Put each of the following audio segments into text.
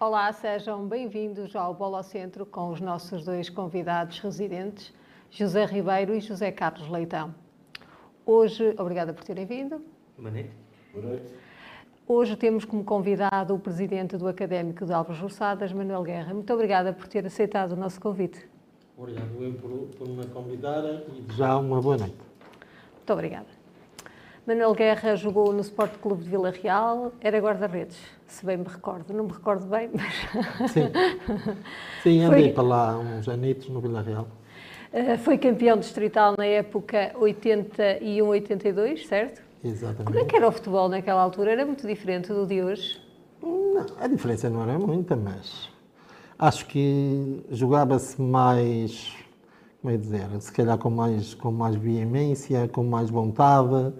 Olá, sejam bem-vindos ao Bola ao Centro com os nossos dois convidados residentes, José Ribeiro e José Carlos Leitão. Hoje, obrigada por terem vindo. Boa noite. Boa noite. Hoje temos como convidado o presidente do Académico de Alves Roçadas, Manuel Guerra. Muito obrigada por ter aceitado o nosso convite. Obrigado eu por me convidar e já uma boa noite. Muito obrigada. Manuel Guerra jogou no Sport Clube de Vila Real, era guarda-redes, se bem me recordo. Não me recordo bem, mas... Sim, sim, andei para lá uns anitos no Vila Real. Foi campeão distrital na época 81-82, certo? Exatamente. Como é que era o futebol naquela altura? Era muito diferente do de hoje? Não, a diferença não era muita, mas acho que jogava-se mais, como é dizer, se calhar com mais veemência, com mais vontade,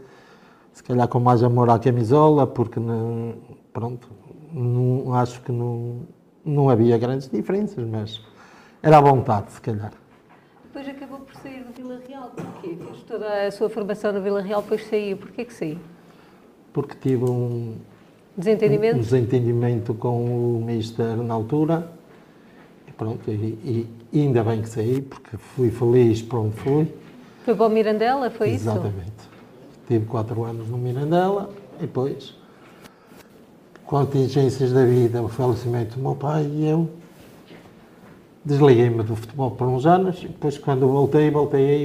se calhar com mais amor à camisola, porque não, pronto, não, acho que não havia grandes diferenças, mas era à vontade, se calhar. Depois acabou por sair do Vila Real, porquê? Fez toda a sua formação no Vila Real, depois saiu. Porquê que saiu? Porque tive um desentendimento, com o Mister na altura, e pronto, e ainda bem que saí, porque fui feliz para onde fui. Foi para o Mirandela, foi isso? Exatamente. Tive 4 anos no Mirandela, e depois, contingências da vida, o falecimento do meu pai e eu, desliguei-me do futebol por uns anos, e depois quando voltei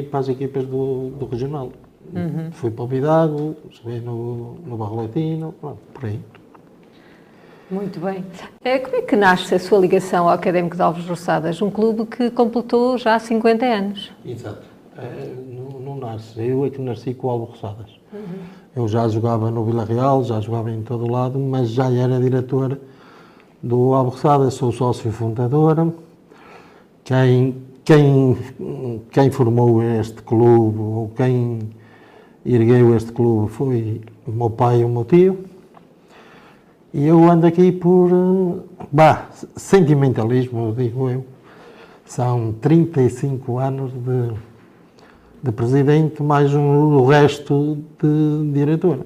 para as equipas do regional. Uhum. Fui para o Vidago, cheguei no Barro Latino, pronto, por aí. Muito bem. Como é que nasce a sua ligação ao Académico de Alves Roçadas, um clube que completou já 50 anos? Exato. Não nasce, eu é que nasci com o Alves Roçadas. Uhum. Eu já jogava no Vila Real, já jogava em todo o lado, mas já era diretor do Alves Roçadas, sou sócio fundador. Quem formou este clube, ou quem ergueu este clube, foi o meu pai e o meu tio. E eu ando aqui por, sentimentalismo, digo eu. São 35 anos de presidente, mais o resto de diretor.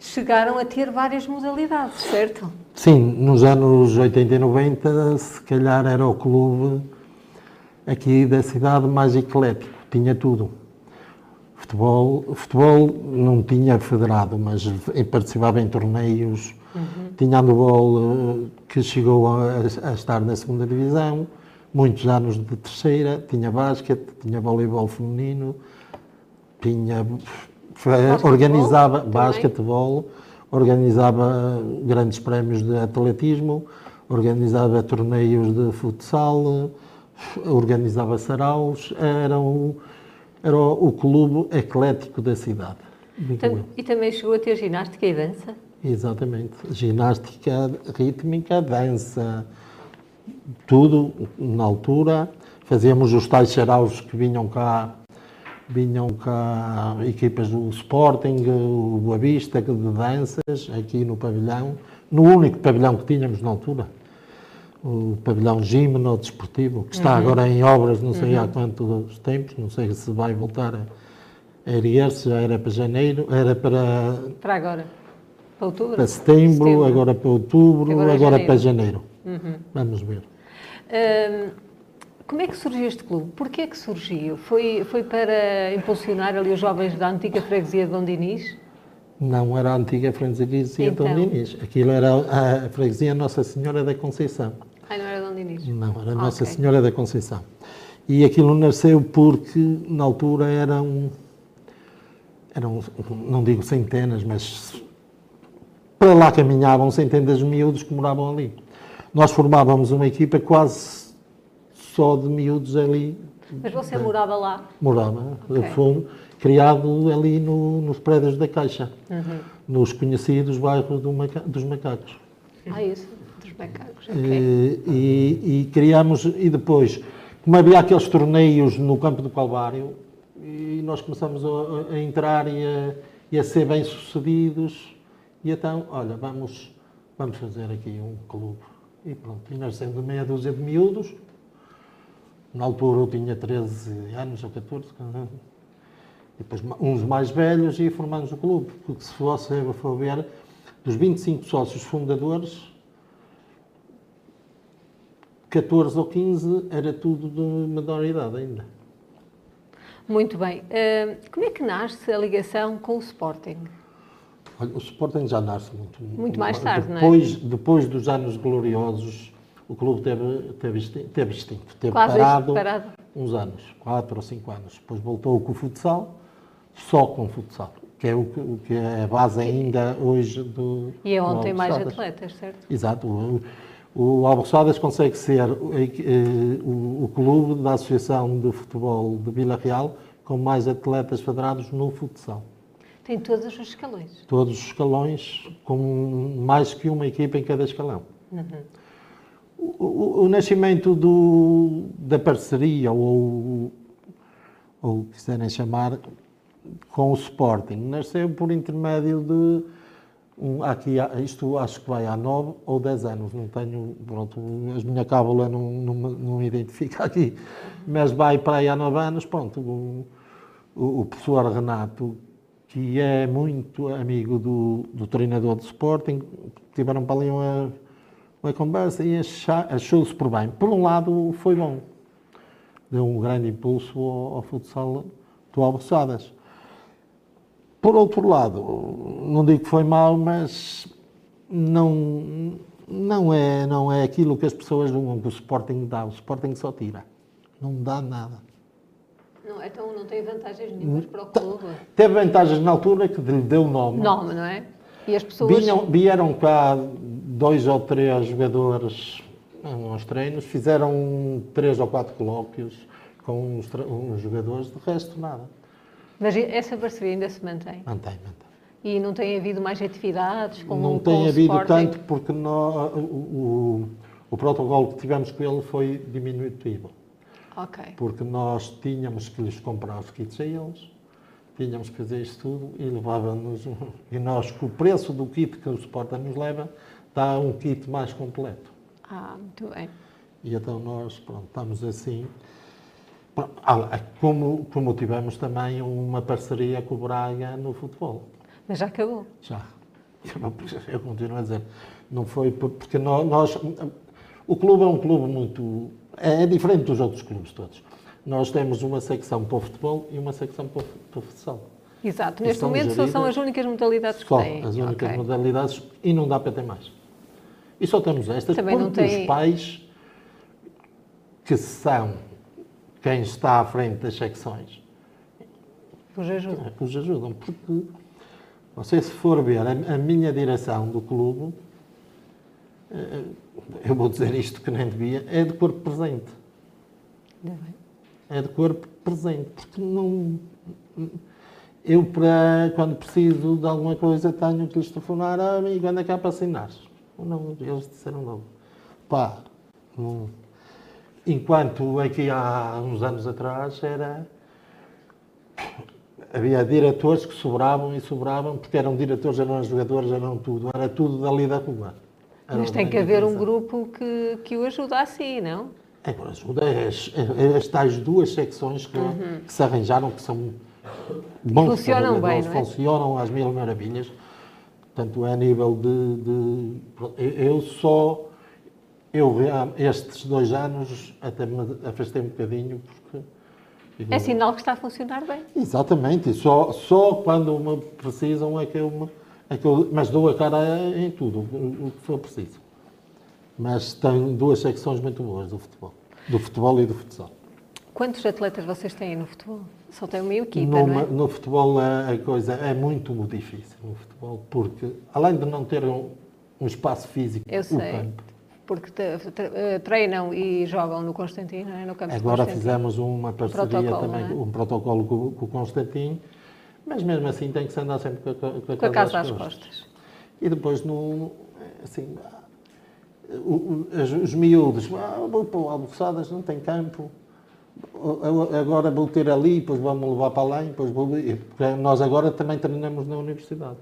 Chegaram a ter várias modalidades, certo? Sim, nos anos 80 e 90, se calhar era o clube aqui da cidade mais eclético, tinha tudo. Futebol não tinha federado, mas participava em torneios, uhum. Tinha handebol que chegou a estar na 2ª divisão, muitos anos de 3ª, tinha basquete, tinha voleibol feminino, tinha... Organizava basquetebol, organizava grandes prémios de atletismo, organizava torneios de futsal, organizava saraus, era o clube eclético da cidade. E também chegou a ter ginástica e dança? Exatamente, ginástica rítmica, dança, tudo na altura. Fazíamos os tais saraus que vinham cá equipas do Sporting, o Boa Vista, de danças, aqui no pavilhão, no único pavilhão que tínhamos na altura, o pavilhão Gimno Desportivo, que está agora em obras, não sei há quantos tempos, não sei se vai voltar a erguer-se, já era para janeiro, era para... Para agora? Para outubro? Para setembro. Agora para outubro, agora para janeiro. Vamos ver. Como é que surgiu este clube? Porquê é que surgiu? Foi para impulsionar ali os jovens da antiga freguesia de Dom Diniz? Não era a antiga freguesia então... de Dom Diniz. Aquilo era a freguesia Nossa Senhora da Conceição. Ah, não era Dom Diniz? Não, era Nossa Senhora da Conceição. E aquilo nasceu porque, na altura, eram não digo centenas, mas para lá caminhavam centenas de miúdos que moravam ali. Nós formávamos uma equipa quase... só de miúdos ali. Mas você morava lá? Morava. Okay. Fui criado ali nos prédios da Caixa, nos conhecidos bairros dos Macacos. Ah, isso, dos Macacos, ok. E criámos, e depois, como havia aqueles torneios no Campo do Calvário, e nós começamos a entrar e a ser bem-sucedidos, e então, olha, vamos fazer aqui um clube. E pronto, e nós sendo meia dúzia de miúdos. Na altura eu tinha 13 anos ou 14, depois uns mais velhos e formámos o clube, porque se você for ver, dos 25 sócios fundadores, 14 ou 15 era tudo de maioridade ainda. Muito bem. Como é que nasce a ligação com o Sporting? Olha, o Sporting já nasce muito mais tarde, depois, não é? Depois dos anos gloriosos, o clube teve extinto. Teve parado uns anos, 4 ou 5 anos. Depois voltou com o futsal, só com o futsal, que é o que é a base ainda hoje do... E é onde tem mais atletas, certo? Exato. O Alves Roçadas consegue ser o clube da Associação de Futebol de Vila Real com mais atletas federados no futsal. Tem todos os escalões? Todos os escalões, com mais que uma equipa em cada escalão. Uhum. O nascimento da parceria, ou quiserem chamar, com o Sporting, nasceu por intermédio de... Aqui, isto acho que vai há 9 ou 10 anos, não tenho, pronto, a minha cábula não me identifica aqui, mas vai para aí há 9 anos, pronto, o professor Renato, que é muito amigo do treinador do Sporting, tiveram para ali uma conversa e achou-se por bem. Por um lado foi bom, deu um grande impulso ao futsal do Alves Roçadas. Por outro lado, não digo que foi mal, mas não é aquilo que as pessoas julgam que o Sporting dá. O Sporting só tira, não dá nada. Não, então não tem vantagens nenhumas para o clube. Teve vantagens na altura que lhe deu nome. Nome, não é? E as pessoas... Vieram cá 2 ou 3 jogadores aos treinos, fizeram 3 ou 4 colóquios com os jogadores, de resto nada. Mas essa parceria ainda se mantém? Mantém. E não tem havido mais atividades com o Sporting? Não tem havido tanto, porque o protocolo que tivemos com ele foi diminutivo. Ok. Porque nós tínhamos que lhes comprar os kits a eles, tínhamos que fazer isto tudo e levávamos... E nós, com o preço do kit que o Sporting nos leva, dá um kit mais completo. Ah, muito bem. E então nós, pronto, estamos assim... Como tivemos também uma parceria com o Braga no futebol. Mas já acabou? Já. Eu continuo a dizer. Não foi porque nós... O clube é um clube muito... É diferente dos outros clubes todos. Nós temos uma secção para o futebol e uma secção para o futsal. Exato. Neste momento só são as únicas modalidades que têm. As únicas modalidades e não dá para ter mais. E só temos estas porque os pais que são... Quem está à frente das secções os ajudam, porque você, se for ver a minha direção do clube, eu vou dizer isto que nem devia, é de corpo presente. Ainda bem. É de corpo presente, porque não... Eu, quando preciso de alguma coisa, tenho que lhes telefonar, amigo, anda cá para assinar. Não, eles disseram logo. Pá, não... Enquanto aqui há uns anos atrás havia diretores que sobravam, porque eram diretores, eram jogadores, eram tudo, era tudo dali da rua. Mas tem que haver um grupo que o ajuda assim, não? Ajuda as tais 2 secções que se arranjaram, que são bons, funcionam bem, não é? Funcionam às mil maravilhas. Portanto, é a nível de... Eu, estes 2 anos, até me afastei um bocadinho, porque... É sinal que está a funcionar bem. Exatamente. Só quando me precisam é que eu... Mas dou a cara em tudo, o que for preciso. Mas tenho 2 secções muito boas do futebol. Do futebol e do futsal. Quantos atletas vocês têm no futebol? Só tem uma equipa, não é? No futebol a coisa é muito difícil, no futebol, porque além de não ter um espaço físico, campo, porque treinam e jogam no Constantino, não é? No campo. Agora fizemos uma parceria também, é? Um protocolo com o Constantino, mas mesmo assim tem que se andar sempre com a casa às costas. E depois, assim, os miúdos, vou para o Alves Roçadas, não tem campo, agora vou ter ali, depois vamos levar para além, depois vou ali. Nós agora também treinamos na universidade.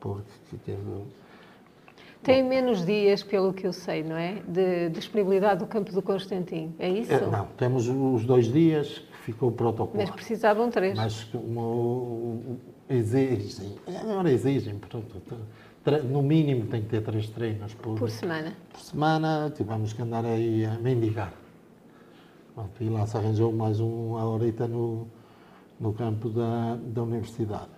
Porque tem menos dias, pelo que eu sei, não é? De disponibilidade do campo do Constantino, é isso? Não, temos os 2 dias que ficou o protocolo. Mas precisavam 3. Mas exigem, agora exigem, pronto, no mínimo tem que ter 3 treinos por semana. Por semana, tivemos que andar aí a mendigar. Pronto, e lá se arranjou mais uma horita no campo da universidade.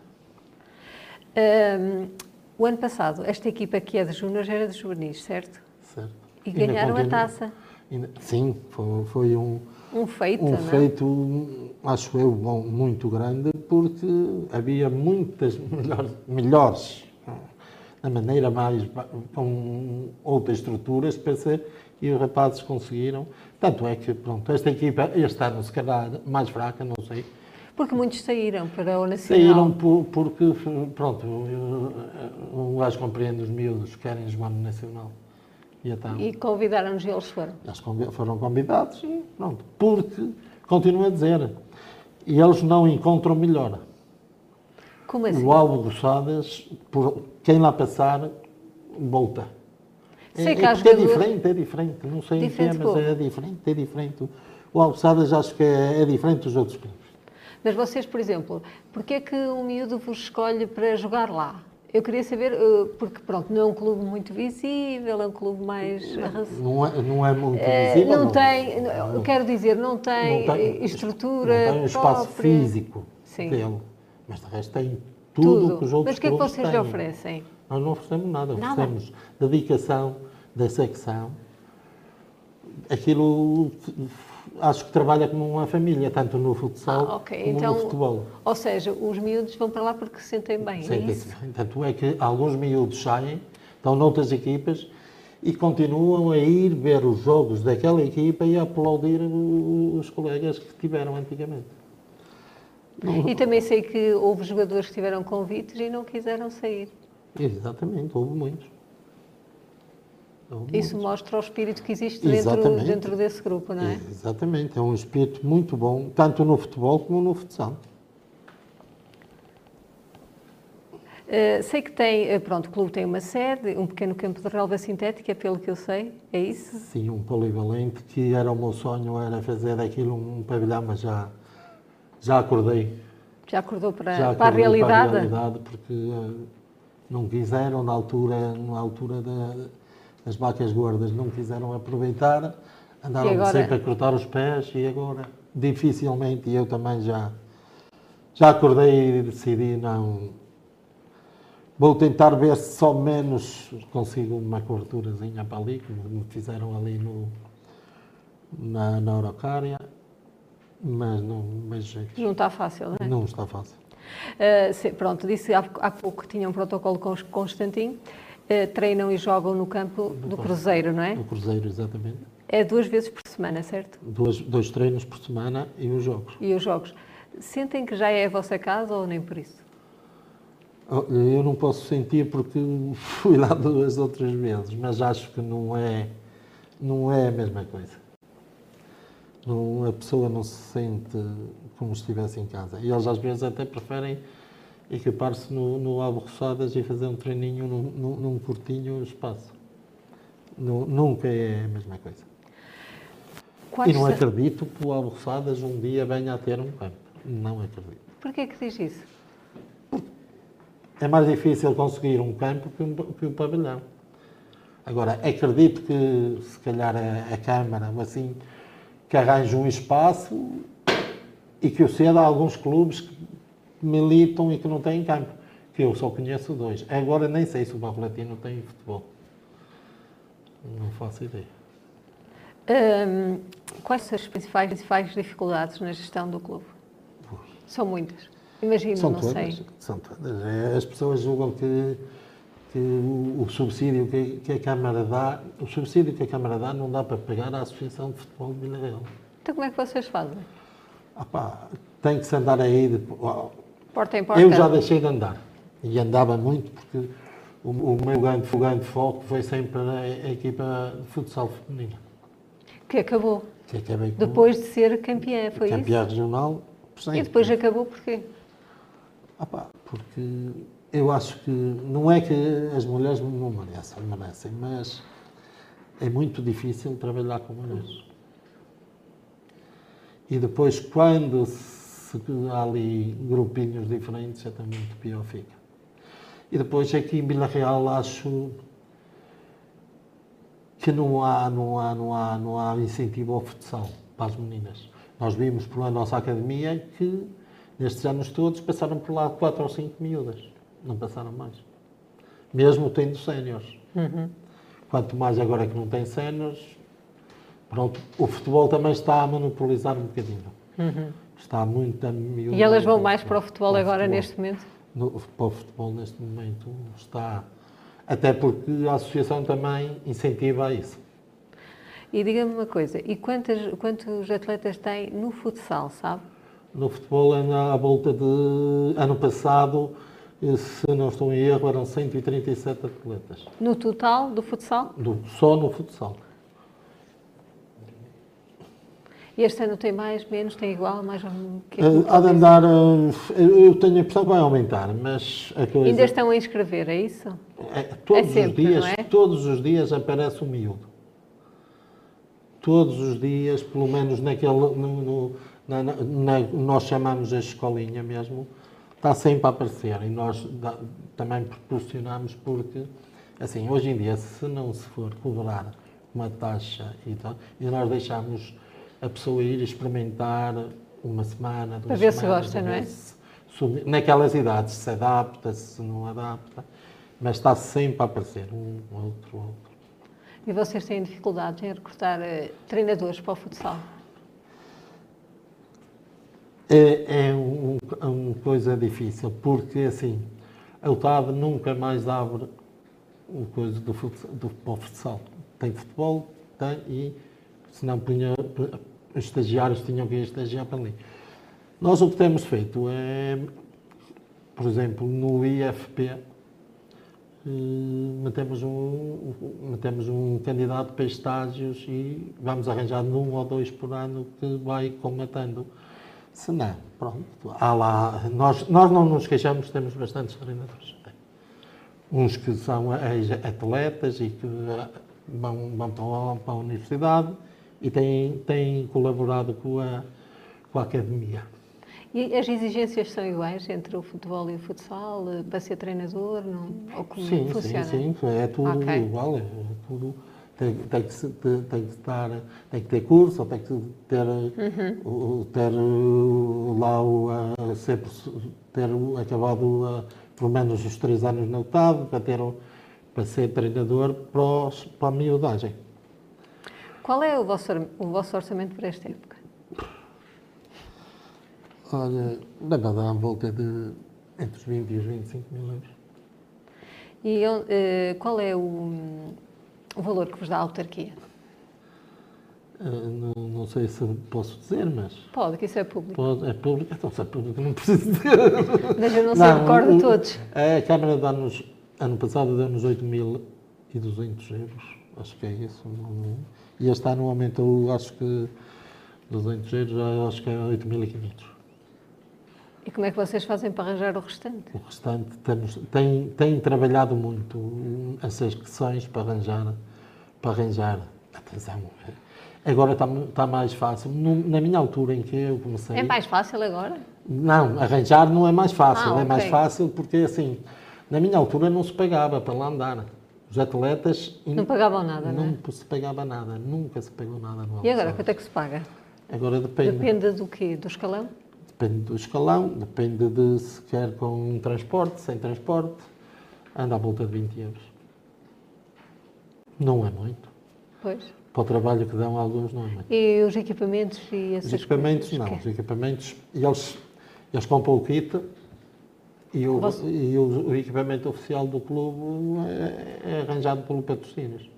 O ano passado, esta equipa que é de júniores era de juvenis, certo? Certo. E ganharam a taça. Sim, foi um feito, acho eu, muito grande, porque havia muitas melhores da maneira mais, com outras estruturas, pensei, e os rapazes conseguiram. Tanto é que, pronto, esta equipa, este ano, se calhar, mais fraca, não sei. Porque muitos saíram para o Nacional. Saíram porque, pronto, eu acho que compreendo os miúdos que querem jogar no Nacional. E convidaram-nos e eles foram? Eles foram convidados e pronto. Porque, continuo a dizer, e eles não encontram melhor. Como assim? O Alves Roçadas, quem lá passar, volta. É diferente, não sei o que é, mas é diferente. O Alves Roçadas acho que é diferente dos outros clubes. Mas vocês, por exemplo, porquê é que o miúdo vos escolhe para jogar lá? Eu queria saber, porque pronto, não é um clube muito visível, é um clube mais... Não é muito visível? Não tem, quero dizer, não tem estrutura, não tem um espaço físico. Sim. Dele, mas de resto tem tudo o que os outros clubes têm. Mas o que é que vocês lhe oferecem? Nós não oferecemos nada. Oferecemos dedicação, dissecção, aquilo... Acho que trabalha como uma família, tanto no futsal como no futebol. Ou seja, os miúdos vão para lá porque se sentem bem, é isso? Tanto é que alguns miúdos saem, estão noutras equipas e continuam a ir ver os jogos daquela equipa e a aplaudir os colegas que tiveram antigamente. E também sei que houve jogadores que tiveram convites e não quiseram sair. Exatamente, houve muitos. Isso mostra o espírito que existe dentro desse grupo, não é? Exatamente, é um espírito muito bom, tanto no futebol como no futsal. Sei que tem, pronto, o clube tem uma sede, um pequeno campo de relva sintética, pelo que eu sei, é isso? Sim, um polivalente, que era o meu sonho, era fazer daquilo um pavilhão, mas já acordei. Já acordou para a realidade? Para a realidade, porque não quiseram na altura as vacas gordas não quiseram aproveitar, andaram sempre a cortar os pés e agora, dificilmente, eu também já acordei e decidi, não... Vou tentar ver se só menos consigo uma coberturazinha para ali, como me fizeram ali na Araucária, mas não jeito. Não está fácil, não é? Não está fácil. Pronto, disse há pouco que tinha um protocolo com Constantino. Treinam e jogam no campo do Cruzeiro, não é? Do Cruzeiro, exatamente. É 2 vezes por semana, certo? 2 treinos por semana e os jogos. E os jogos. Sentem que já é a vossa casa ou nem por isso? Eu não posso sentir porque fui lá 2 ou 3 vezes, mas acho que não é a mesma coisa. A pessoa não se sente como se estivesse em casa. E eles às vezes até preferem equipar-se no Alves Roçadas e fazer um treininho num curtinho espaço. Nunca é a mesma coisa. E não acredito que o Alves Roçadas um dia venha a ter um campo. Não acredito. Porquê que diz isso? É mais difícil conseguir um campo que um pavilhão. Agora, acredito que, se calhar, a Câmara ou assim, que arranje um espaço e que o ceda a alguns clubes que militam e que não têm campo, que eu só conheço 2. Agora nem sei se o Valpaços tem futebol. Não faço ideia. Quais são as principais dificuldades na gestão do clube? São muitas. Imagino, não sei. São todas. As pessoas julgam que o subsídio que a Câmara dá, não dá para pagar a Associação de Futebol de Vila Real. Então como é que vocês fazem? Tem que se andar aí de porta em porta. Eu já deixei de andar. E andava muito porque o meu grande foco foi sempre a equipa de futsal feminina. Que acabou. Que acabei com... Depois de ser campeã, foi isso? Campeã regional. E depois acabou porquê? Porque eu acho que... Não é que as mulheres não merecem, mas é muito difícil trabalhar com mulheres. E depois, quando há ali grupinhos diferentes, até muito pior fica. E depois aqui em Vila Real acho que não há incentivo ao futsal para as meninas. Nós vimos pela nossa academia que nestes anos todos passaram por lá 4 ou 5 miúdas, não passaram mais. Mesmo tendo séniores. Uhum. Quanto mais agora que não tem séniores, pronto, o futebol também está a monopolizar um bocadinho. Uhum. Está muito a miúda. E elas vão mais para o futebol agora neste momento? Para o futebol neste momento está, até porque a associação também incentiva isso. E diga-me uma coisa, e quantos atletas têm no futsal, sabe? No futebol, à volta de ano passado, se não estou em erro, eram 137 atletas. No total do futsal? Só no futsal. E este ano tem mais, menos, tem igual, mais ou menos? Há de andar, eu tenho a impressão que vai aumentar, mas... A coisa... Ainda estão a inscrever, é isso? Todos os dias aparece um miúdo. Todos os dias, pelo menos naquele... nós chamamos a escolinha mesmo, está sempre a aparecer e nós também proporcionamos porque, assim, hoje em dia, se não se for cobrar uma taxa e tal, e nós deixamos... a pessoa ir experimentar uma semana, 2 semanas... Para ver se gosta, não é? Naquelas idades, se adapta, se não adapta, mas está sempre a aparecer um, outro. E vocês têm dificuldade em recrutar treinadores para o futsal? É uma coisa difícil, porque, assim, a UTAB nunca mais abre uma coisa para o futsal. Tem futebol, tem e... senão os estagiários tinham que ir estagiar para ali. Nós o que temos feito é, por exemplo, no IFP, metemos um candidato para estágios e vamos arranjar 1 ou 2 por ano que vai combatendo. Se não, pronto, há lá. Nós não nos queixamos, temos bastantes treinadores. Uns que são atletas e que vão para a universidade, e têm colaborado com a academia. E as exigências são iguais entre o futebol e o futsal? Para ser treinador? Não, ou como sim, funciona? Sim. É tudo igual. É tudo, tem que ter curso, tem que ter, ter acabado pelo menos os 3 anos na UTAB para ser treinador para a miudagem. Qual é o vosso orçamento para esta época? Olha, deve dar à volta de entre os 20 e os 25 mil euros. E qual é o valor que vos dá a autarquia? Não sei se posso dizer, mas... Pode, que isso é público. É público, então se é público não preciso dizer. Mas eu não sei, recordo todos. A Câmara dá-nos, ano passado, deu-nos 8.200 euros. Acho que é isso. E este ano aumentou, acho que, 200 euros, acho que é 8.500. E como é que vocês fazem para arranjar o restante? O restante, tem trabalhado muito essas questões para arranjar. Atenção, agora está mais fácil. Na minha altura em que eu comecei... É mais fácil agora? Não, arranjar não é mais fácil. Okay. É mais fácil porque, assim, na minha altura não se pagava para lá andar. Os atletas... Não pagavam nada, não é? Não se pagava nada, nunca se pagou nada no almoço. E agora, quanto é que se paga? Agora depende. Depende do quê? Do escalão? Depende do escalão, depende de se quer com transporte, sem transporte. Anda à volta de 20 euros. Não é muito. Pois. Para o trabalho que dão alguns, não é muito. E os equipamentos e essas coisas? Os equipamentos, não. Os equipamentos, eles compram o kit... E o equipamento oficial do clube é arranjado pelo patrocínios.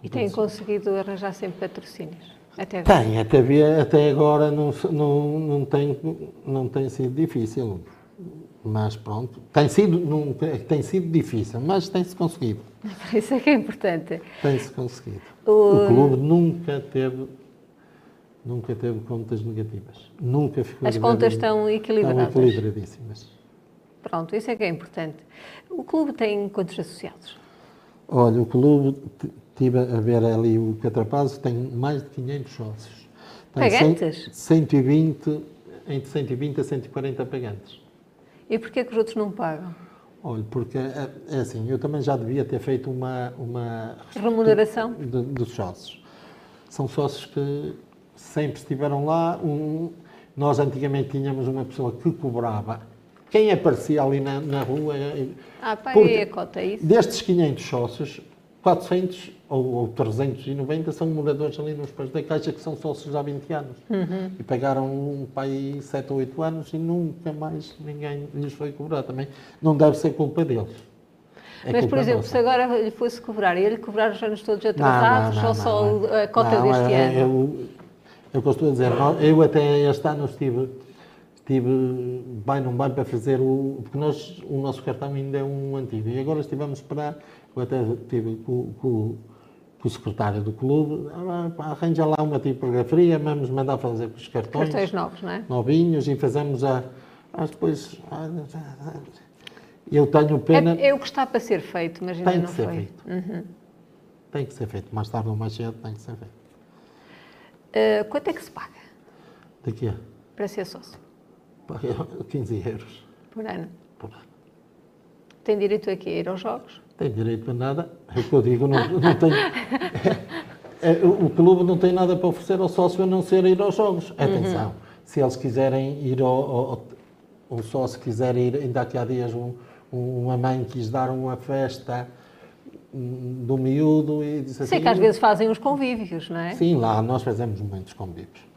E têm conseguido arranjar sempre patrocínios? Até agora? Tem, até agora não tem sido difícil. Mas pronto, tem sido difícil, mas tem-se conseguido. Isso é que é importante. Tem-se conseguido. O clube nunca teve contas negativas. Nunca ficou... As contas estão equilibradas. Estão equilibradíssimas. Pronto, isso é que é importante. O clube tem quantos associados? Olha, o clube, estive a ver ali o Catrapazo, tem mais de 500 sócios. Tem pagantes? 120, entre 120 a 140 pagantes. E porquê que os outros não pagam? Olha, porque é assim, eu também já devia ter feito uma remuneração dos sócios. São sócios que sempre estiveram lá. Nós antigamente tínhamos uma pessoa que cobrava. Quem aparecia ali na rua... Paguei a cota, é isso? Destes 500 sócios, 400 ou 390 são moradores ali nos Pés da Caixa, que são sócios há 20 anos. Uhum. E pagaram pai 7 ou 8 anos e nunca mais ninguém lhes foi cobrar também. Não deve ser culpa deles. É. Mas, por exemplo, nossa, se agora lhe fosse cobrar, ia-lhe cobrar os anos todos atrasados ou só a cota deste ano? É o que eu estou a dizer. Eu até este ano estive bem, não bem, para fazer porque o nosso cartão ainda é um antigo. E agora estivemos a esperar. Eu até estive com o secretário do clube. Arranja lá uma tipografia, vamos mandar fazer com os cartões. Cartões novos, não é? Novinhos, e fazemos a... Mas depois... Eu tenho pena... É o que está para ser feito, mas ainda não foi. Tem que ser feito. Uhum. Tem que ser feito. Mais tarde ou mais cedo tem que ser feito. Quanto é que se paga? De quê? Para ser sócio. Paga 15 euros. Por ano? Por ano. Tem direito a quê? Ir aos jogos? Tem direito a nada. É o que eu digo, não tem... O clube não tem nada para oferecer ao sócio a não ser ir aos jogos. Atenção, uhum. Se eles quiserem ir ao sócio, quiser ir... Ainda há dias uma mãe quis dar uma festa do miúdo e disse assim... Sei que às vezes fazem os convívios, não é? Sim, lá nós fazemos muitos convívios.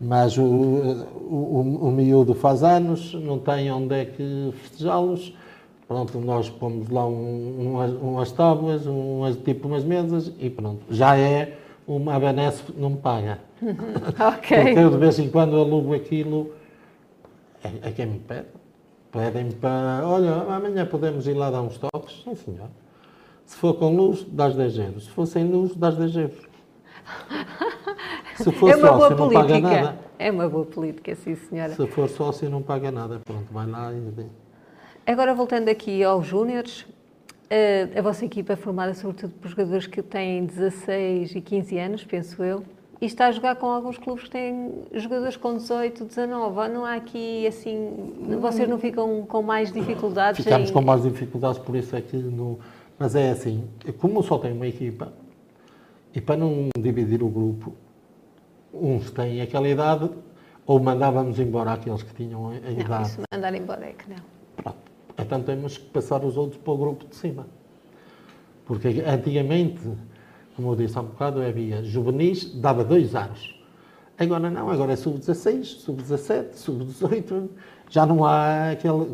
Mas o miúdo faz anos, não tem onde é que festejá-los. Pronto, nós pomos lá umas tábuas, tipo umas mesas e pronto. Já é uma Abanece, não me paga. Ok. Porque eu de vez em quando alugo aquilo a quem me pede. Pedem-me para... Olha, amanhã podemos ir lá dar uns toques? Sim, senhor. Se for com luz, dás 10 euros. Se for sem luz, dás 10 euros. Se for sócio, não paga nada. É uma boa política, sim, senhora. Se for sócio, não paga nada. Pronto, vai lá e... Agora, voltando aqui aos júniores, a vossa equipa é formada sobretudo por jogadores que têm 16 e 15 anos, penso eu, e está a jogar com alguns clubes que têm jogadores com 18, 19. Não há aqui, assim... Vocês não ficam com mais dificuldades? Ficamos com mais dificuldades, por isso é que... Mas é assim, como só tem uma equipa, e para não dividir o grupo, uns têm aquela idade, ou mandávamos embora aqueles que tinham a idade. Não, isso mandar embora é que não. Pronto. Então temos que passar os outros para o grupo de cima. Porque antigamente... Como eu disse há um bocado, havia juvenis, dava 2 anos. Agora não, agora é sub-16, sub-17, sub-18. Já não há aquele...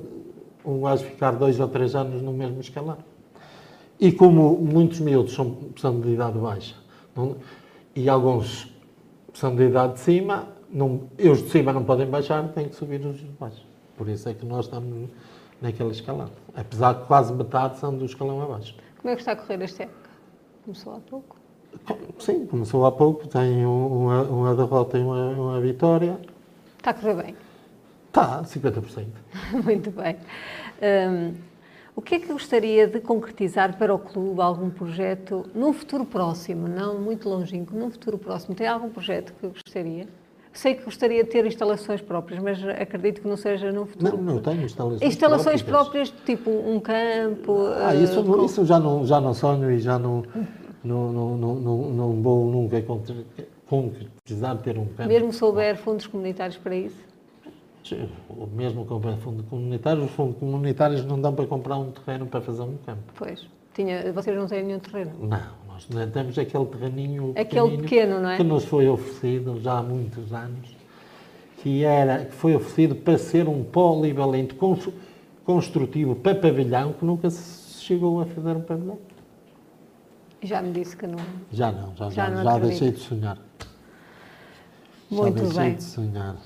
Um gajo ficar 2 ou 3 anos no mesmo escalão. E como muitos miúdos são de idade baixa, e alguns são de idade de cima, e os de cima não podem baixar, têm que subir os de baixo. Por isso é que nós estamos naquele escalão. Apesar de quase metade são do escalão abaixo. Como é que está a correr este época? Começou há pouco? Sim, começou há pouco. Tem uma derrota e uma vitória. Está a correr bem? Está, 50%. Muito bem. O que é que gostaria de concretizar para o clube, algum projeto, num futuro próximo, não muito longínquo, num futuro próximo? Tem algum projeto que gostaria? Sei que gostaria de ter instalações próprias, mas acredito que não seja num futuro. Não tenho instalações. Instalações próprias, tipo um campo. Isso já não sonho e já não vou nunca concretizar ter um campo. Mesmo se houver fundos comunitários para isso? Mesmo que houver fundos comunitários, os fundos comunitários não dão para comprar um terreno para fazer um campo. Pois. Vocês não têm nenhum terreno? Não. Nós temos aquele terreninho pequeno, não é? Que nos foi oferecido já há muitos anos, que foi oferecido para ser um polivalente construtivo para pavilhão, que nunca se chegou a fazer um pavilhão. Já me disse que não. Já deixei de sonhar. Muito bem. Já deixei de sonhar.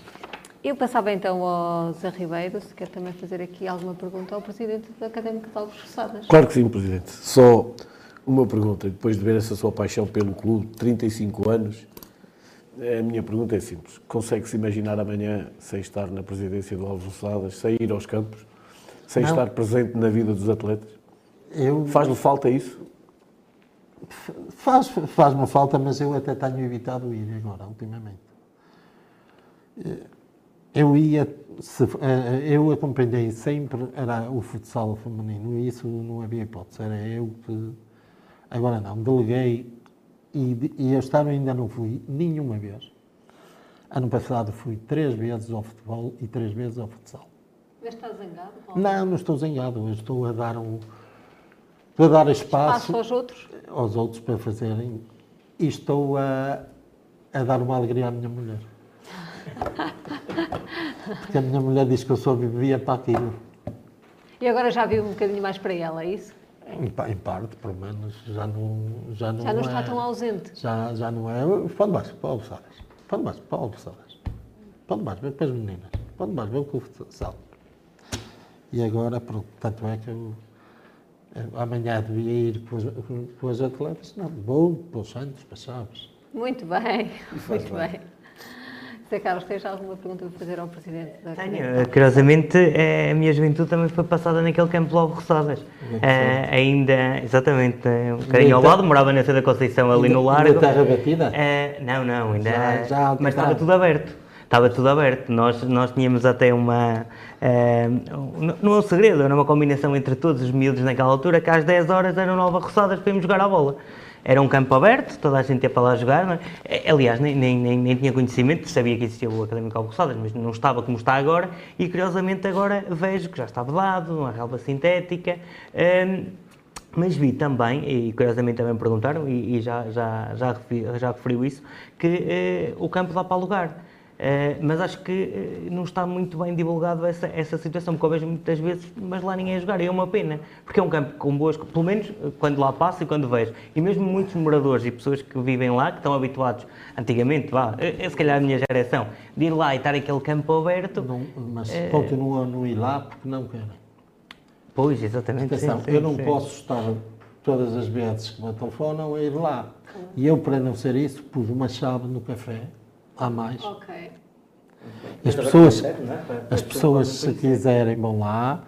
Eu passava então ao Zé Ribeiro, se quer também fazer aqui alguma pergunta ao Presidente da Académica de Alves Roçadas. Claro que sim, Presidente. Só... Uma pergunta, depois de ver essa sua paixão pelo clube, 35 anos, a minha pergunta é simples. Consegue-se imaginar amanhã, sem estar na presidência do Alves Roçadas, sem ir aos campos, sem estar presente na vida dos atletas? Faz-lhe falta isso? Faz-me falta, mas eu até tenho evitado ir agora, ultimamente. Eu acompanhei sempre, era o futsal feminino, e isso não havia hipótese, era eu que... Agora não, deleguei e este ano ainda não fui nenhuma vez. Ano passado fui 3 vezes ao futebol e 3 vezes ao futsal. Mas está zangado, Paulo? Não, não estou zangado, eu estou a dar espaço aos outros para fazerem, e estou a dar uma alegria à minha mulher. Porque a minha mulher diz que eu só vivia para aquilo. E agora já vive um bocadinho mais para ela, é isso? Em parte, pelo menos, já não está tão ausente. Já não é. Pode mais para almoçar. Pode mais para almoçar. Pode mais ver para as meninas. Pode mais ver com o futsal. E agora, pronto, tanto é que eu amanhã devia ir com as atletas. Não, vou para os Santos, para Chaves. Muito bem, muito bem. Zé Carlos, tens alguma pergunta para fazer ao Presidente? Tenho. Curiosamente, a minha juventude também foi passada naquele campo logo Roçadas. Ainda, exatamente, um bocadinho ao lado, morava na Sede da Conceição, ali no Largo. Ainda estava batida? Não, ainda... Já mas estava tudo aberto. Estava tudo aberto. Nós tínhamos até uma... não é um segredo, era uma combinação entre todos os miúdos naquela altura, que às 10 horas eram 9 Roçadas para irmos jogar à bola. Era um campo aberto, toda a gente ia para lá jogar, não é? Aliás, nem tinha conhecimento, sabia que existia o Académico de Alves Roçadas, mas não estava como está agora, e curiosamente agora vejo que já está velado, uma relva sintética, mas vi também, e curiosamente também me perguntaram, e já referiu isso, que o campo dá para alugar. Mas acho que não está muito bem divulgado essa situação, porque eu vejo muitas vezes, mas lá ninguém a jogar, e é uma pena, porque é um campo com boas, pelo menos quando lá passo e quando vejo, e mesmo muitos moradores e pessoas que vivem lá, que estão habituados, antigamente, se calhar a minha geração, de ir lá e estar aquele campo aberto... Não, mas continuam a não ir lá porque não querem. Pois, exatamente. Atenção, sim, eu não posso estar todas as vezes que me telefonam a ir lá, e eu, para não ser isso, pus uma chave no café, há mais. Okay. As pessoas se quiserem, vão lá,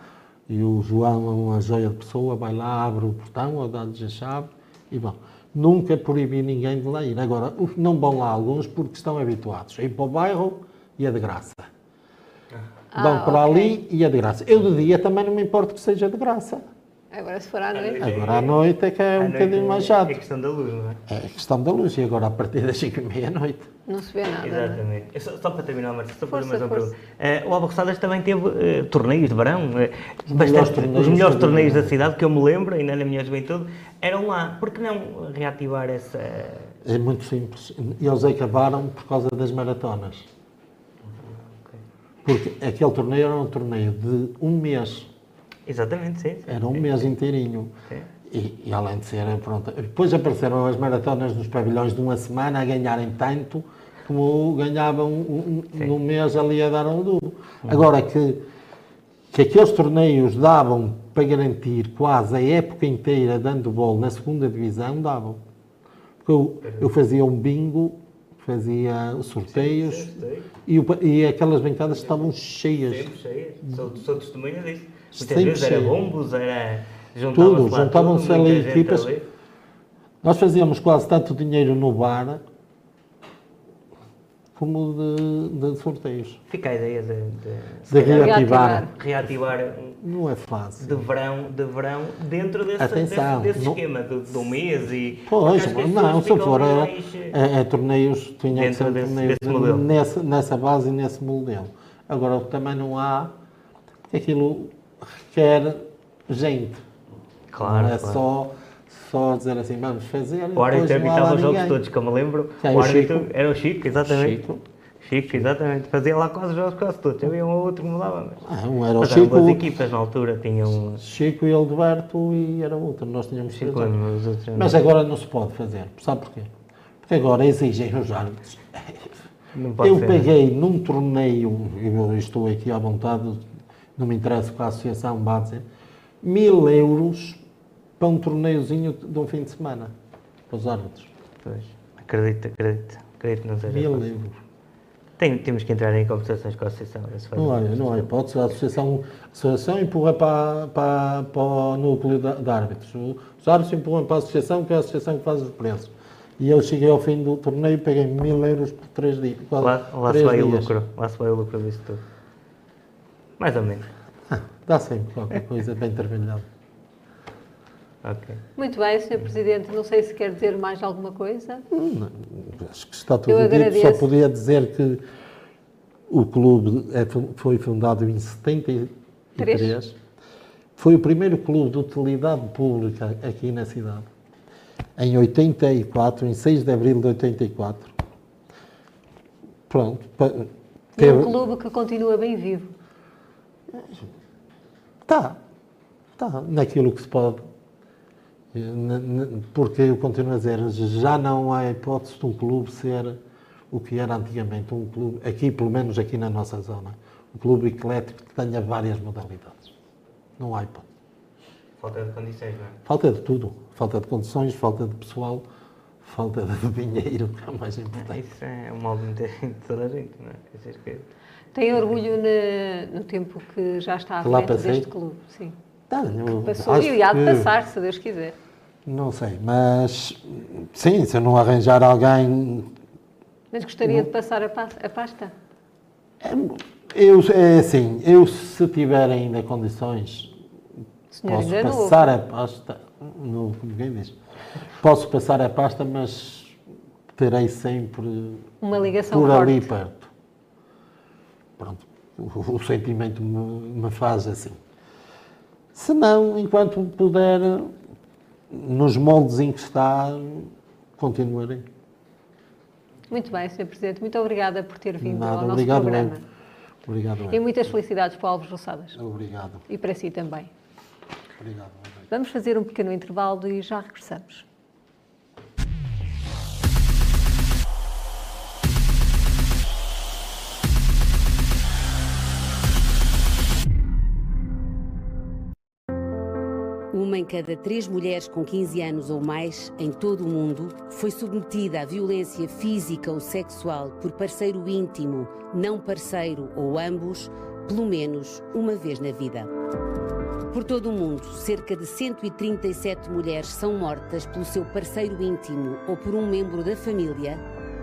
e o João é uma joia de pessoa, vai lá, abre o portão, ou dá-lhes a chave, e vão. Nunca proibi ninguém de lá ir. Agora, não vão lá alguns porque estão habituados. Ir para o bairro e é de graça. Vão para ali e é de graça. Eu de dia também não me importo que seja de graça. Agora, se for à noite... Agora, à noite é que é um bocadinho mais chato. É questão da luz, não é? É questão da luz, e agora a partir das 5:30 à noite. Não se vê nada. Exatamente. É? Só para terminar, Marcos, só para mais uma pergunta. O Alves Roçadas também teve torneios de verão, os melhores torneios da cidade, que eu me lembro, ainda na minha juventude, eram lá. Por que não reativar essa... É muito simples. Eles acabaram por causa das maratonas. Porque aquele torneio era um torneio de um mês. Exatamente, sim. Era um mês inteirinho. Sim. E além de ser, pronto, depois apareceram as maratonas nos pavilhões de uma semana a ganharem tanto como ganhavam num mês ali a dar um duro. Agora que aqueles torneios davam para garantir quase a época inteira de handebol na 2ª divisão, davam. Porque eu fazia um bingo, fazia sorteios, sim. E aquelas bancadas estavam cheias. Sempre cheias. Sou testemunha disso. Muitas vezes era bombos, era... Juntavam-se ali equipas. Nós fazíamos quase tanto dinheiro no bar como de sorteios. Fica a ideia de reativar. Não é fácil. De verão dentro desse esquema de um mês e... Pois, não, se for torneios, tinha que ser torneios nessa base e nesse modelo. Agora também não há... Aquilo requer gente. Claro. Não é claro. Só dizer assim, vamos fazer. O árbitro habitava os jogos todos, que eu me lembro. O árbitro era o Chico, exatamente. Chico, exatamente. Fazia lá quase os jogos, quase todos. Havia um ou outro que mudava. Era o Chico. As equipas na altura tinham. Chico e Alberto e era outro. Nós tínhamos Chico. Mas agora não se pode fazer. Sabe porquê? Porque agora exigem os árbitros. Eu peguei num torneio, eu estou aqui à vontade. Não me interessa para a associação, vá dizer, 1000 euros para um torneiozinho de um fim de semana, para os árbitros. Pois, acredito não seja 1000 euros. Temos que entrar em conversações com a associação. Não há hipótese, a associação empurra para o núcleo de árbitros. Os árbitros empurram para a associação, que é a associação que faz os preços. E eu cheguei ao fim do torneio e paguei 1.000 euros por 3 dias. Lá se vai o lucro. Lá se vai o lucro disso tudo. Mais ou menos. Dá sempre qualquer coisa bem trabalhada. Okay. Muito bem, Sr. Presidente. Não sei se quer dizer mais alguma coisa. Não, acho que está tudo dito. Só podia dizer que o clube foi fundado em 73. Foi o primeiro clube de utilidade pública aqui na cidade. Em 84, em 6 de abril de 84. Pronto. É um clube que continua bem vivo. Está. Naquilo que se pode. Porque eu continuo a dizer, já não há hipótese de um clube ser o que era antigamente, um clube, aqui, pelo menos aqui na nossa zona, um clube eclético que tenha várias modalidades. Não há hipótese. Falta de condições, não é? Falta de tudo. Falta de condições, falta de pessoal, falta de dinheiro, que é o mais importante. Isso é um mal de toda a gente, não é? Quer dizer que... Tem orgulho no tempo que já está à frente deste clube, sim. Passou e há de passar, se Deus quiser. Não sei, mas sim, se eu não arranjar alguém... Mas gostaria de passar a pasta? É assim, eu se tiver ainda condições, posso passar a pasta, não, como ninguém diz, posso passar a pasta, mas terei sempre uma ligação por ali perto. Pronto, o sentimento me faz assim. Se não, enquanto puder, nos moldes em que está, continuarei. Muito bem, Sr. Presidente. Muito obrigada por ter vindo ao nosso programa. Obrigado. E muitas felicidades para o Alves Roçadas. Obrigado. E para si também. Obrigado. Vamos fazer um pequeno intervalo e já regressamos. Uma em cada 3 mulheres com 15 anos ou mais, em todo o mundo, foi submetida à violência física ou sexual por parceiro íntimo, não parceiro ou ambos, pelo menos uma vez na vida. Por todo o mundo, cerca de 137 mulheres são mortas pelo seu parceiro íntimo ou por um membro da família,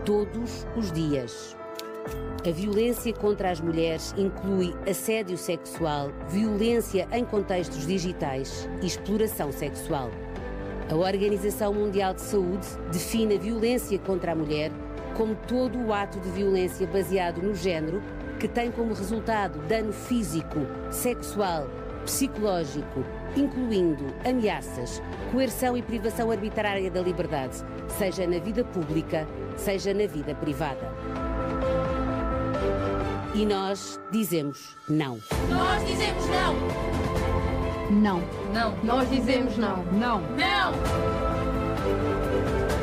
todos os dias. A violência contra as mulheres inclui assédio sexual, violência em contextos digitais e exploração sexual. A Organização Mundial de Saúde define a violência contra a mulher como todo o ato de violência baseado no género que tem como resultado dano físico, sexual, psicológico, incluindo ameaças, coerção e privação arbitrária da liberdade, seja na vida pública, seja na vida privada. E nós dizemos não. Nós dizemos não. Não. Não. Nós dizemos não. Não. Não.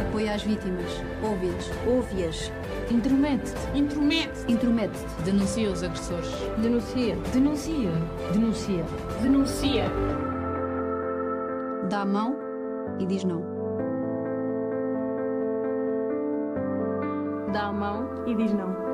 Apoia as vítimas. Ouve-as. Ouve-as. Intromete-te. Intromete-te. Intromete-te. Denuncia os agressores. Denuncia. Denuncia. Denuncia. Denuncia. Dá a mão e diz não. Dá a mão e diz não.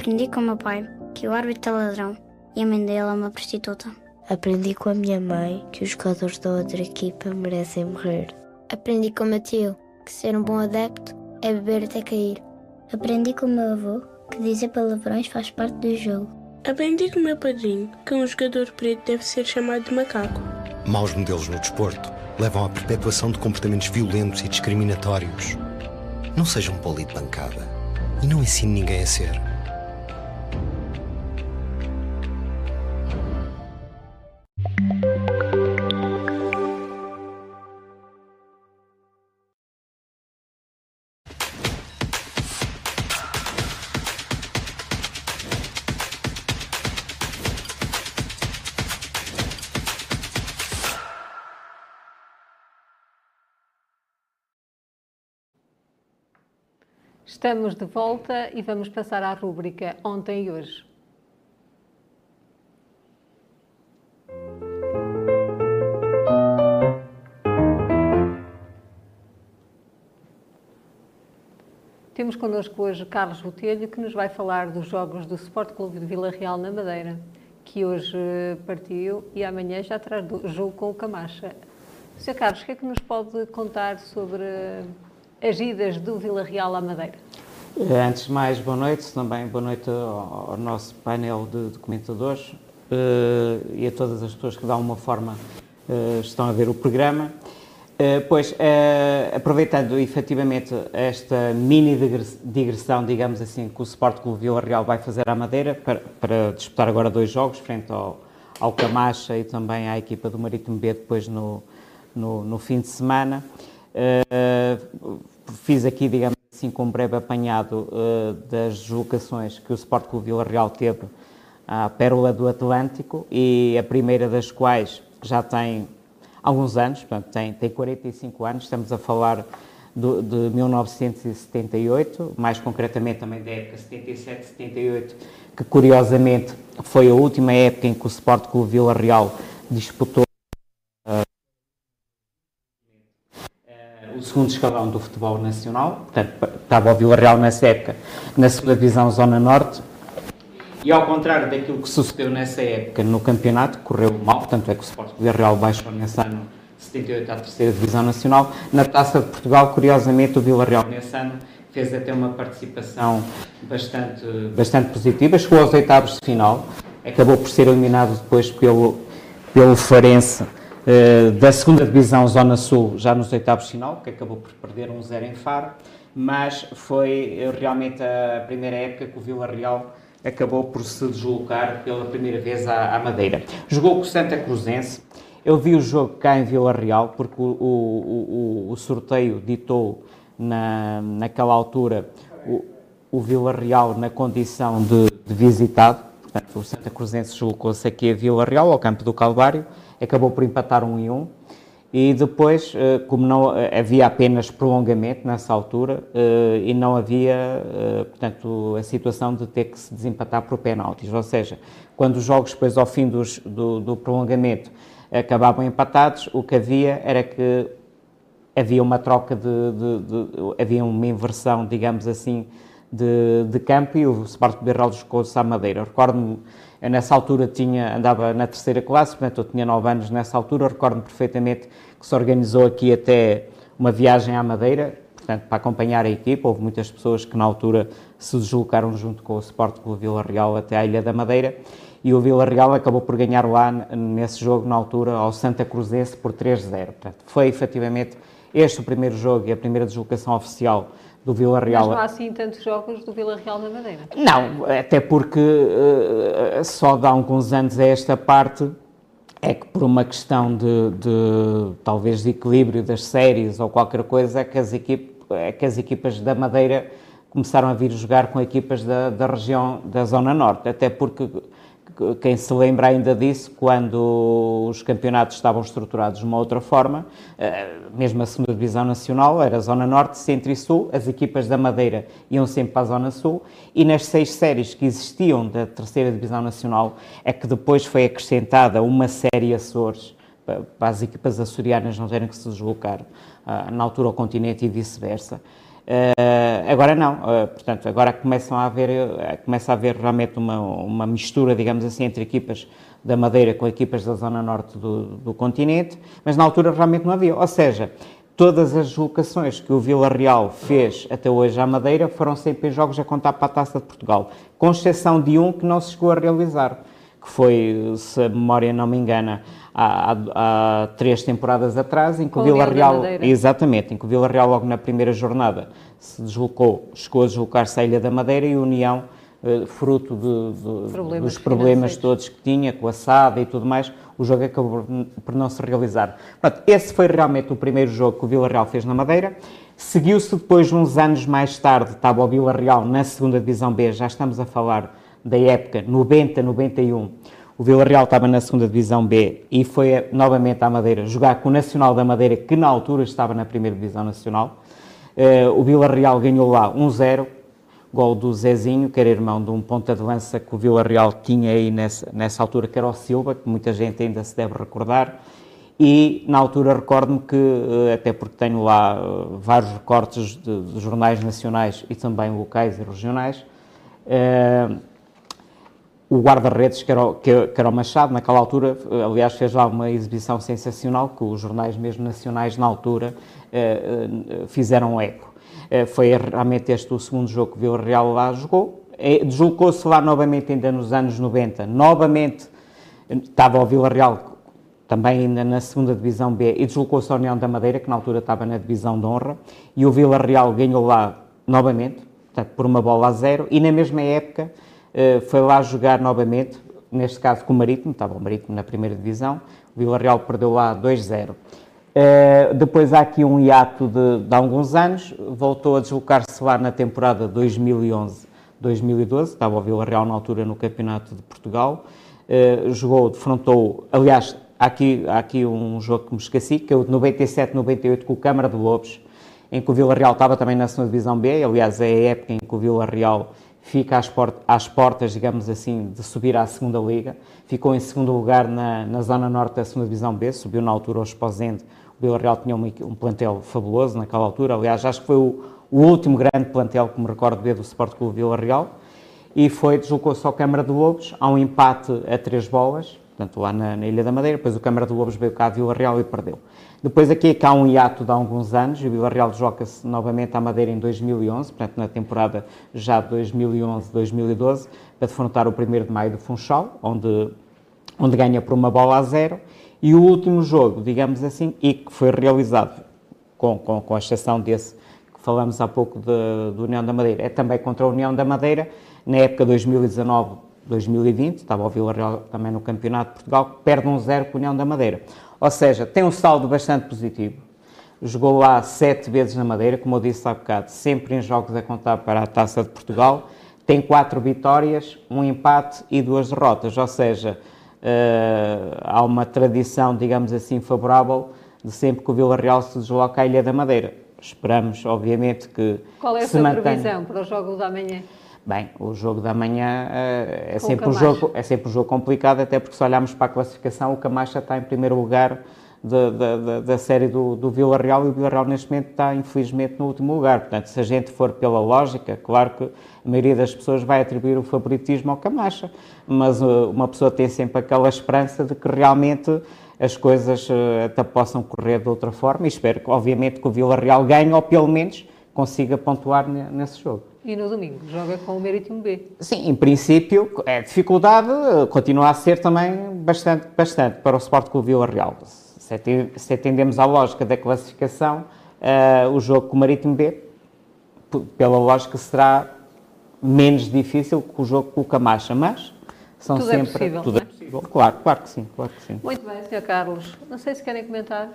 Aprendi com o meu pai que o árbitro é ladrão e a mãe dele é uma prostituta. Aprendi com a minha mãe que os jogadores da outra equipa merecem morrer. Aprendi com o meu tio que ser um bom adepto é beber até cair. Aprendi com o meu avô que dizer palavrões faz parte do jogo. Aprendi com o meu padrinho que um jogador preto deve ser chamado de macaco. Maus modelos no desporto levam à perpetuação de comportamentos violentos e discriminatórios. Não seja um poli de bancada e não ensine ninguém a ser. Estamos de volta e vamos passar à rúbrica Ontem e Hoje. Temos connosco hoje Carlos Botelho, que nos vai falar dos jogos do Sport Clube de Vila Real na Madeira, que hoje partiu e amanhã já traz jogo com o Camacha. Sr. Carlos, o que é que nos pode contar sobre as idas do Vila Real à Madeira? Antes de mais, boa noite também, boa noite ao nosso painel de comentadores e a todas as pessoas que de alguma forma estão a ver o programa. Pois, aproveitando efetivamente esta mini digressão, digamos assim, que o Sport Clube Vila Real vai fazer à Madeira para disputar agora dois jogos, frente ao Camacha e também à equipa do Marítimo B depois no fim de semana. Fiz aqui, digamos assim, com um breve apanhado das deslocações que o Sport Clube Vila Real teve à Pérola do Atlântico, e a primeira das quais já tem alguns anos, portanto, tem 45 anos, estamos a falar de 1978, mais concretamente também da época 77-78, que curiosamente foi a última época em que o Sport Clube Vila Real disputou o segundo escalão do futebol nacional. Portanto, estava o Vila Real nessa época na 2ª Divisão Zona Norte, e ao contrário daquilo que sucedeu nessa época no campeonato, correu mal, portanto é que o Sport Vila Real baixou nesse ano 78 à 3ª Divisão Nacional. Na Taça de Portugal, curiosamente, o Vila Real nesse ano fez até uma participação bastante positiva, chegou aos 8º de final, acabou por ser eliminado depois pelo Farense da 2ª Divisão Zona Sul, já nos 8º final, que acabou por perder 1-0 em Faro, mas foi realmente a primeira época que o Vila Real acabou por se deslocar pela primeira vez à Madeira. Jogou com o Santa Cruzense. Eu vi o jogo cá em Vila Real, porque o sorteio ditou naquela altura o Vila Real na condição de visitado. Portanto, o Santa Cruzense deslocou-se aqui a Vila Real, ao campo do Calvário, acabou por empatar 1-1, e depois, como não havia apenas prolongamento nessa altura e não havia, portanto, a situação de ter que se desempatar por penaltis, ou seja, quando os jogos depois ao fim do prolongamento acabavam empatados, o que havia era que havia uma troca havia uma inversão, digamos assim, de campo, e o Sport Clube Vila Real deslocou-se à Madeira. Recordo-me, eu nessa altura andava na 3ª classe, portanto eu tinha 9 anos nessa altura. Recordo-me perfeitamente que se organizou aqui até uma viagem à Madeira, portanto, para acompanhar a equipa. Houve muitas pessoas que na altura se deslocaram junto com o Sport Clube Vila Real até à Ilha da Madeira, e o Vila Real acabou por ganhar lá nesse jogo, na altura, ao Santa Cruzense por 3-0. Portanto, foi efetivamente este o primeiro jogo e a primeira deslocação oficial do Vila Real. Mas não há assim tantos jogos do Vila Real na Madeira? Não, até porque só de há alguns anos a esta parte é que, por uma questão de talvez de equilíbrio das séries ou qualquer coisa, é que as equipas da Madeira começaram a vir jogar com equipas da região da Zona Norte, até porque quem se lembra ainda disso, quando os campeonatos estavam estruturados de uma outra forma, mesmo a 2ª Divisão Nacional era Zona Norte, Centro e Sul, as equipas da Madeira iam sempre para a Zona Sul, e nas 6 séries que existiam da 3ª Divisão Nacional é que depois foi acrescentada uma série Açores, para as equipas açorianas não terem que se deslocar na altura ao continente e vice-versa. Agora não, portanto, agora começa a haver realmente uma mistura, digamos assim, entre equipas da Madeira com equipas da zona norte do continente, mas na altura realmente não havia, ou seja, todas as deslocações que o Vila Real fez até hoje à Madeira foram sempre em jogos a contar para a Taça de Portugal, com exceção de um que não se chegou a realizar, que foi, se a memória não me engana, há 3 temporadas atrás, em que o Vila Real, exatamente, em que o Vila Real logo na primeira jornada se deslocou, chegou a deslocar-se à Ilha da Madeira e a União, fruto dos problemas todos que tinha, com a SAD e tudo mais, o jogo acabou por não se realizar. Pronto, esse foi realmente o primeiro jogo que o Vila Real fez na Madeira. Seguiu-se depois, uns anos mais tarde, estava o Vila Real na 2ª Divisão B, já estamos a falar da época 90-91, o Vila Real estava na 2ª Divisão B e foi novamente à Madeira jogar com o Nacional da Madeira, que na altura estava na 1ª Divisão Nacional. O Vila Real ganhou lá 1-0, gol do Zezinho, que era irmão de um ponta de lança que o Vila Real tinha aí nessa altura, que era o Silva, que muita gente ainda se deve recordar. E na altura recordo-me que, até porque tenho lá vários recortes de jornais nacionais e também locais e regionais, o guarda-redes, que era o Machado, naquela altura, aliás, fez lá uma exibição sensacional, que os jornais mesmo nacionais, na altura, fizeram eco. Foi realmente este o segundo jogo que o Vila Real lá jogou. Deslocou-se lá novamente ainda nos anos 90. Novamente estava o Vila Real também ainda na 2ª Divisão B e deslocou-se à União da Madeira, que na altura estava na Divisão de Honra, e o Vila Real ganhou lá novamente, portanto, por 1-0, e na mesma época foi lá jogar novamente, neste caso com o Marítimo, estava o Marítimo na 1ª Divisão, o Vila Real perdeu lá 2-0. Depois há aqui um hiato de alguns anos, voltou a deslocar-se lá na temporada 2011-2012, estava o Vila Real na altura no Campeonato de Portugal, jogou, defrontou, aliás, há aqui um jogo que me esqueci, que é o de 97-98 com o Câmara de Lobos, em que o Vila Real estava também na 2ª Divisão B, aliás, é a época em que o Vila Real fica às portas, digamos assim, de subir à 2ª Liga, ficou em 2º lugar na zona norte da 2ª Divisão B, subiu na altura ao Esposende, o Vila Real tinha um plantel fabuloso naquela altura, aliás, acho que foi o último grande plantel que me recordo ver do Sport Clube de Vila Real, e deslocou-se ao Câmara de Lobos, há um empate a 3 bolas, portanto lá na Ilha da Madeira, depois o Câmara de Lobos veio cá a Vila Real e perdeu. Depois aqui é que há um hiato de há alguns anos, e o Vila Real joga-se novamente à Madeira em 2011, portanto na temporada já de 2011-2012, para defrontar o 1º de Maio do Funchal, onde ganha por 1-0, e o último jogo, digamos assim, e que foi realizado, com a exceção desse que falamos há pouco do União da Madeira, é também contra a União da Madeira, na época 2019-2020, estava o Vila Real também no Campeonato de Portugal, perde 1-0 com a União da Madeira. Ou seja, tem um saldo bastante positivo. Jogou lá 7 vezes na Madeira, como eu disse há bocado, sempre em jogos a contar para a Taça de Portugal. Tem 4 vitórias, 1 empate e 2 derrotas. Ou seja, há uma tradição, digamos assim, favorável de sempre que o Vila Real se desloca à Ilha da Madeira. Esperamos, obviamente, que qual é a sua previsão para o jogo da manhã? Bem, o jogo da manhã é sempre um jogo complicado, até porque se olharmos para a classificação, o Camacha está em primeiro lugar da série do Vila Real, e o Vila Real neste momento está, infelizmente, no último lugar. Portanto, se a gente for pela lógica, claro que a maioria das pessoas vai atribuir o favoritismo ao Camacha, mas uma pessoa tem sempre aquela esperança de que realmente as coisas até possam correr de outra forma, e espero, obviamente, que o Vila Real ganhe, ou pelo menos consiga pontuar nesse jogo. E no domingo joga com o Marítimo B? Sim, em princípio, a dificuldade continua a ser também bastante para o Sport Clube Vila Real. Se atendemos à lógica da classificação, o jogo com o Marítimo B, pela lógica, será menos difícil que o jogo com o Camacha, mas são tudo sempre... Tudo é possível, claro que sim. Muito bem, Sr. Carlos. Não sei se querem comentar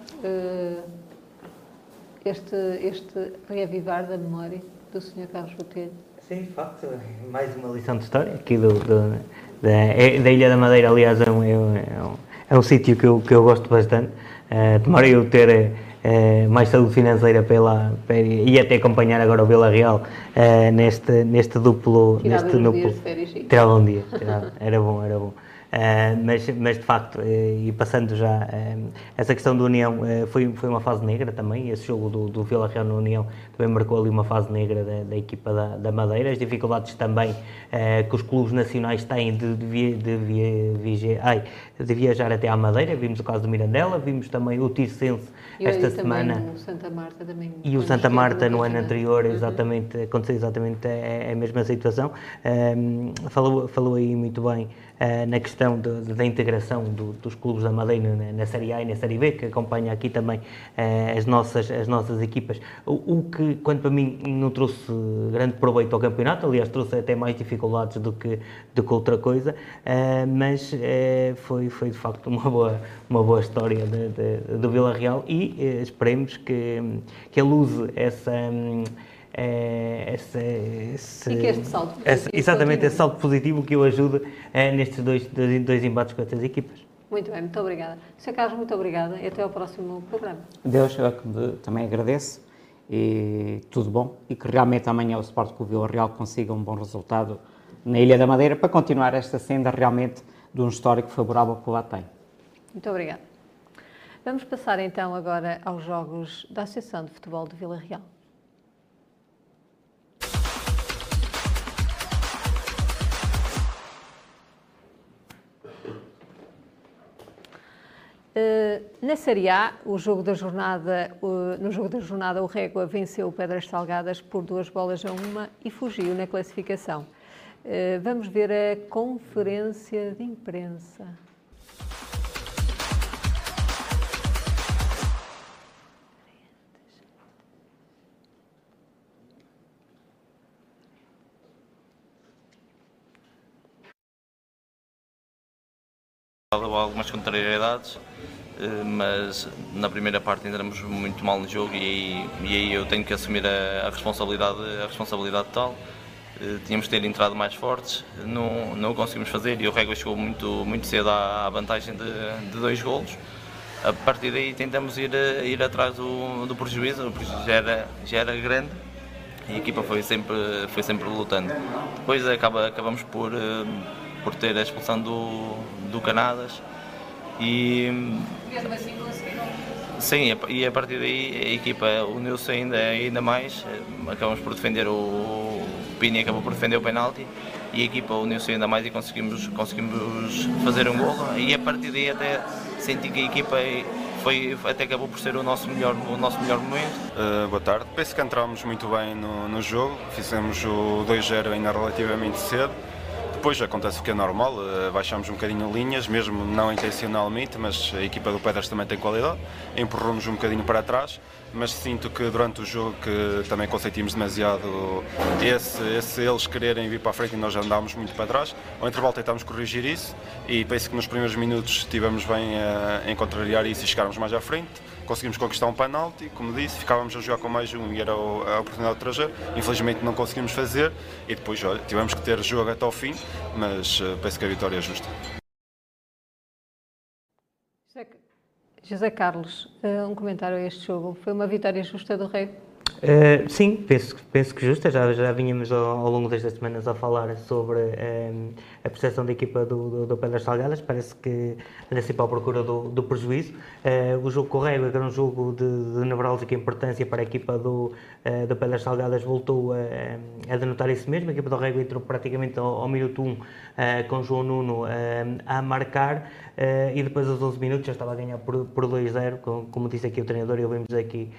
este reavivar da memória do Sr. Carlos Botelho. Sim, de facto, mais uma lição de história aqui da Ilha da Madeira. Aliás, é um sítio que eu gosto bastante. Tomara eu ter mais saúde financeira e até acompanhar agora o Vila Real neste duplo. Tirava um dia. Era bom. Mas de facto, e passando já, essa questão do União foi uma fase negra também. Esse jogo do Vila Real no União também marcou ali uma fase negra da equipa da Madeira. As dificuldades também que os clubes nacionais têm de viajar até à Madeira. Vimos o caso do Mirandela, vimos também o Tircense esta semana. E o Santa Marta também. E o Santa Marta no ano anterior, exatamente, aconteceu exatamente a mesma situação. Falou aí muito bem na questão da integração dos clubes da Madeira na Série A e na Série B, que acompanha aqui também as nossas equipas, o que, quanto a mim, não trouxe grande proveito ao campeonato, aliás, trouxe até mais dificuldades do que outra coisa, mas foi de facto uma boa história do Vila Real e esperemos que ele use esse salto positivo que o ajuda nestes dois embates com estas equipas. Muito bem, muito obrigada. Sr. Carlos, muito obrigada e até ao próximo programa. Deus, eu também agradeço e tudo bom, e que realmente amanhã o Sport Clube de Vila Real consiga um bom resultado na Ilha da Madeira para continuar esta senda realmente de um histórico favorável que o Atei. Muito obrigada. Vamos passar então agora aos jogos da Associação de Futebol de Vila Real. Na Série A, no jogo da jornada, o Régua venceu o Pedras Salgadas por 2-1 e fugiu na classificação. Vamos ver a conferência de imprensa. Algumas contrariedades, mas na primeira parte entramos muito mal no jogo e aí eu tenho que assumir a responsabilidade total. Tínhamos de ter entrado mais fortes, não o conseguimos fazer e o Régua chegou muito cedo à vantagem de 2 golos. A partir daí tentamos ir atrás do prejuízo. O prejuízo já era grande e a equipa foi sempre lutando. Depois acabamos por ter a expulsão do Canadas e mesmo assim conseguiram. Sim, e a partir daí a equipa uniu-se ainda mais. Acabamos por defender o Pini acabou por defender o penalti e a equipa uniu-se ainda mais e conseguimos fazer um golo, e a partir daí até senti que a equipa até acabou por ser o nosso melhor momento. Boa tarde, penso que entrámos muito bem no jogo, fizemos o 2-0 ainda relativamente cedo. Depois acontece o que é normal, baixamos um bocadinho linhas, mesmo não intencionalmente, mas a equipa do Pedras também tem qualidade, empurrou-nos um bocadinho para trás, mas sinto que durante o jogo que também consentimos demasiado eles quererem vir para a frente e nós andámos muito para trás. Ao intervalo tentámos corrigir isso e penso que nos primeiros minutos estivemos bem em contrariar isso e chegámos mais à frente. Conseguimos conquistar um penalti, como disse, ficávamos a jogar com mais um e era a oportunidade de trazer. Infelizmente não conseguimos fazer e depois olha, tivemos que ter jogo até ao fim, mas penso que a vitória é justa. José Carlos, um comentário a este jogo. Foi uma vitória justa do Rei? Sim, penso que justa. Já vinhamos ao longo destas semanas a falar sobre a percepção da equipa do Pedras Salgadas. Parece que anda sempre à procura do prejuízo. O jogo com o Régua, que era um jogo de nevrálgica importância para a equipa do Pedras Salgadas, voltou a denotar isso mesmo. A equipa do Régua entrou praticamente ao minuto 1 com João Nuno a marcar e depois aos 11 minutos já estava a ganhar por 2-0, como disse aqui o treinador, e ouvimos aqui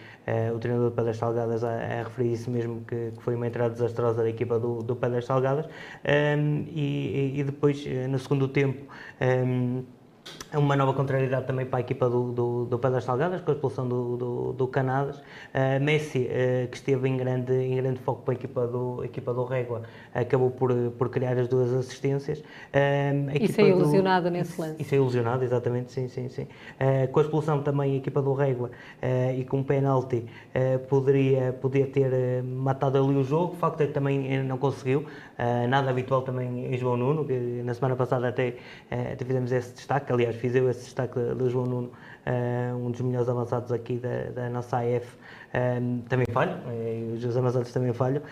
o treinador do Pedras Salgadas a referir isso mesmo, que foi uma entrada desastrosa da equipa do Pedras Salgadas. E depois, no segundo tempo, uma nova contrariedade também para a equipa do Pedras Salgadas, com a expulsão do Canadas. Messi, que esteve em grande foco para a equipa do Régua, acabou por criar as 2 assistências. E saiu ilusionado nesse lance. E saiu ilusionado, exatamente, sim. Com a expulsão também a equipa do Régua e com um penalti podia ter matado ali o jogo. O facto é que também não conseguiu, nada habitual também em João Nuno, que na semana passada até fizemos esse destaque, aliás, fiz eu esse destaque do João Nuno, um dos melhores avançados aqui da nossa AF, também falho, os amazonas também falham,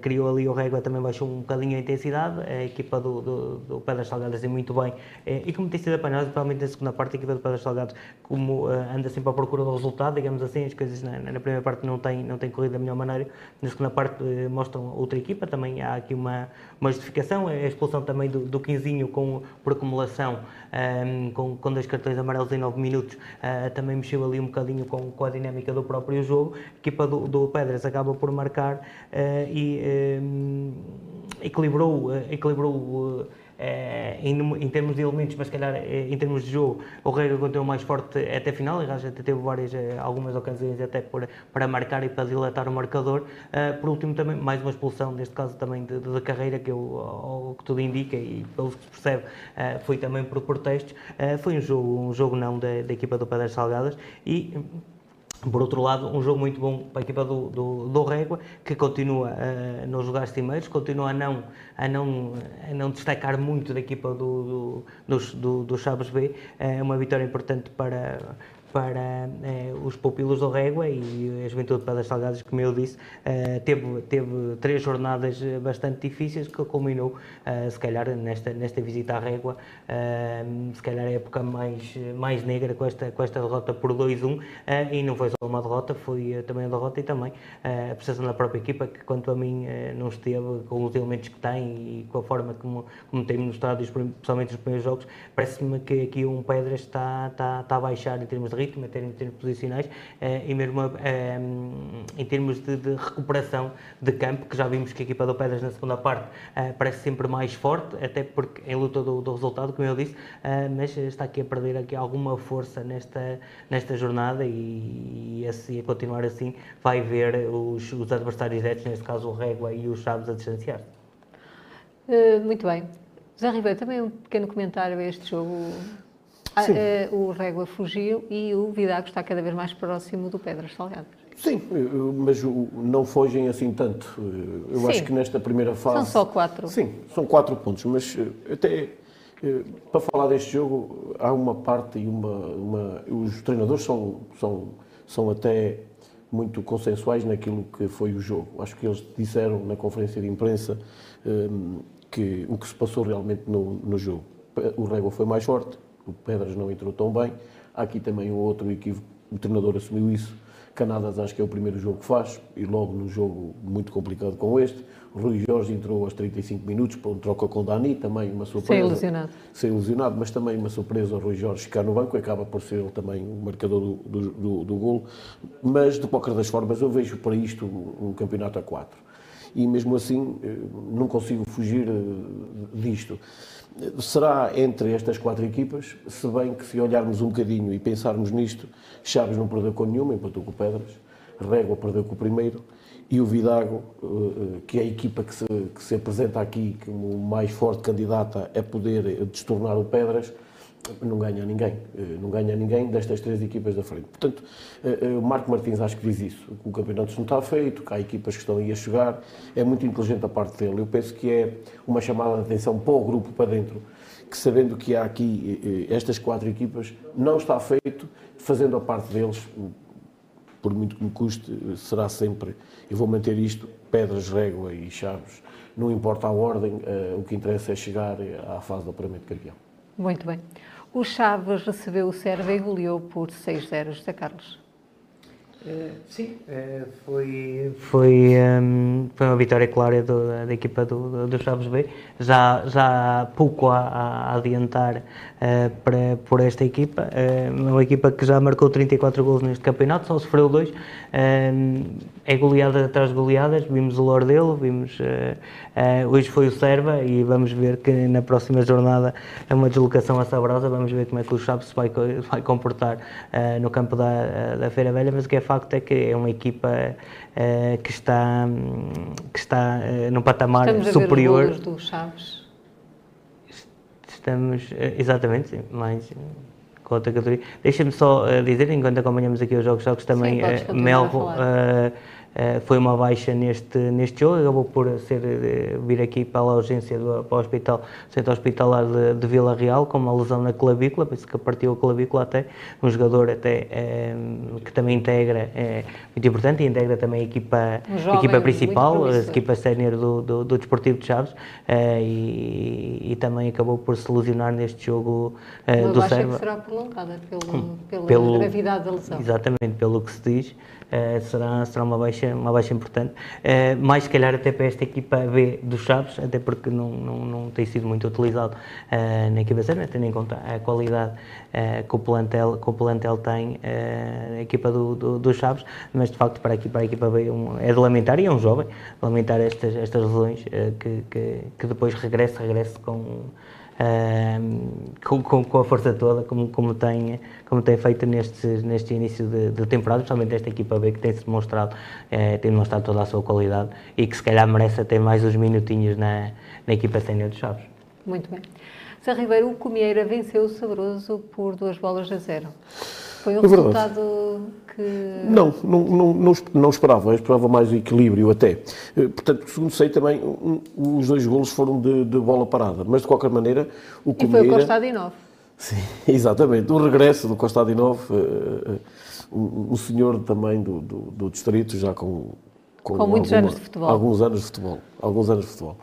criou ali o Régua, também baixou um bocadinho a intensidade, a equipa do Pedras Salgadas é muito bem, e como tem sido apanhado, principalmente na segunda parte, a equipa do Pedras Salgadas, como anda sempre à procura do resultado, digamos assim, as coisas na primeira parte não tem corrido da melhor maneira, na segunda parte mostram outra equipa, também há aqui uma justificação, a expulsão também do Quinzinho por acumulação, com dois cartões amarelos em 9 minutos, também mexeu ali um bocadinho com a dinâmica do próprio jogo. A equipa do Pedras acaba por marcar equilibrou em termos de elementos, mas se calhar em termos de jogo, o Régua continuou mais forte até a final, já teve algumas ocasiões até para marcar e para dilatar o marcador. Por último, também mais uma expulsão, neste caso também de carreira, que o que tudo indica e pelo que se percebe foi também por protestos. Foi um jogo não da equipa do Pedras Salgadas e, por outro lado, um jogo muito bom para a equipa do Régua, que continua nos lugares cimeiros, continua a não destacar muito da equipa do Chaves B. É uma vitória importante para os pupilos do Régua e a Juventude de Pedras Salgadas, como eu disse, teve 3 jornadas bastante difíceis, que culminou, se calhar, nesta visita à Régua, se calhar a época mais negra, com esta derrota por 2-1, e não foi só uma derrota, foi também a derrota e também a prestação da própria equipa, que quanto a mim não esteve, com os elementos que tem e com a forma como tem mostrado, principalmente nos primeiros jogos. Parece-me que aqui um Pedras está a baixar em termos de ritmo, em termos posicionais, e mesmo em termos de recuperação de campo, que já vimos que a equipa do Pedras na segunda parte parece sempre mais forte, até porque em luta do resultado, como eu disse, mas está aqui a perder alguma força nesta jornada e assim, a continuar assim, vai ver os adversários diretos, neste caso o Régua e o Chaves, a distanciar-se. Muito bem. José Ribeiro, também um pequeno comentário a este jogo. O Régua fugiu e o Vidago está cada vez mais próximo do Pedras Salgadas. Sim, mas não fogem assim tanto. Eu sim, acho que nesta primeira fase... São só 4. Sim, são 4 pontos, mas até para falar deste jogo há uma parte e os treinadores são até muito consensuais naquilo que foi o jogo. Acho que eles disseram na conferência de imprensa que o que se passou realmente no jogo. O Régua foi mais forte. O Pedras não entrou tão bem. Há aqui também um outro equívoco, o treinador assumiu isso. Canadas acho que é o primeiro jogo que faz, e logo num jogo muito complicado como este. Rui Jorge entrou aos 35 minutos para um troca com Dani, também uma surpresa. Sem ilusionado, mas também uma surpresa o Rui Jorge ficar no banco, acaba por ser ele também o marcador do golo. Mas, de qualquer das formas, eu vejo para isto um campeonato a 4. E mesmo assim, não consigo fugir disto. Será entre estas 4 equipas, se bem que se olharmos um bocadinho e pensarmos nisto, Chaves não perdeu com nenhuma, empatou com o Pedras, Régua perdeu com o primeiro, e o Vidago, que é a equipa que se apresenta aqui como o mais forte candidata a poder destornar o Pedras, não ganha ninguém destas 3 equipas da frente. Portanto, o Marco Martins acho que diz isso, que o campeonato não está feito, que há equipas que estão aí a chegar, é muito inteligente a parte dele. Eu penso que é uma chamada de atenção para o grupo, para dentro, que sabendo que há aqui estas 4 equipas, não está feito, fazendo a parte deles, por muito que me custe, será sempre, eu vou manter isto, Pedras, Régua e Chaves, não importa a ordem, o que interessa é chegar à fase do apuramento campeão. Muito bem. O Chaves recebeu o Sérvia e goleou por 6-0, José Carlos. Sim, foi uma vitória clara da equipa do Chaves B, já pouco a adiantar por esta equipa, uma equipa que já marcou 34 golos neste campeonato, só sofreu 2, é goleada atrás de goleadas, vimos o Lordelo, hoje foi o Serva e vamos ver que na próxima jornada é uma deslocação a Sabrosa, vamos ver como é que o Chaves se vai comportar no campo da Feira Velha, mas o que é facto é que é uma equipa que está num patamar superior. Estamos a ver os golos do Chaves. Estamos, exatamente, mais com outra categoria. Deixa-me só dizer, enquanto acompanhamos aqui os jogos também, Melro Foi uma baixa neste jogo, acabou por vir aqui pela urgência para o hospital, centro hospitalar de Vila Real, com uma lesão na clavícula, por isso que partiu a clavícula até, um jogador até, que também integra, muito importante, e integra também a equipa principal, a equipa sénior do Desportivo de Chaves, e também acabou por se lesionar neste jogo do Serva. Uma baixa que será prolongada pela gravidade da lesão. Exatamente, pelo que se diz, será uma baixa importante, mais se calhar até para esta equipa B dos Chaves, até porque não tem sido muito utilizado na equipa sénior, tendo em conta a qualidade que o plantel tem, a equipa dos Chaves, mas de facto para a equipa B é de lamentar, e é um jovem, lamentar estas lesões, que depois regressa com a força toda, como tem feito neste início de temporada, principalmente desta equipa B, que tem demonstrado toda a sua qualidade e que se calhar merece até mais uns minutinhos na equipa sénior de Chaves. Muito bem. José Ribeiro, o Cumieira venceu o Sabroso por 2-0. Foi um resultado que... Não esperava. Eu esperava mais equilíbrio até. Portanto, segundo sei também, os dois golos foram de bola parada. Mas, de qualquer maneira, o Cumieira... E foi o Costa de 9. Sim, exatamente. O regresso do Costa de 9, o senhor também do distrito, já com muitos anos de futebol. Alguns anos de futebol.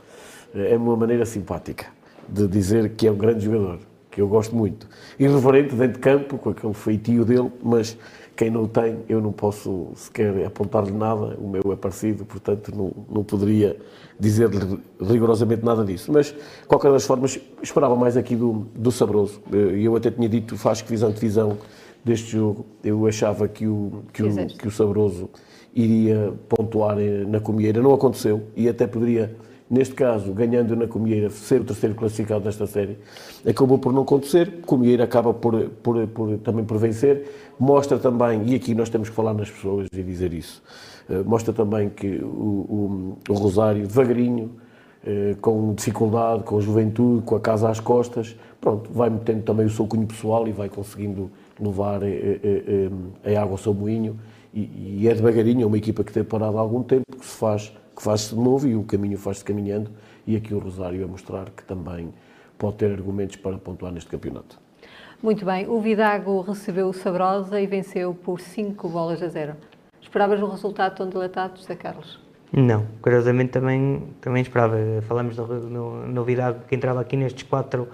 É uma maneira simpática de dizer que é um grande jogador, que eu gosto muito. Irreverente dentro de campo, com aquele feitio dele, mas quem não tem, eu não posso sequer apontar-lhe nada, o meu é parecido, portanto não poderia dizer-lhe rigorosamente nada disso. Mas, de qualquer das formas, esperava mais aqui do Sabroso. Eu até tinha dito, fiz a antevisão deste jogo, eu achava que o Sabroso iria pontuar na Cumieira, não aconteceu, e até poderia... Neste caso, ganhando na Cumieira, ser o terceiro classificado desta série, acabou por não acontecer. Cumieira acaba também por vencer. Mostra também, e aqui nós temos que falar nas pessoas e dizer isso, mostra também que o Rosário, devagarinho, com dificuldade, com juventude, com a casa às costas, pronto, vai metendo também o seu cunho pessoal e vai conseguindo levar a água ao seu moinho. E é devagarinho, é uma equipa que tem parado há algum tempo, que faz-se de novo, e o caminho faz-se caminhando, e aqui o Rosário a mostrar que também pode ter argumentos para pontuar neste campeonato. Muito bem, o Vidago recebeu o Sabrosa e venceu por 5-0. Esperavas um resultado tão dilatado, José Carlos? Não, curiosamente também esperava. Falamos no Vidago, que entrava aqui nestes quatro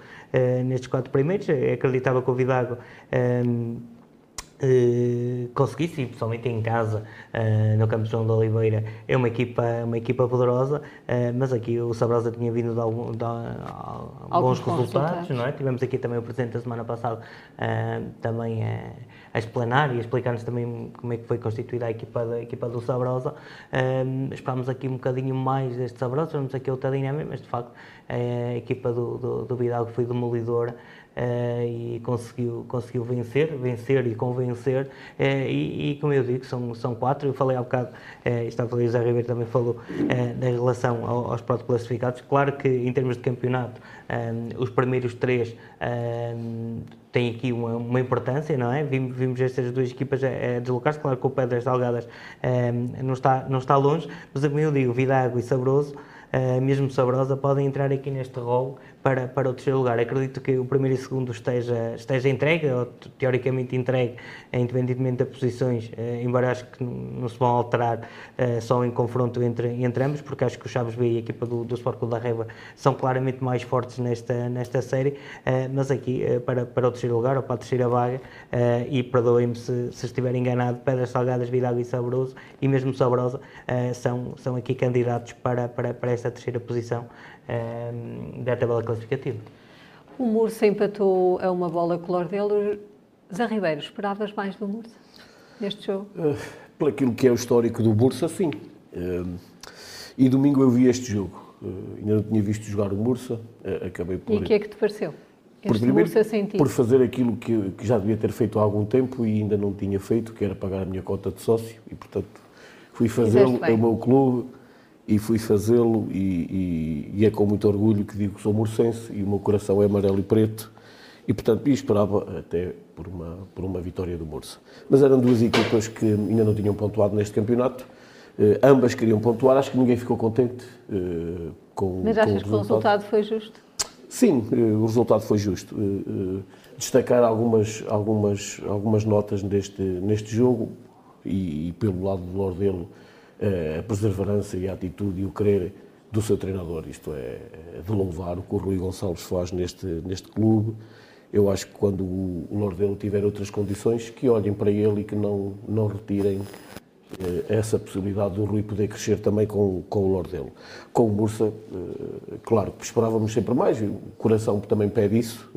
primeiros, acreditava que o Vidago... conseguisse, e principalmente em casa, no campo de João de Oliveira, é uma equipa poderosa, mas aqui o Sabrosa tinha vindo de alguns bons resultados, não é? Tivemos aqui também o presidente da semana passada também a explanar e a explicar-nos também como é que foi constituída a equipa do Sabrosa. Esperámos aqui um bocadinho mais deste Sabrosa, vamos aqui outra dinâmica, mas de facto a equipa do Vidago foi demolidora, e conseguiu vencer e convencer, e como eu digo, são quatro. Eu falei há bocado, estava a falar, o José Ribeiro também falou, da relação aos protoclassificados. Claro que em termos de campeonato, os primeiros três têm aqui uma importância, não é? Vimos estas duas equipas a deslocar-se. Claro que o Pedras Salgadas não está longe, mas como eu digo, Vidago e Sabroso, mesmo Sabrosa, podem entrar aqui neste rol para o terceiro lugar. Acredito que o primeiro e o segundo esteja entregue, ou teoricamente entregue, independentemente das posições, embora acho que não se vão alterar, só em confronto entre ambos, porque acho que o Chaves B e a equipa do Sport Clube da Régua são claramente mais fortes nesta série, mas aqui para o terceiro lugar, ou para a terceira vaga, e perdoem-me se estiver enganado, Pedras Salgadas, Vidago e Sabroso, e mesmo Sabrosa, são aqui candidatos para esta terceira posição da tabela classificativa. O Murça empatou a 1 bola com o Lordelo. Zé Ribeiro, esperavas mais do Murça neste jogo? Por aquilo que é o histórico do Murça, sim. E domingo eu vi este jogo. Ainda não tinha visto jogar o Murça. Acabei por... E o que é que te pareceu? Por fazer aquilo que já devia ter feito há algum tempo e ainda não tinha feito, que era pagar a minha cota de sócio, e portanto fui fazê-lo, é o meu clube, e fui fazê-lo, e é com muito orgulho que digo que sou murcense, e o meu coração é amarelo e preto, e portanto esperava até por uma vitória do Murça. Mas eram duas equipas que ainda não tinham pontuado neste campeonato, Ambas queriam pontuar, acho que ninguém ficou contente com o resultado. Mas achas que o resultado foi justo? Sim, o resultado foi justo. Destacar algumas notas neste jogo e pelo lado do Lordelo, a perseverança e a atitude e o querer do seu treinador. Isto é de louvar o que o Rui Gonçalves faz neste clube. Eu acho que quando o Lordelo tiver outras condições, que olhem para ele e que não retirem essa possibilidade do Rui poder crescer também com o Lordelo. Com o Murça, claro, esperávamos sempre mais, o coração também pede isso,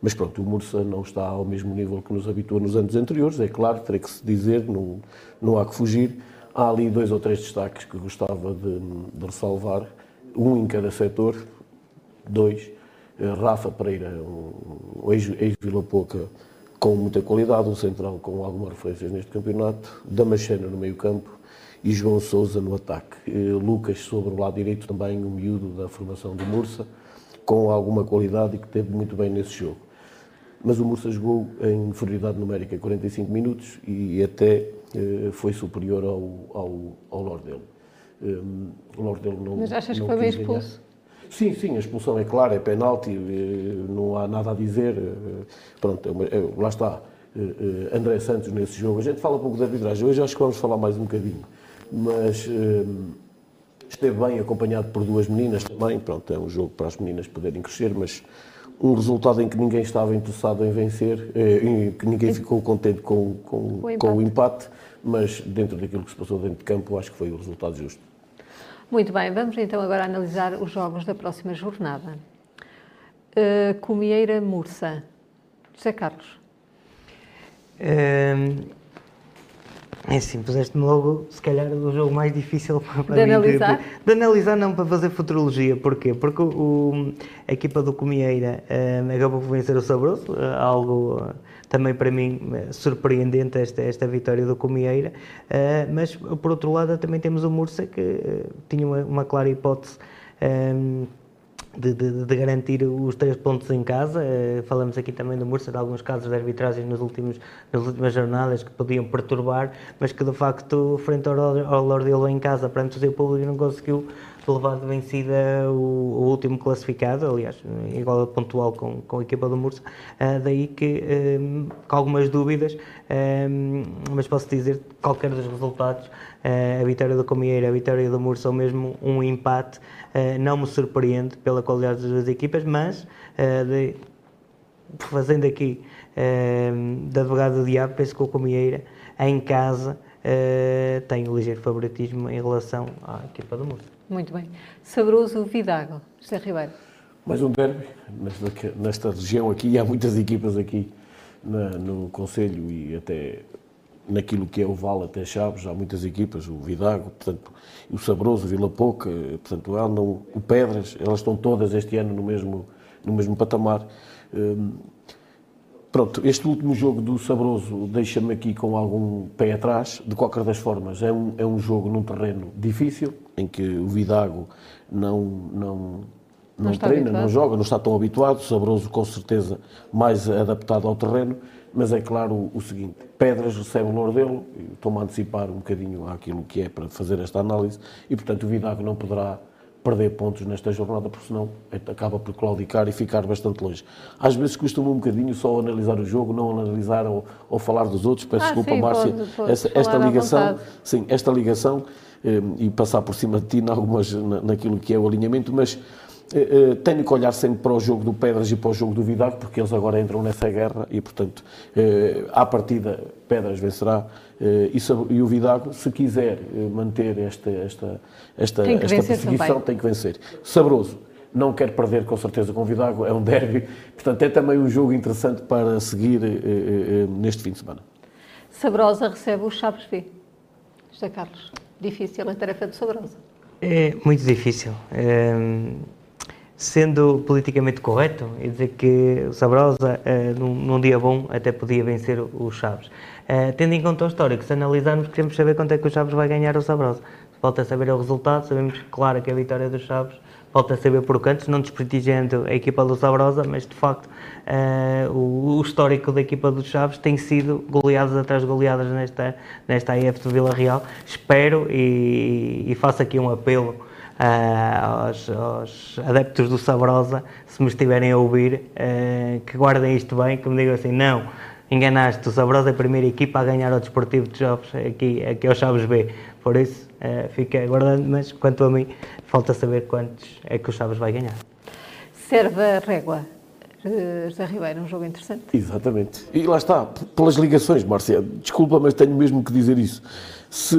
mas pronto, o Murça não está ao mesmo nível que nos habituou nos anos anteriores, é claro, terá que se dizer, não há que fugir. Há ali 2 ou 3 destaques que gostava de ressalvar, um em cada setor, 2. Rafa Pereira, um ex-Vila Pouca, com muita qualidade, um central com algumas referências neste campeonato, Damasceno no meio-campo e João Sousa no ataque. Lucas sobre o lado direito, também um miúdo da formação do Murça, com alguma qualidade e que teve muito bem nesse jogo. Mas o Murça jogou em inferioridade numérica 45 minutos e até foi superior ao Lordelo. O Lordelo não. Mas achas que foi bem expulso? Sim, a expulsão é clara, é penalti, não há nada a dizer. Pronto, lá está André Santos nesse jogo. A gente fala pouco de arbitragem, hoje acho que vamos falar mais um bocadinho. Mas esteve bem, acompanhado por 2 meninas também. Pronto, é um jogo para as meninas poderem crescer, mas um resultado em que ninguém estava interessado em vencer, em que ninguém ficou contente com o empate, mas dentro daquilo que se passou dentro de campo, acho que foi o resultado justo. Muito bem, vamos então agora analisar os jogos da próxima jornada. Cumieira, Murça. José Carlos. É assim, puseste-me logo, se calhar, o jogo mais difícil para mim. Analisar? De analisar, não, para fazer futurologia. Porquê? Porque a equipa do Cumieira acabou por vencer o Sabrosa, algo também para mim surpreendente esta vitória do Cumieira, mas por outro lado também temos o Murça, que tinha uma clara hipótese de garantir os 3 pontos em casa. Falamos aqui também do Murça, de alguns casos de arbitragem nas últimas jornadas que podiam perturbar, mas que de facto, frente ao Lordelo em casa, perante o seu público, não conseguiu levar de vencida o último classificado, aliás, igual a pontual com a equipa do Murça. Daí que, com algumas dúvidas, mas posso dizer qualquer dos resultados, a vitória do Cumieira, a vitória do Murça ou mesmo um empate, não me surpreende pela qualidade das duas equipas, mas fazendo aqui de advogado do diabo, penso que o Cumieira em casa tem um ligeiro favoritismo em relação à equipa do Murça. Muito bem. Sabroso, Vidago. José Ribeiro. Mais um derby. Nesta região aqui, há muitas equipas aqui no concelho e até naquilo que é o Vale até Chaves, há muitas equipas, o Vidago, portanto, o Sabroso, Vila Pouca, portanto, andam, o Pedras, elas estão todas este ano no mesmo patamar. Pronto, este último jogo do Sabroso deixa-me aqui com algum pé atrás. De qualquer das formas, é um jogo num terreno difícil, em que o Vidago não treina, habituado. Não joga, não está tão habituado. O Sabroso, com certeza, mais adaptado ao terreno. Mas é claro o seguinte, Pedras recebe o Lordelo, estou-me a antecipar um bocadinho àquilo que é para fazer esta análise, e, portanto, o Vidago não poderá perder pontos nesta jornada, porque senão acaba por claudicar e ficar bastante longe. Às vezes costumo um bocadinho só analisar o jogo, não analisar ou falar dos outros. Peço desculpa, sim, Márcia, pode esta ligação, sim, esta ligação, e passar por cima de ti naquilo que é o alinhamento, mas tenho que olhar sempre para o jogo do Pedras e para o jogo do Vidago, porque eles agora entram nessa guerra e, portanto, à partida, Pedras vencerá e o Vidago, se quiser manter esta perseguição, também tem que vencer. Sabroso não quer perder, com certeza, com o Vidago, é um derby, portanto, é também um jogo interessante para seguir neste fim de semana. Sabrosa recebe o Chaves B. José Carlos, difícil a tarefa de Sabrosa. É muito difícil. Sendo politicamente correto, é dizer que o Sabrosa, num dia bom, até podia vencer o Chaves. Tendo em conta o histórico, se analisarmos, queremos saber quanto é que o Chaves vai ganhar o Sabrosa. Falta saber o resultado, sabemos, claro, que a vitória do Chaves volta a saber por cantos, não desprestigiando a equipa do Sabrosa, mas de facto o histórico da equipa do Chaves tem sido goleadas atrás de goleadas nesta AF de Vila Real. Espero e faço aqui um apelo aos adeptos do Sabrosa, se me estiverem a ouvir, que guardem isto bem, que me digam assim: não, enganaste, o Sabrosa é a primeira equipa a ganhar ao Desportivo de Chaves, aqui ao Chaves B. Por isso, fica aguardando, mas quanto a mim, falta saber quantos é que o Chaves vai ganhar. Serve a régua, José Ribeiro, um jogo interessante. Exatamente. E lá está, pelas ligações, Márcia, desculpa, mas tenho mesmo que dizer isso. Se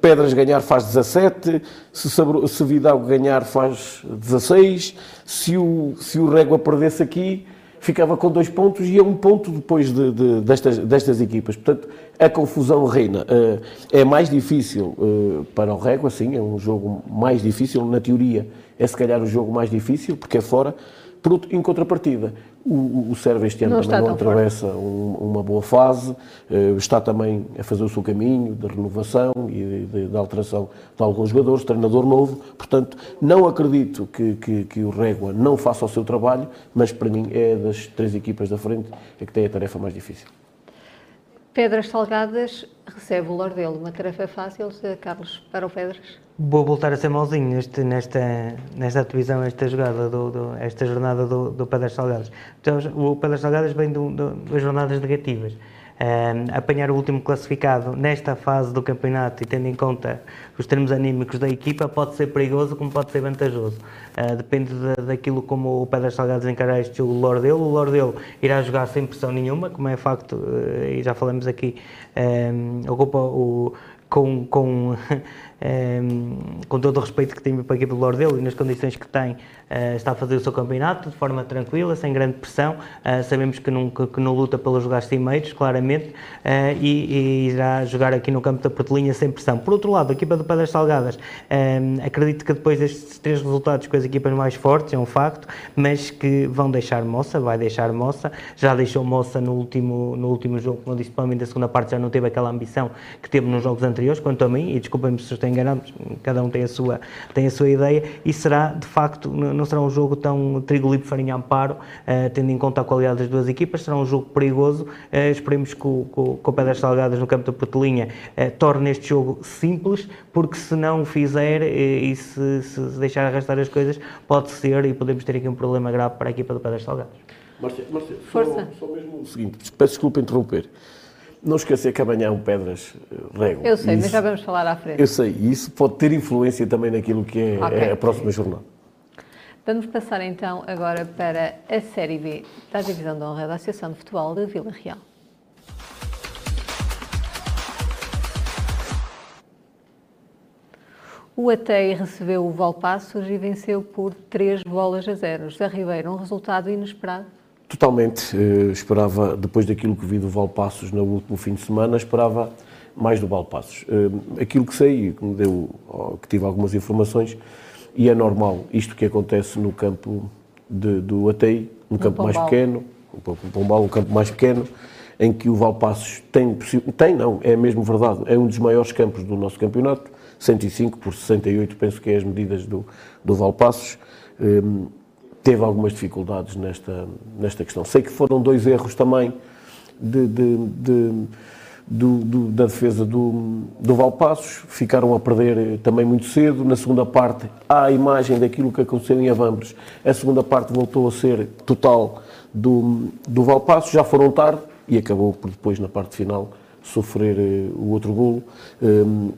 Pedras ganhar faz 17, se Vidago ganhar faz 16, se o Régua perdesse aqui, ficava com 2 pontos e é 1 ponto depois destas equipas. Portanto, a confusão reina. É mais difícil para o Régua, sim, é um jogo mais difícil, na teoria é se calhar o jogo mais difícil, porque é fora. Em contrapartida, o Sérvia este ano também não atravessa uma boa fase, está também a fazer o seu caminho de renovação e de alteração de alguns jogadores, treinador novo, portanto, não acredito que o Régua não faça o seu trabalho, mas para mim é das 3 equipas da frente é que tem a tarefa mais difícil. Pedras Salgadas recebe o Lordelo, uma tarefa fácil, Carlos, para o Pedras? Vou voltar a ser mauzinho nesta divisão, esta jornada do Pedras Salgadas. Então, o Pedras Salgadas vem das jornadas negativas. Apanhar o último classificado nesta fase do campeonato e tendo em conta os termos anímicos da equipa pode ser perigoso como pode ser vantajoso. Depende daquilo como o Pedras Salgadas encarar este jogo do Lordelo. O Lordelo irá jogar sem pressão nenhuma, como é facto, e já falamos aqui, ocupa com todo o respeito que tem para a equipa do Lordelo e nas condições que tem, está a fazer o seu campeonato de forma tranquila, sem grande pressão. Sabemos que não luta pelos lugares cimeiros, claramente, e irá jogar aqui no campo da Portelinha sem pressão. Por outro lado, a equipa do Pedras Salgadas, acredito que depois destes 3 resultados com as equipas mais fortes, é um facto, mas que vão deixar moça, vai deixar moça, já deixou moça no último jogo, como disse, principalmente da segunda parte já não teve aquela ambição que teve nos jogos anteriores. Quanto a mim, e desculpem-me se estou enganado, cada um tem a sua ideia, e será, de facto, não será um jogo tão trigo-lipo, farinha-amparo, tendo em conta a qualidade das 2 equipas, será um jogo perigoso. Esperemos que o Pedras Salgadas no campo da Portelinha torne este jogo simples, porque se não o fizer e se deixar arrastar as coisas, pode ser, e podemos ter aqui um problema grave para a equipa do Pedras Salgadas. Márcia, só mesmo o seguinte, peço desculpa interromper. Não esquecer que amanhã o Pedras Régua. Eu sei, isso, mas já vamos falar à frente. Eu sei, e isso pode ter influência também naquilo que é, okay, é a próxima jornada. Vamos passar então agora para a Série B da Divisão de Honra da Associação de Futebol de Vila Real. O Atei recebeu o Valpaços e venceu por 3-0. José Ribeiro, um resultado inesperado? Totalmente. Esperava, depois daquilo que vi do Valpaços no último fim de semana, esperava mais do Valpaços. Aquilo que sei e que tive algumas informações, e é normal isto que acontece no campo do Atei, no campo mais pequeno, o Pombal, um campo mais pequeno, em que o Valpaços é mesmo verdade, é um dos maiores campos do nosso campeonato, 105 por 68, penso que é as medidas do Valpaços. Teve algumas dificuldades nesta questão. Sei que foram 2 erros também da defesa do Valpaços. Ficaram a perder também muito cedo. Na segunda parte, há a imagem daquilo que aconteceu em Abambres. A segunda parte voltou a ser total do Valpaços. Já foram tarde e acabou por depois, na parte final, sofrer o outro golo.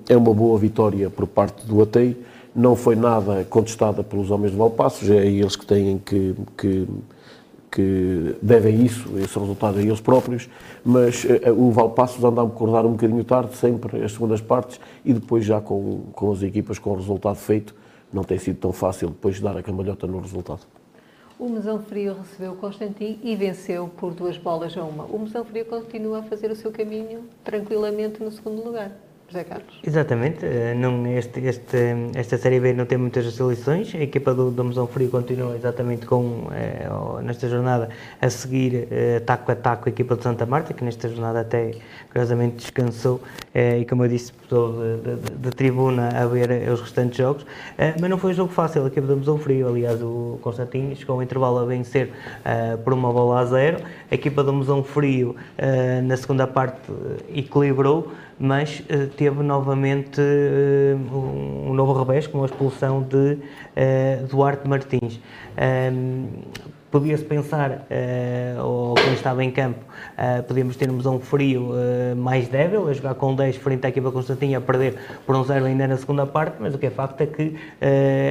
É uma boa vitória por parte do Atei. Não foi nada contestada pelos homens de Valpaços, é eles que têm que devem esse resultado a eles próprios, mas o Valpaços anda a acordar um bocadinho tarde, sempre as segundas partes, e depois já com as equipas com o resultado feito, não tem sido tão fácil depois dar a cambalhota no resultado. O Mesão Frio recebeu o Constantino e venceu por 2-1. O Mesão Frio continua a fazer o seu caminho tranquilamente no segundo lugar. José Carlos. Exatamente, não, esta Série B não tem muitas seleções, a equipa do Mesão Frio continua exatamente com, nesta jornada, a seguir taco a taco a equipa de Santa Marta, que nesta jornada até curiosamente descansou e, como eu disse, estou de tribuna a ver os restantes jogos, mas não foi um jogo fácil a equipa do Mesão Frio. Aliás, o Constantino chegou ao intervalo a vencer por 1-0, a equipa do Mesão Frio na segunda parte equilibrou, mas teve novamente um novo revés com a expulsão de Duarte Martins. Podia-se pensar, ou quem estava em campo, podíamos ter um Mesão Frio mais débil, a jogar com 10 frente à equipa Constantinha, a perder por 1-0 ainda na segunda parte, mas o que é facto é que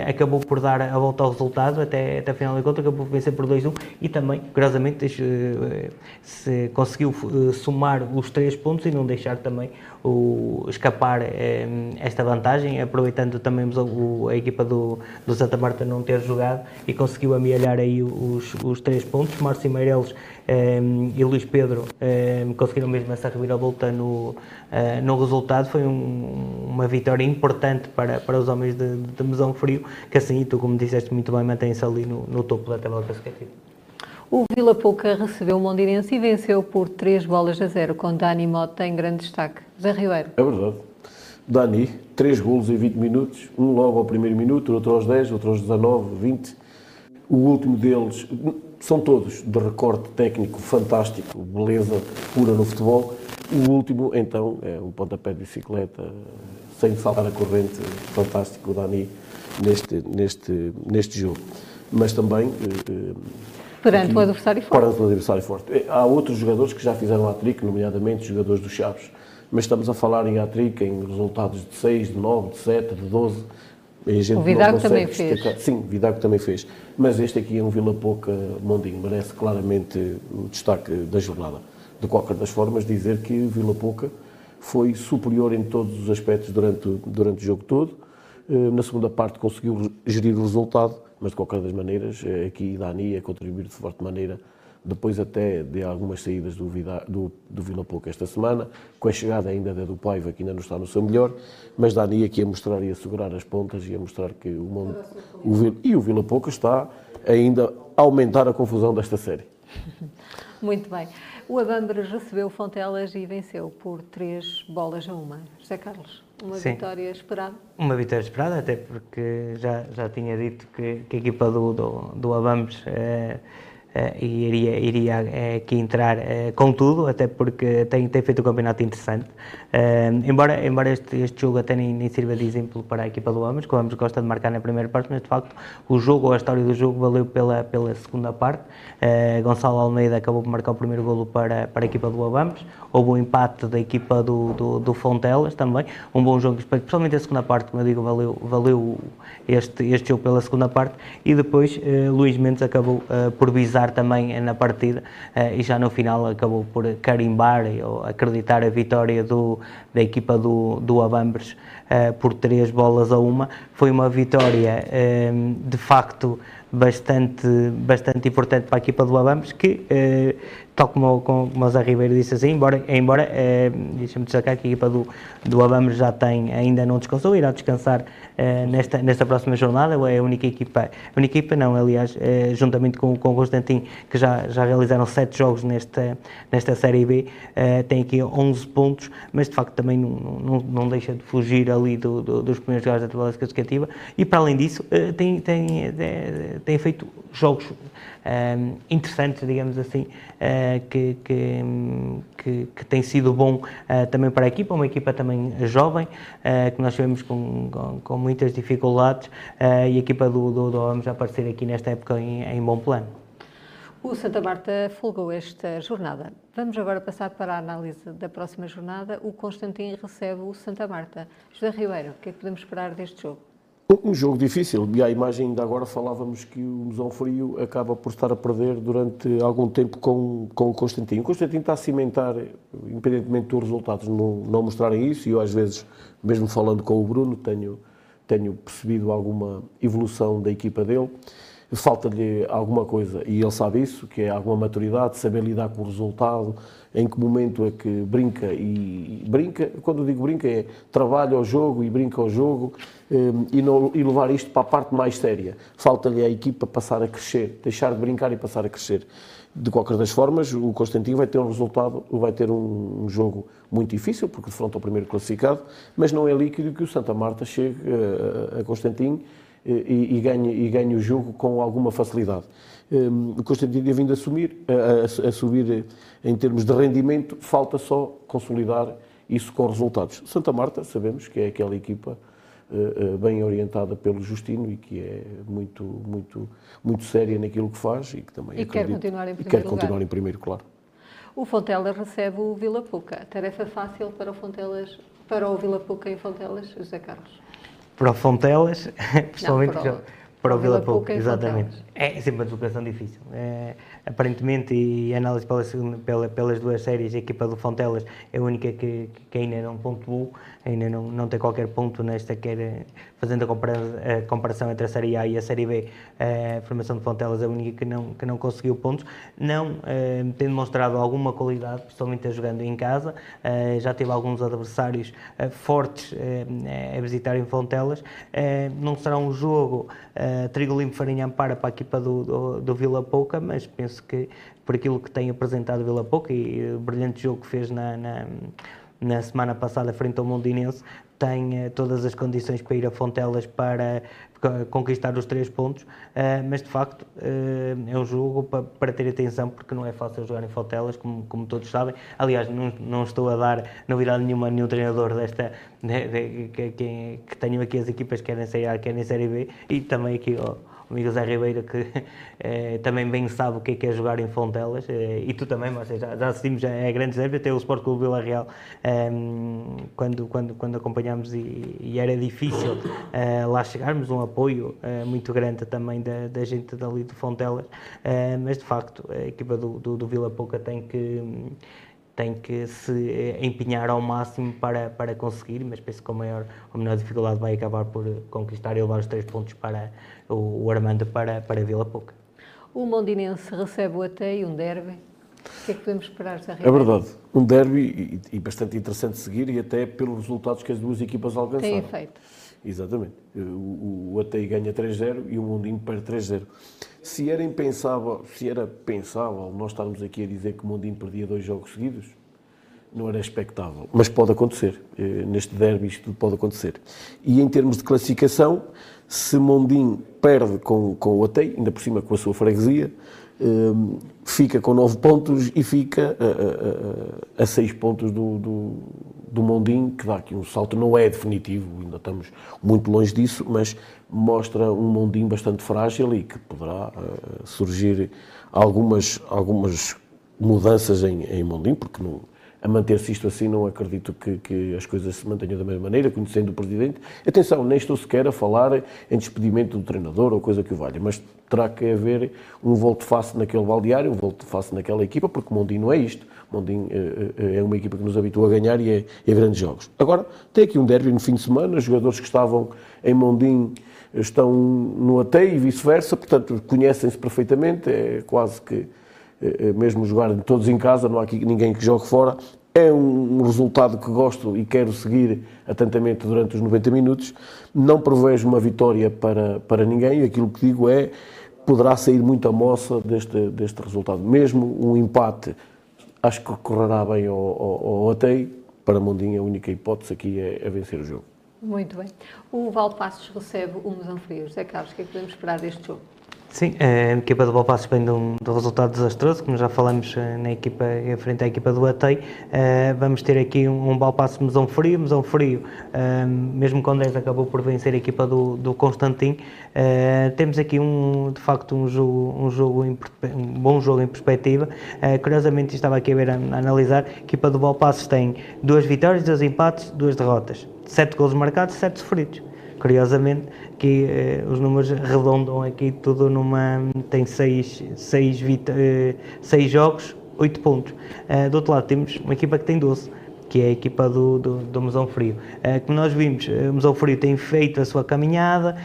acabou por dar a volta ao resultado, até a final do encontro, acabou por vencer por 2-1 e também, curiosamente, se conseguiu somar os 3 pontos e não deixar também escapar esta vantagem, aproveitando também a equipa do Santa Marta não ter jogado e conseguiu amealhar aí os 3 pontos. Márcio Meireles e Luís Pedro conseguiram mesmo essa reviravolta no resultado. Foi uma vitória importante para os homens de Mesão Frio, que assim, e tu como disseste muito bem, mantém-se ali no topo da tabela classificativa. O Vila Pouca recebeu o Mondinense e venceu por 3-0, com Dani Mota em grande destaque. José Ribeiro. É verdade. Dani, 3 golos em 20 minutos, um logo ao primeiro minuto, outro aos 10, outro aos 19, 20. O último deles, são todos de recorte técnico fantástico, beleza pura no futebol. O último, então, é um pontapé de bicicleta, sem saltar a corrente, fantástico o Dani neste jogo. Mas também... perante o adversário forte. Perante o adversário forte. Há outros jogadores que já fizeram hat-trick, nomeadamente os jogadores do Chaves. Mas estamos a falar em hat-trick, em resultados de 6, de 9, de 7, de 12. E a gente o Vidago também fez. Sim, o Vidago também fez. Mas este aqui é um Vila Pouca Mondinho. Merece claramente o destaque da jornada. De qualquer das formas, dizer que o Vila Pouca foi superior em todos os aspectos durante o jogo todo. Na segunda parte conseguiu gerir o resultado. Mas, de qualquer das maneiras, aqui Dani a contribuir de forte maneira, depois até de algumas saídas do Vila Pouca esta semana, com a chegada ainda da do Paiva, que ainda não está no seu melhor, mas Dani aqui a mostrar e a segurar as pontas e a mostrar que o Vila Pouca está ainda a aumentar a confusão desta série. Muito bem. O Abambres recebeu Fontelas e venceu por 3-1. José Carlos. Uma Sim. vitória esperada? Uma vitória esperada, até porque já tinha dito que a equipa do Abambres iria aqui entrar com tudo, até porque tem feito um campeonato interessante. Embora este jogo até nem sirva de exemplo para a equipa do Abambres, que o Abambres gosta de marcar na primeira parte, mas de facto o jogo, ou a história do jogo, valeu pela segunda parte. Gonçalo Almeida acabou por marcar o primeiro golo para a equipa do Abambres. Houve um empate da equipa do Fontelas também, um bom jogo, principalmente a segunda parte, como eu digo, valeu este jogo pela segunda parte, e depois Luís Mendes acabou por visar também na partida e já no final acabou por carimbar ou acreditar a vitória da equipa do Abambres por 3-1. Foi uma vitória de facto bastante importante para a equipa do Abambres, que, tal como o Zé Ribeiro disse assim, embora deixa-me destacar que a equipa do Abambres ainda não descansou, irá descansar nesta próxima jornada. É a única equipa, juntamente com o Constantin, que já realizaram 7 jogos nesta Série B, tem aqui 11 pontos, mas de facto também não deixa de fugir ali dos primeiros jogos da tabela classificativa, e para além disso tem feito jogos interessantes, digamos assim, que tem sido bom também para a equipa, uma equipa também jovem, que nós tivemos com muitas dificuldades, e a equipa do Abambres aparecer aqui nesta época em bom plano. O Santa Marta folgou esta jornada. Vamos agora passar para a análise da próxima jornada. O Constantino recebe o Santa Marta. José Ribeiro, o que é que podemos esperar deste jogo? Um jogo difícil, e à imagem ainda agora falávamos que o Mesão Frio acaba por estar a perder durante algum tempo com o Constantino. O Constantino está a cimentar, independentemente dos resultados não mostrarem isso, e eu às vezes, mesmo falando com o Bruno, tenho percebido alguma evolução da equipa dele. falta-lhe alguma coisa, e ele sabe isso, que é alguma maturidade, saber lidar com o resultado, em que momento é que brinca e brinca, quando eu digo brinca é trabalha ao jogo e brinca ao jogo e levar isto para a parte mais séria. Falta-lhe a equipa passar a crescer, deixar de brincar e passar a crescer. De qualquer das formas, o Constantino vai ter um resultado, vai ter um jogo muito difícil, porque defronta o primeiro classificado, mas não é líquido que o Santa Marta chegue a Constantino e ganhe o jogo com alguma facilidade. O Constantino é vindo a subir em termos de rendimento, falta só consolidar isso com resultados. Santa Marta, sabemos que é aquela equipa bem orientada pelo Justino e que é muito séria naquilo que faz e que também e quer continuar em primeiro claro. O Fontelas recebe o Vila Pouca. Tarefa fácil para o Fontelas, para o Vila Pouca em Fontelas, José Carlos? Para o Fontelas, pessoalmente para o Vila Pouca, exatamente. É sempre uma deslocação difícil. É, aparentemente, e análise pelas duas séries, a equipa do Fontelas é a única que ainda não pontuou, ainda não tem qualquer ponto nesta, quer fazendo a comparação entre a Série A e a Série B, a formação de Fontelas é a única que não conseguiu pontos. Não tem demonstrado alguma qualidade, principalmente jogando em casa, já teve alguns adversários fortes a visitar em Fontelas. Não será um jogo trigo limpo, farinha ampara para a equipa do Vila Pouca, mas penso que por aquilo que tem apresentado o Vila Pouca e o brilhante jogo que fez na semana passada frente ao Mondinense, tem todas as condições para ir a Fontelas para conquistar os 3 pontos, mas de facto é um jogo para ter atenção, porque não é fácil jogar em Fontelas, como todos sabem. Aliás, não estou a dar novidade nenhuma a nenhum treinador que tenham aqui as equipas que querem Série A, querem Série B, e também aqui o amigo José Ribeiro, que também bem sabe o que é jogar em Fontelas, e tu também, mas já assistimos a grandes derbys, até o Sport Clube de Vila Real, quando acompanhámos, e era difícil lá chegarmos, um apoio muito grande também da gente dali de Fontelas, mas de facto a equipa do Vila Pouca tem que se empenhar ao máximo para conseguir, mas penso que com maior ou menor dificuldade vai acabar por conquistar e levar os 3 pontos para o Armando para Vila Pouca. O Mondinense recebe o Atei, um derby. O que é que podemos esperar, José Ribeiro? É verdade, um derby e bastante interessante de seguir, e até pelos resultados que as duas equipas alcançaram. Tem efeito. Exatamente. O Atei ganha 3-0 e o Mondinho perde 3-0. Se era pensável nós estarmos aqui a dizer que o Mondinho perdia 2 jogos seguidos, não era expectável. Mas pode acontecer. Neste derby isto tudo pode acontecer. E em termos de classificação, se Mondinho perde com o Atei, ainda por cima com a sua freguesia, fica com 9 pontos e fica a 6 pontos do Mondinho, que dá aqui um salto, não é definitivo, ainda estamos muito longe disso, mas mostra um Mondinho bastante frágil e que poderá surgir algumas mudanças em Mondinho, porque não, a manter-se isto assim, não acredito que as coisas se mantenham da mesma maneira, conhecendo o Presidente. Atenção, nem estou sequer a falar em despedimento do treinador ou coisa que o valha, mas terá que haver um volte-face naquele baldeário, um volte-face naquela equipa, porque o Mondinho não é isto. O Mondinho é uma equipa que nos habitua a ganhar e a grandes jogos. Agora, tem aqui um derby no fim de semana, os jogadores que estavam em Mondinho estão no Atei e vice-versa, portanto, conhecem-se perfeitamente, é quase que mesmo jogar todos em casa, não há aqui ninguém que jogue fora. É um resultado que gosto e quero seguir atentamente durante os 90 minutos. Não prevejo uma vitória para ninguém. Aquilo que digo é, poderá sair muita moça deste resultado. Mesmo um empate, acho que correrá bem ao Atei. Para Mondinho, a única hipótese aqui é vencer o jogo. Muito bem. O Valpaços recebe o Mesão Frio. José Carlos, o que é que podemos esperar deste jogo? Sim, a equipa do Valpaços vem de um resultado desastroso, como já falamos na equipa, em frente à equipa do Atei. Vamos ter aqui um Valpaços Mesão Frio. Mesão Frio, mesmo com 10, acabou por vencer a equipa do Constantino. Temos aqui, de facto, um jogo um bom jogo em perspectiva. Curiosamente, estava aqui a ver, a analisar, a equipa do Valpaços tem 2 vitórias, 2 empates, 2 derrotas, 7 golos marcados, 7 sofridos. Curiosamente, que os números arredondam aqui tudo numa... Tem 6 jogos, 8 pontos. Do outro lado, temos uma equipa que tem 12. que é a equipa do Mesão Frio. Como nós vimos, o Mesão Frio tem feito a sua caminhada,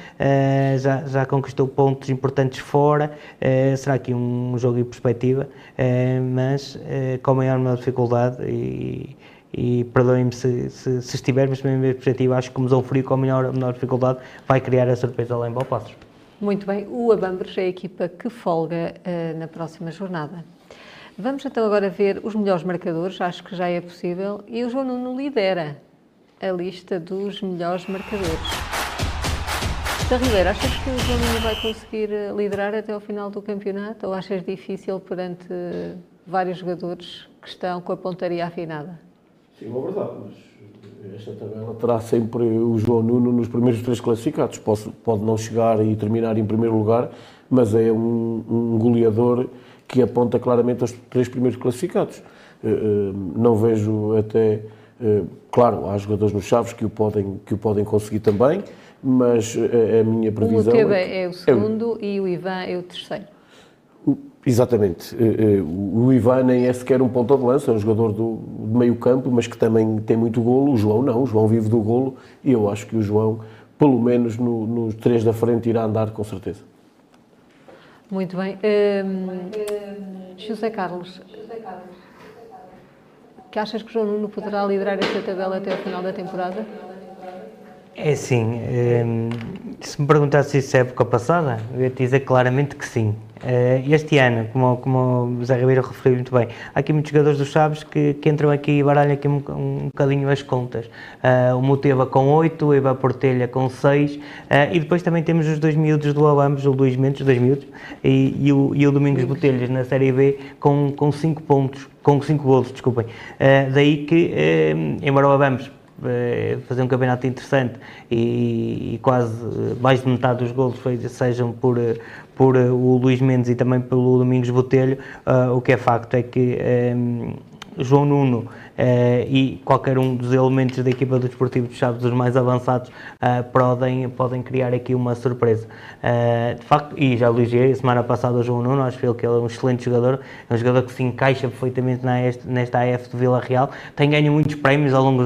já conquistou pontos importantes fora, será aqui um jogo em perspectiva, mas com maior dificuldade e perdoem-me se estivermos na mesma perspectiva, acho que o Mesão Frio com a menor dificuldade vai criar a surpresa lá em Valpaços. Muito bem, o Abambres é a equipa que folga na próxima jornada. Vamos então agora ver os melhores marcadores, acho que já é possível, e o João Nuno lidera a lista dos melhores marcadores. José Ribeiro, achas que o João Nuno vai conseguir liderar até ao final do campeonato ou achas difícil perante vários jogadores que estão com a pontaria afinada? Sim, é verdade, mas esta tabela terá sempre o João Nuno nos primeiros três classificados. Pode não chegar e terminar em primeiro lugar, mas é um goleador que aponta claramente aos três primeiros classificados. Não vejo até... Claro, há jogadores no Chaves que o podem conseguir também, mas a minha previsão... O Teba é o segundo e o Ivan é o terceiro. Exatamente. O Ivan nem é sequer um ponta de lança, é um jogador de meio campo, mas que também tem muito golo. O João não, o João vive do golo e eu acho que o João, pelo menos nos três da frente, irá andar com certeza. Muito bem. José Carlos, que achas que o João Nuno poderá liderar esta tabela até o final da temporada? É sim. Se me perguntasse isso é época passada, eu ia dizer claramente que sim. Este ano, como o José Ribeiro referiu muito bem, há aqui muitos jogadores dos Chaves que entram aqui e baralham aqui um bocadinho as contas. O Muteva com 8, o Eva Portelha com 6, e depois também temos os dois miúdos do Abambres, o Luís Mendes, dois miúdos, e o Domingos Botelhas na Série B com 5 pontos, com 5 golos, desculpem. Daí que, embora o Abambres fazer um campeonato interessante e quase mais de metade dos golos sejam por o Luís Mendes e também pelo Domingos Botelho, o que é facto é que João Nuno e qualquer um dos elementos da equipa do Desportivo de Chaves, os mais avançados, podem criar aqui uma surpresa. De facto, e já elogiei semana passada o João Nuno, acho que ele é um excelente jogador, é um jogador que se encaixa perfeitamente nesta AF de Vila Real, tem ganho muitos prémios ao longo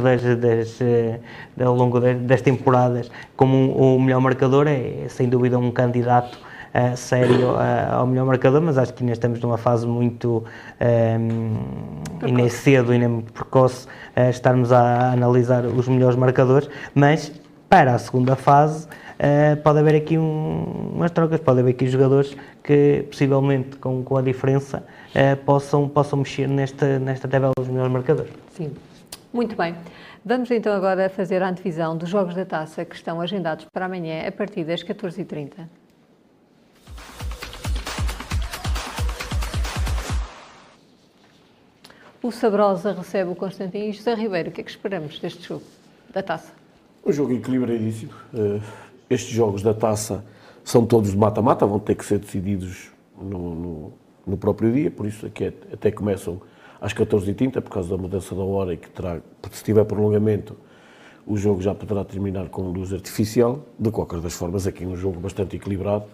das temporadas, como o melhor marcador, é sem dúvida um candidato sério ao melhor marcador, mas acho que ainda estamos numa fase muito e nem cedo e nem muito precoce estarmos a analisar os melhores marcadores, mas para a segunda fase pode haver aqui umas trocas, pode haver aqui jogadores que possivelmente com a diferença possam mexer nesta tabela dos melhores marcadores. Sim, muito bem. Vamos então agora fazer a antevisão dos Jogos da Taça que estão agendados para amanhã a partir das 14h30. O Sabrosa recebe o Constantino e José Ribeiro. O que é que esperamos deste jogo da Taça? Um jogo equilibradíssimo. Estes jogos da Taça são todos de mata-mata, vão ter que ser decididos no próprio dia, por isso aqui até começam às 14h30, por causa da mudança da hora e que terá, se tiver prolongamento, o jogo já poderá terminar com luz artificial. De qualquer das formas, aqui é um jogo bastante equilibrado.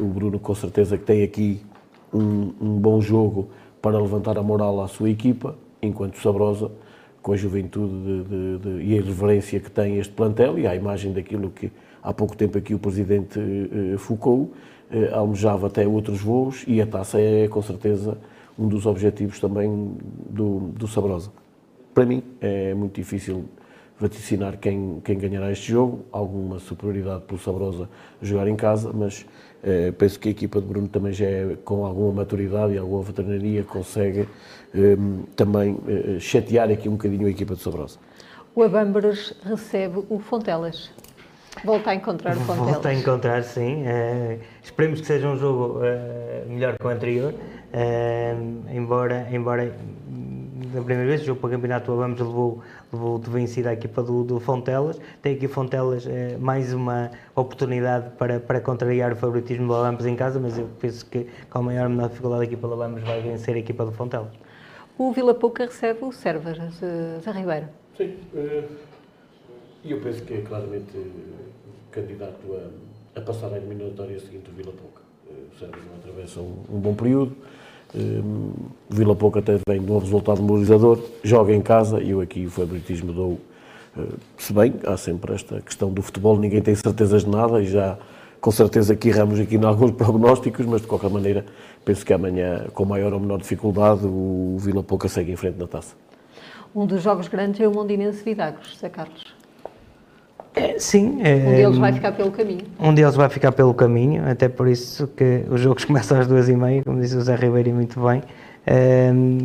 O Bruno, com certeza, que tem aqui um bom jogo para levantar a moral à sua equipa, enquanto Sabrosa, com a juventude e a irreverência que tem este plantel, e à imagem daquilo que há pouco tempo aqui o Presidente focou, almejava até outros voos, e a Taça é, com certeza, um dos objetivos também do Sabrosa. Para mim, é muito difícil vaticinar quem ganhará este jogo, alguma superioridade pelo Sabrosa jogar em casa, mas... penso que a equipa de Bruno também já é, com alguma maturidade e alguma veterinaria, consegue também chatear aqui um bocadinho a equipa de Sabrosa. O Abambres recebe o Fontelas. Volta a encontrar o Fontelas. Volta a encontrar, sim. Esperemos que seja um jogo melhor que o anterior, embora da primeira vez, o jogo para o campeonato, o Abambres levou de vencida a equipa do Fontelas. Tem aqui o Fontelas mais uma oportunidade para contrariar o favoritismo do Abambres em casa, mas eu penso que com a menor dificuldade a equipa do Abambres vai vencer a equipa do Fontelas. O Vila Pouca recebe o Servas, Zé Ribeiro. Sim, eu penso que é claramente candidato a passar à eliminatória seguinte o Vila Pouca. O Servas não atravessa um bom período. O Vila Pouca até vem de um resultado mobilizador, joga em casa e eu aqui o favoritismo dou. Se bem, há sempre esta questão do futebol, ninguém tem certezas de nada e já com certeza que erramos aqui em alguns prognósticos, mas de qualquer maneira penso que amanhã, com maior ou menor dificuldade, o Vila Pouca segue em frente na taça. Um dos jogos grandes é o Mondinense Vidago, José Carlos. Sim. Um deles vai ficar pelo caminho. Um deles vai ficar pelo caminho, até por isso que os jogos começam às 2:30, como disse o José Ribeiro, e muito bem.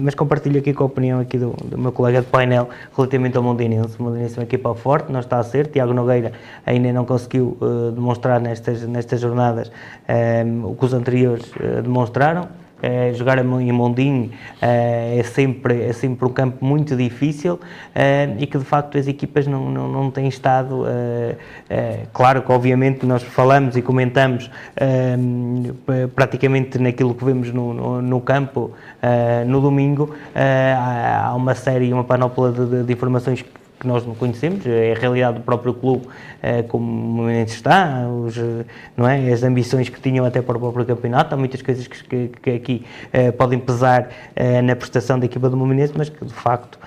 Mas compartilho aqui com a opinião aqui do meu colega de painel relativamente ao Mondinense. O Mondinense é uma equipa forte, não está a ser. Tiago Nogueira ainda não conseguiu demonstrar nestas jornadas o que os anteriores demonstraram. Jogar em Mondinho é sempre um campo muito difícil e que de facto as equipas não têm estado claro que obviamente nós falamos e comentamos praticamente naquilo que vemos no campo no domingo. Há uma série, uma panóplia de informações que nós não conhecemos, é a realidade do próprio clube, como o momento está, não é? As ambições que tinham até para o próprio campeonato, há muitas coisas que aqui podem pesar na prestação da equipa do Mondinense, mas que de facto,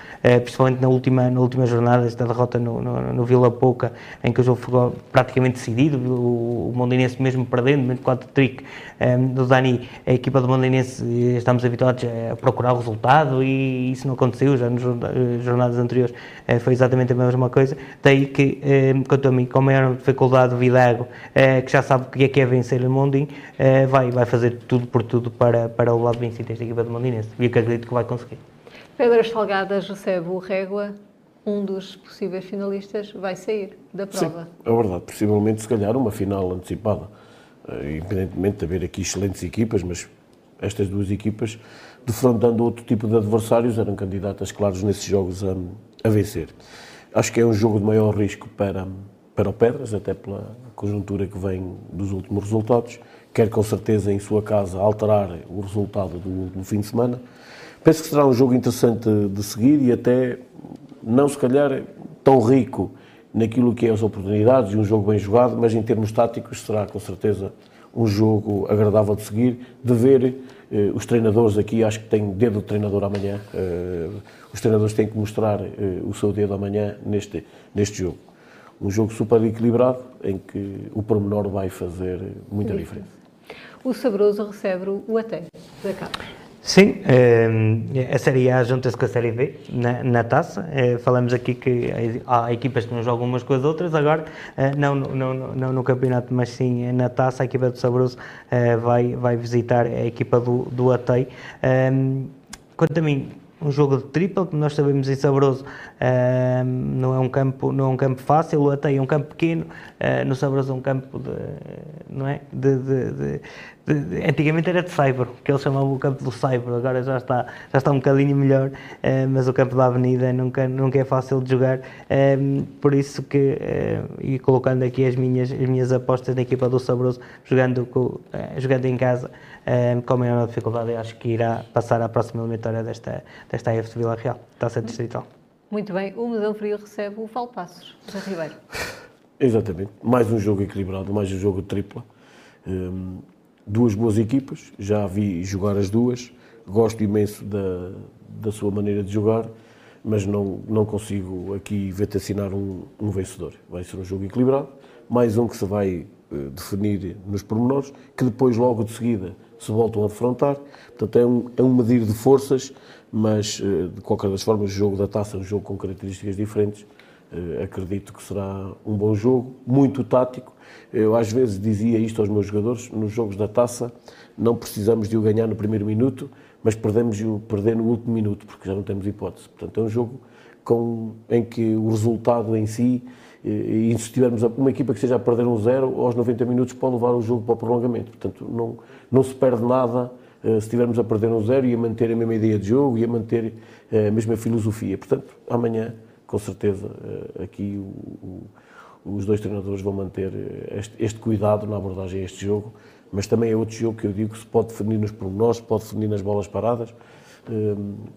principalmente na última jornada, esta derrota no Vila Pouca, em que o jogo ficou praticamente decidido, o Mondinense mesmo perdendo, mesmo com o hat-trick do Dani, a equipa do Mondinense estamos habituados a procurar o resultado e isso não aconteceu, já nas jornadas anteriores foi exatamente a mesma coisa, daí que, quanto a mim, com a maior dificuldade o Vidago, que já sabe o que é vencer o Mondinho, vai fazer tudo por tudo para o lado vencido desta equipa do Mondinense, e eu acredito que vai conseguir. Pedras Salgadas recebe o Régua, um dos possíveis finalistas vai sair da prova. Sim, é verdade, possivelmente, se calhar, uma final antecipada, independentemente de haver aqui excelentes equipas, mas estas duas equipas, defrontando outro tipo de adversários, eram candidatas, claros, nesses jogos a vencer. Acho que é um jogo de maior risco para o Pedras, até pela conjuntura que vem dos últimos resultados. Quer, com certeza, em sua casa, alterar o resultado do último fim de semana. Penso que será um jogo interessante de seguir e até, não se calhar, tão rico naquilo que é as oportunidades e um jogo bem jogado, mas em termos táticos será, com certeza, um jogo agradável de seguir, de ver. Os treinadores aqui, acho que tem dedo de treinador amanhã, os treinadores têm que mostrar o seu dedo amanhã neste jogo. Um jogo super equilibrado, em que o pormenor vai fazer muita diferença. O Sabrosa recebe o Atei, da Câmara. Sim, a Série A junta-se com a Série B na taça. Falamos aqui que há equipas que não jogam umas com as outras, agora não no campeonato, mas sim na taça. A equipa do Sabroso vai visitar a equipa do Atei. Quanto a mim, um jogo de tripla, como nós sabemos em Sabroso, não é um campo fácil, o Atei é um campo pequeno, no Sabroso é um campo antigamente era de Saibro, que eles chamavam o campo do Saibro, agora já está um bocadinho melhor, mas o campo da Avenida nunca é fácil de jogar, por isso que, e colocando aqui as minhas apostas na equipa do Sabroso, jogando em casa, com a maior dificuldade, acho que irá passar à próxima eliminatória desta AF de Vila Real, taça distrital. Muito bem, o Mesão Frio recebe o Valpaços, José Ribeiro. Exatamente, mais um jogo equilibrado, mais um jogo de tripla. Duas boas equipas, já vi jogar as duas, gosto imenso da sua maneira de jogar, mas não consigo aqui vaticinar um vencedor. Vai ser um jogo equilibrado, mais um que se vai definir nos pormenores, que depois logo de seguida se voltam a defrontar. Portanto, é um medir de forças, mas de qualquer das formas o jogo da taça é um jogo com características diferentes. Acredito que será um bom jogo, muito tático. Eu às vezes dizia isto aos meus jogadores, nos jogos da taça não precisamos de o ganhar no primeiro minuto, mas perder no último minuto, porque já não temos hipótese. Portanto, é um jogo em que o resultado em si, e se tivermos uma equipa que esteja a perder 1-0, aos 90 minutos pode levar o jogo para o prolongamento. Portanto, não se perde nada se estivermos a perder 1-0 e a manter a mesma ideia de jogo e a manter a mesma filosofia. Portanto, amanhã, com certeza, aqui os dois treinadores vão manter este cuidado na abordagem a este jogo, mas também é outro jogo que eu digo que se pode definir nos pormenores, se pode definir nas bolas paradas,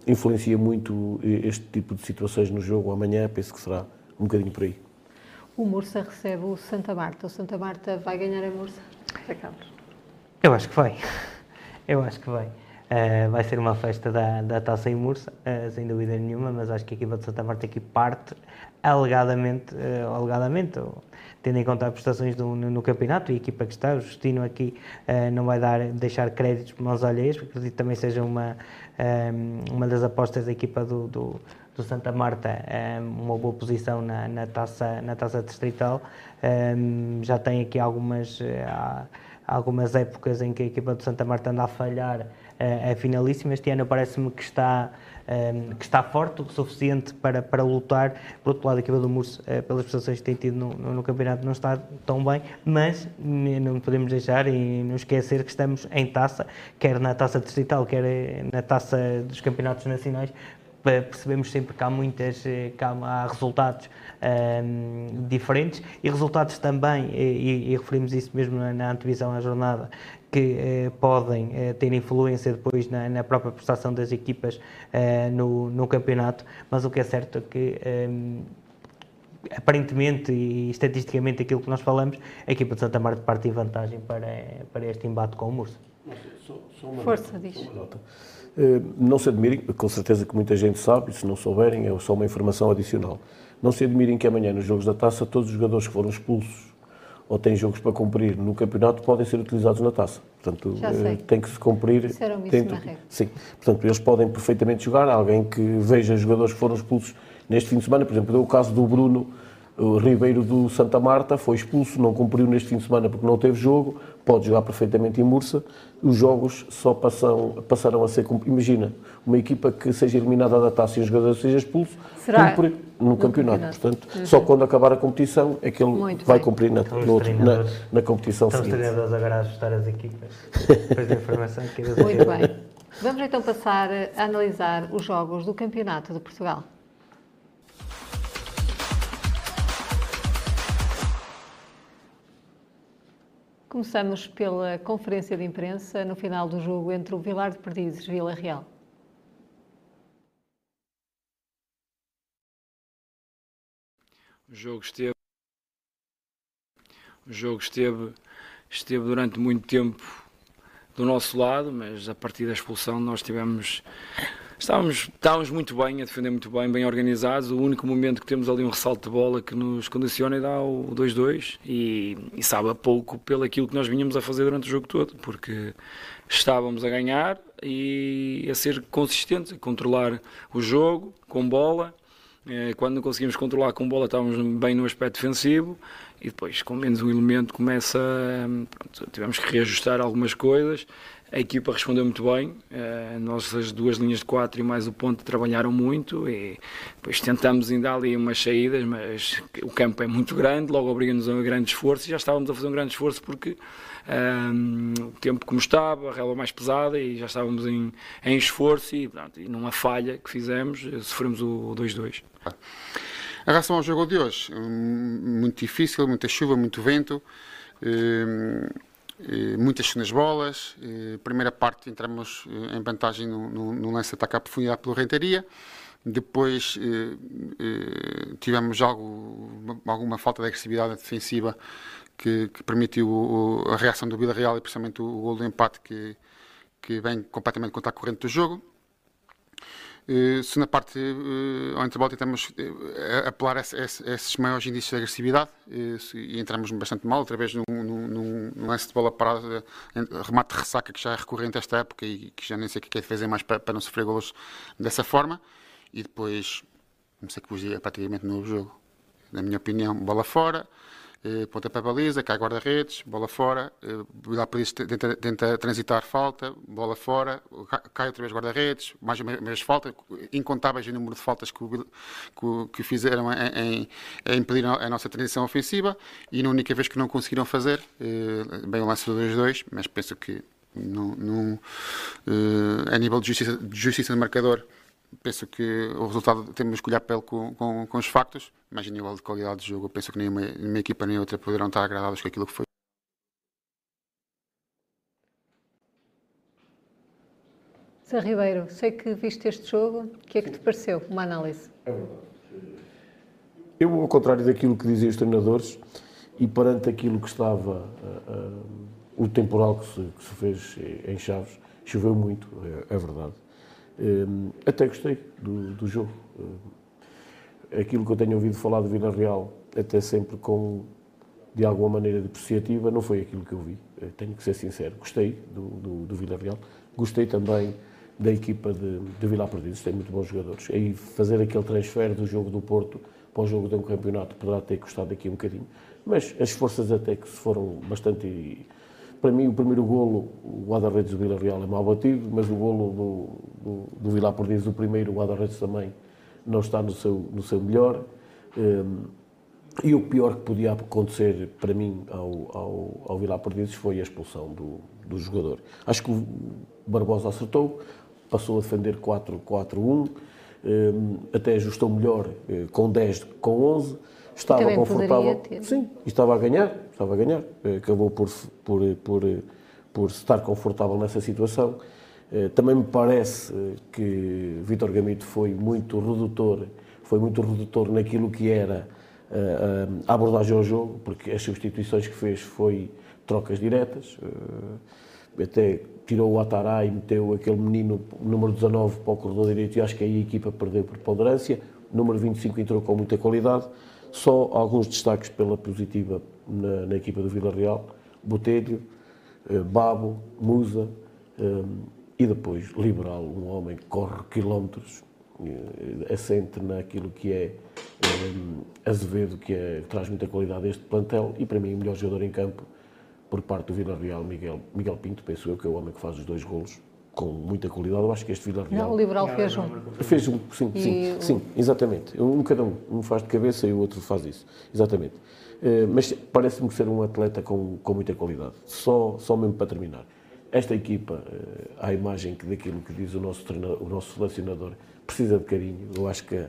influencia muito este tipo de situações no jogo amanhã, penso que será um bocadinho por aí. O Murça recebe o Santa Marta. O Santa Marta vai ganhar a Murça? Eu acho que vai. Vai ser uma festa da Taça em Murça, sem dúvida nenhuma, mas acho que a equipa de Santa Marta aqui parte, alegadamente, tendo em conta as prestações no campeonato e a equipa que está. O Justino aqui não vai deixar créditos por mãos alheias, porque acredito que também seja uma das apostas da equipa do Santa Marta, uma boa posição na taça distrital. Já tem aqui algumas épocas em que a equipa do Santa Marta anda a falhar a finalíssima. Este ano parece-me que está forte, o suficiente para lutar. Por outro lado, a equipa do Murça, pelas prestações que tem tido no campeonato, não está tão bem, mas não podemos deixar e não esquecer que estamos em taça, quer na taça distrital, quer na taça dos campeonatos nacionais. Percebemos sempre que há resultados diferentes e resultados também, e referimos isso mesmo na antevisão à jornada, que podem ter influência depois na própria prestação das equipas no campeonato. Mas o que é certo é que aparentemente e estatisticamente aquilo que nós falamos, a equipa de Santa Marta parte em vantagem para este embate com o Murça. Só uma nota. Não se admirem, com certeza que muita gente sabe, e se não souberem é só uma informação adicional. Não se admirem que amanhã nos jogos da taça todos os jogadores que foram expulsos ou têm jogos para cumprir no campeonato podem ser utilizados na taça. Portanto, tem que se cumprir. Sim. Portanto, eles podem perfeitamente jogar. Há alguém que veja os jogadores que foram expulsos neste fim de semana, por exemplo, deu o caso do Bruno Ribeiro do Santa Marta, foi expulso, não cumpriu neste fim de semana porque não teve jogo, pode jogar perfeitamente em Murça. Os jogos só passarão a ser cumpridos. Imagina, uma equipa que seja eliminada da taça e um jogador seja expulso, cumpre no campeonato. Portanto, só quando acabar a competição é que ele vai cumprir na competição seguinte. Estão os treinadores agora a ajustar as equipas. Depois da informação que eles muito bem. Vamos então passar a analisar os jogos do Campeonato de Portugal. Começamos pela conferência de imprensa no final do jogo entre o Vilar de Perdizes e Vila Real. O jogo esteve durante muito tempo do nosso lado, mas a partir da expulsão nós estávamos muito bem, a defender muito bem organizados. O único momento que temos ali um ressalto de bola que nos condiciona e dá o 2-2 e sabe a pouco pelo aquilo que nós vinhamos a fazer durante o jogo todo, porque estávamos a ganhar e a ser consistentes, a controlar o jogo com bola. Quando não conseguimos controlar com bola, estávamos bem no aspecto defensivo e depois, com menos um elemento, tivemos que reajustar algumas coisas. A equipa respondeu muito bem, nossas duas linhas de 4 e mais o ponto trabalharam muito e depois tentamos ainda ali umas saídas, mas o campo é muito grande, logo obriga-nos a um grande esforço e já estávamos a fazer um grande esforço porque o tempo como estava, a relva mais pesada e já estávamos em esforço e, pronto, e numa falha que fizemos, sofremos o 2-2. Em relação ao jogo de hoje, muito difícil, muita chuva, muito vento, muitas segundas bolas. Primeira parte entramos em vantagem no lance de ataque à profundidade pelo Renteria, depois tivemos alguma falta de agressividade defensiva que permitiu a reação do Vila Real e principalmente o gol do empate que vem completamente contra a corrente do jogo. Segunda parte, ao intervalo tentamos apelar a esses maiores indícios de agressividade e entramos bastante mal, outra vez num lance de bola parada, remate de ressaca que já é recorrente esta época e que já nem sei o que é de fazer mais para não sofrer golos dessa forma. E depois, não sei o que vos diga, praticamente no jogo, na minha opinião, bola fora, ponta para a baliza, cai guarda-redes, bola fora, Vila Pouca tenta transitar, falta, bola fora, cai outra vez guarda-redes, mais uma vez falta, incontáveis o número de faltas que fizeram a impedir a nossa transição ofensiva e na única vez que não conseguiram fazer, bem o lance do 2-2, mas penso que a nível de justiça de marcador, penso que o resultado temos que olhar pelo com os factos, mas a nível de qualidade de jogo, penso que nenhuma equipa nem outra poderão estar agradados com aquilo que foi. Zé Ribeiro, sei que viste este jogo, o que é que te pareceu? Uma análise. É verdade. Eu, ao contrário daquilo que diziam os treinadores, e perante aquilo que estava o temporal que se fez em Chaves, Choveu muito, é verdade. Até gostei do jogo. Aquilo que eu tenho ouvido falar de Vila Real, até sempre de alguma maneira depreciativa, não foi aquilo que eu vi. Tenho que ser sincero. Gostei do Vila Real. Gostei também da equipa de Vilar de Perdizes. Tem muito bons jogadores. Aí fazer aquele transfer do jogo do Porto para o jogo de um campeonato poderá ter custado aqui um bocadinho. Mas as forças até que se foram bastante... Para mim, o primeiro golo, o guarda-redes do Vila Real é mal batido, mas o golo do Vilar de Perdizes, o primeiro, o guarda-redes também não está no seu melhor. E o pior que podia acontecer, para mim, ao Vilar de Perdizes, foi a expulsão do jogador. Acho que o Barbosa acertou, passou a defender 4-4-1, até ajustou melhor com 10, com 11, estava confortável. Sim, estava a ganhar. Acabou por estar confortável nessa situação. Também me parece que Vítor Gamito foi muito redutor naquilo que era a abordagem ao jogo, porque as substituições que fez foi trocas diretas, até tirou o Atará e meteu aquele menino número 19 para o corredor direito, e acho que aí a equipa perdeu preponderância. O número 25 entrou com muita qualidade. Só alguns destaques pela positiva na equipa do Vila Real: Botelho, Babo, Musa, e depois Liberal, um homem que corre quilómetros, assente naquilo que é Azevedo, que traz muita qualidade a este plantel, e para mim o melhor jogador em campo por parte do Vila Real, Miguel Pinto, penso eu, que é o homem que faz os dois golos com muita qualidade. Eu acho que este Vila Real... Não, o Liberal fez um. Fez um, sim, exatamente. Cada um. Um faz de cabeça e o outro faz isso. Exatamente. Mas parece-me ser um atleta com muita qualidade. Só mesmo para terminar. Esta equipa, à imagem daquilo que diz o nosso selecionador, precisa de carinho. Eu acho que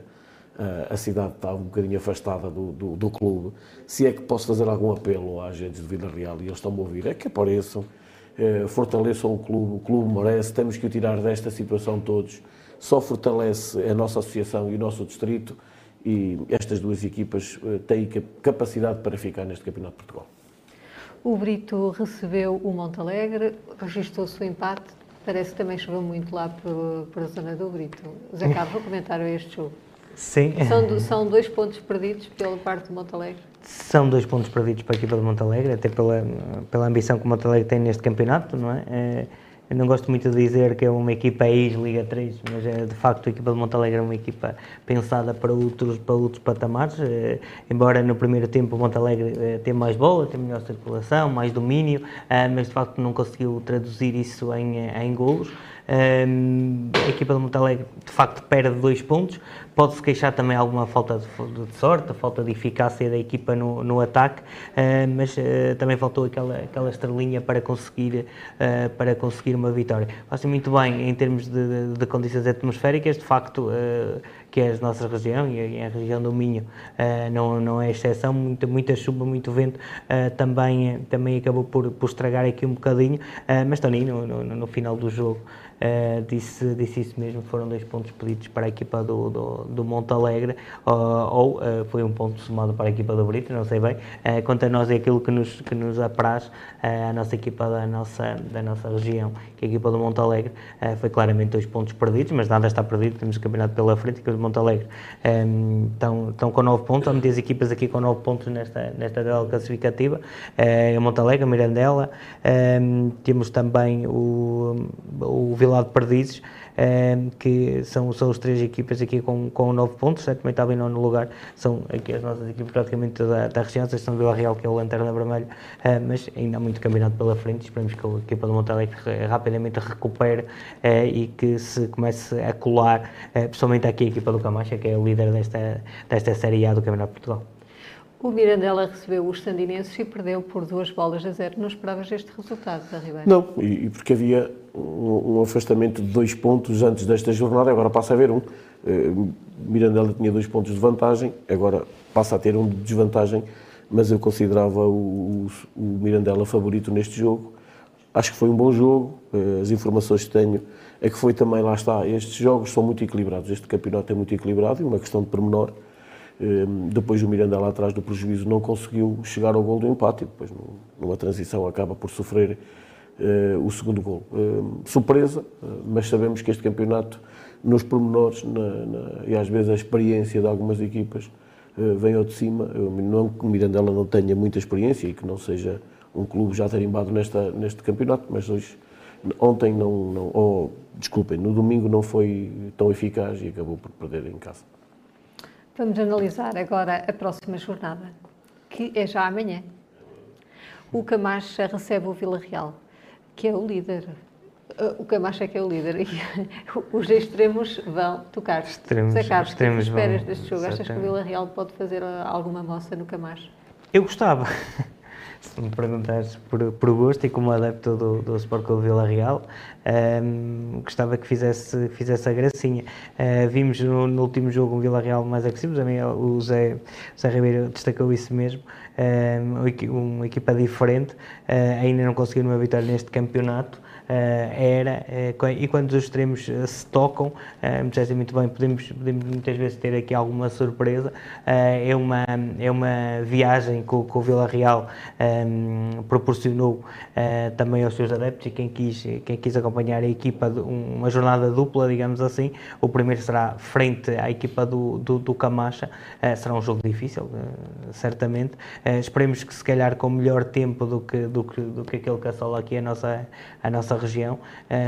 a cidade está um bocadinho afastada do clube. Se é que posso fazer algum apelo a agentes de Vila Real, e eles estão a ouvir, é que apareçam, fortaleçam o clube merece, temos que o tirar desta situação todos. Só fortalece a nossa associação e o nosso distrito, e estas duas equipas têm capacidade para ficar neste Campeonato de Portugal. O Brito recebeu o Montalegre, registou-se o empate, parece que também choveu muito lá pela zona do Brito. Zé Carlos, vou comentar este jogo. Sim. São 2 pontos perdidos pela parte do Montalegre? São 2 pontos perdidos para a equipa do Montalegre, até pela ambição que o Montalegre tem neste campeonato, não é? Eu não gosto muito de dizer que é uma equipa ex-Liga 3, mas é, de facto, a equipa do Montalegre é uma equipa pensada para outros patamares. Embora no primeiro tempo o Montalegre tenha mais bola, tenha melhor circulação, mais domínio, mas de facto não conseguiu traduzir isso em golos. A equipa do Montalegre de facto perde 2 pontos. Pode-se queixar também alguma falta de sorte, falta de eficácia da equipa no ataque, mas também faltou aquela estrelinha para conseguir uma vitória. Faz-se muito bem em termos de condições atmosféricas, de facto, que é a nossa região, e a região do Minho não é exceção. Muita chuva, muito vento também acabou por estragar aqui um bocadinho, mas Tony, no final do jogo, disse isso mesmo, foram 2 pontos pedidos para a equipa do Montalegre, ou foi um ponto somado para a equipa do Brito, não sei bem. Quanto a nós, é aquilo que nos apraz, a nossa equipa da nossa região, que é a equipa do Montalegre. Foi claramente 2 pontos perdidos, mas nada está perdido, temos o campeonato pela frente, que é o Montalegre. Estão com 9 pontos, há muitas equipas aqui com 9 pontos nesta tabela classificativa. O Montalegre, a Mirandela, temos também o Vilar de Perdizes, que são as 3 equipas aqui com 9 pontos, também estava em 9º lugar, são aqui as nossas equipas praticamente da região, são o Vila Real, que é o Lanterna Vermelha, mas ainda há muito campeonato pela frente. Esperamos que a equipa do Montalegre rapidamente recupere e que se comece a colar, principalmente aqui a equipa do Camacha, que é o líder desta Série A do Campeonato de Portugal. O Mirandela recebeu os sandinenses e perdeu por 2-0. Não esperavas este resultado, Zé Ribeiro? Não, e porque havia um afastamento de 2 pontos antes desta jornada, agora passa a haver um. Mirandela tinha 2 pontos de vantagem, agora passa a ter um de desvantagem, mas eu considerava o Mirandela favorito neste jogo. Acho que foi um bom jogo, as informações que tenho é que foi também, lá está, estes jogos são muito equilibrados, este campeonato é muito equilibrado, e uma questão de pormenor. Depois o Miranda, lá atrás do prejuízo, não conseguiu chegar ao gol do empate, e depois numa transição acaba por sofrer o segundo golo. Surpresa, mas sabemos que este campeonato, nos pormenores e às vezes a experiência de algumas equipas vem ao de cima. Não que o Mirandela não tenha muita experiência e que não seja um clube já tarimbado neste campeonato, mas hoje, ontem no domingo não foi tão eficaz e acabou por perder em casa. Vamos analisar agora a próxima jornada, que é já amanhã. O Camacha recebe o Vila Real, que é o líder. O Camacha que é o líder e os extremos vão tocar. Extremos vão. Esperas deste jogo, achas que o Vila Real pode fazer alguma moça no Camacha? Eu gostava. Se me perguntares por gosto e como adepto do Sport Clube de Vila Real, gostava que fizesse a gracinha. Vimos no último jogo um Vila Real mais agressivo, também o José Ribeiro destacou isso mesmo, uma equipa diferente, ainda não conseguiu uma vitória neste campeonato. E quando os extremos se tocam, me disseste muito bem, podemos muitas vezes ter aqui alguma surpresa. É uma viagem que o Vila Real proporcionou também aos seus adeptos e quem quis acompanhar a equipa, uma jornada dupla, digamos assim. O primeiro será frente à equipa do Camacha, será um jogo difícil, certamente. Esperemos que se calhar com melhor tempo do que aquele que assola aqui a nossa região,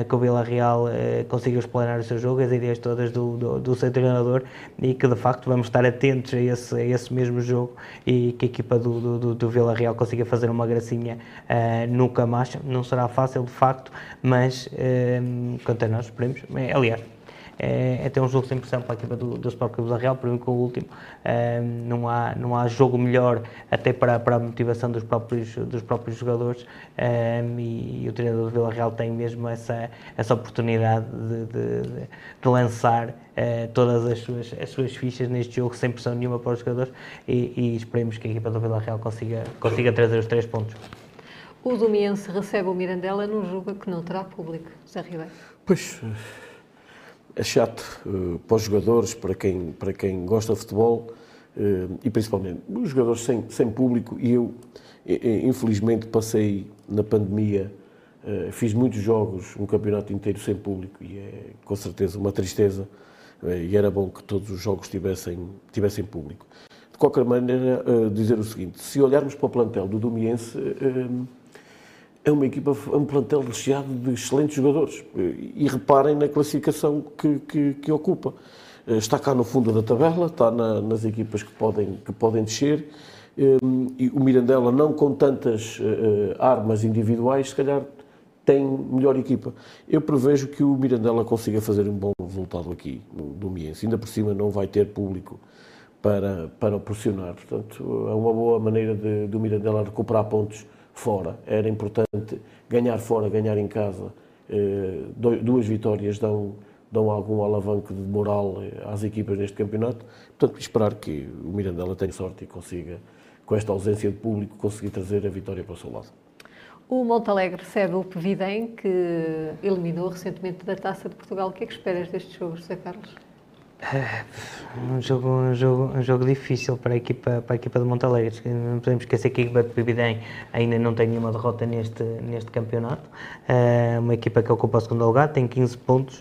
que o Vila Real consiga explanar o seu jogo, as ideias todas do seu treinador, e que de facto vamos estar atentos a esse mesmo jogo e que a equipa do Vila Real consiga fazer uma gracinha no Camacha. Não será fácil de facto, mas quanto a nós esperemos, aliás, é até um jogo sem pressão para a equipa do Sport Clube da Real, por mim com o último. Não há jogo melhor até para a motivação dos próprios jogadores, e o treinador do Vila Real tem mesmo essa oportunidade de lançar todas as suas fichas neste jogo sem pressão nenhuma para os jogadores, e esperemos que a equipa do Vila Real consiga trazer os 3 pontos. O Domiense recebe o Mirandela num jogo que não terá público, José Ribeiro. Pois... É chato para os jogadores, para quem gosta de futebol e principalmente os jogadores sem público. E eu, infelizmente, passei na pandemia, fiz muitos jogos, um campeonato inteiro sem público, e é com certeza uma tristeza, e era bom que todos os jogos tivessem público. De qualquer maneira, dizer o seguinte, se olharmos para o plantel do Domiense, é uma equipa, um plantel recheado de excelentes jogadores. E reparem na classificação que ocupa. Está cá no fundo da tabela, está nas equipas que podem descer. E o Mirandela, não com tantas armas individuais, se calhar tem melhor equipa. Eu prevejo que o Mirandela consiga fazer um bom resultado aqui no Miense. Ainda por cima não vai ter público para pressionar. Portanto, é uma boa maneira do Mirandela recuperar pontos fora. Era importante ganhar fora, ganhar em casa. 2 vitórias dão algum alavanco de moral às equipas neste campeonato. Portanto, esperar que o Mirandela tenha sorte e consiga, com esta ausência de público, conseguir trazer a vitória para o seu lado. O Montalegre recebe o Pevidém, que eliminou recentemente da Taça de Portugal. O que é que esperas destes jogos, José Carlos? Um jogo difícil para a equipa do Montalegre. Não podemos esquecer que a equipa de Pevidém ainda não tem nenhuma derrota neste campeonato. Uma equipa que ocupa o segundo lugar, tem 15 pontos,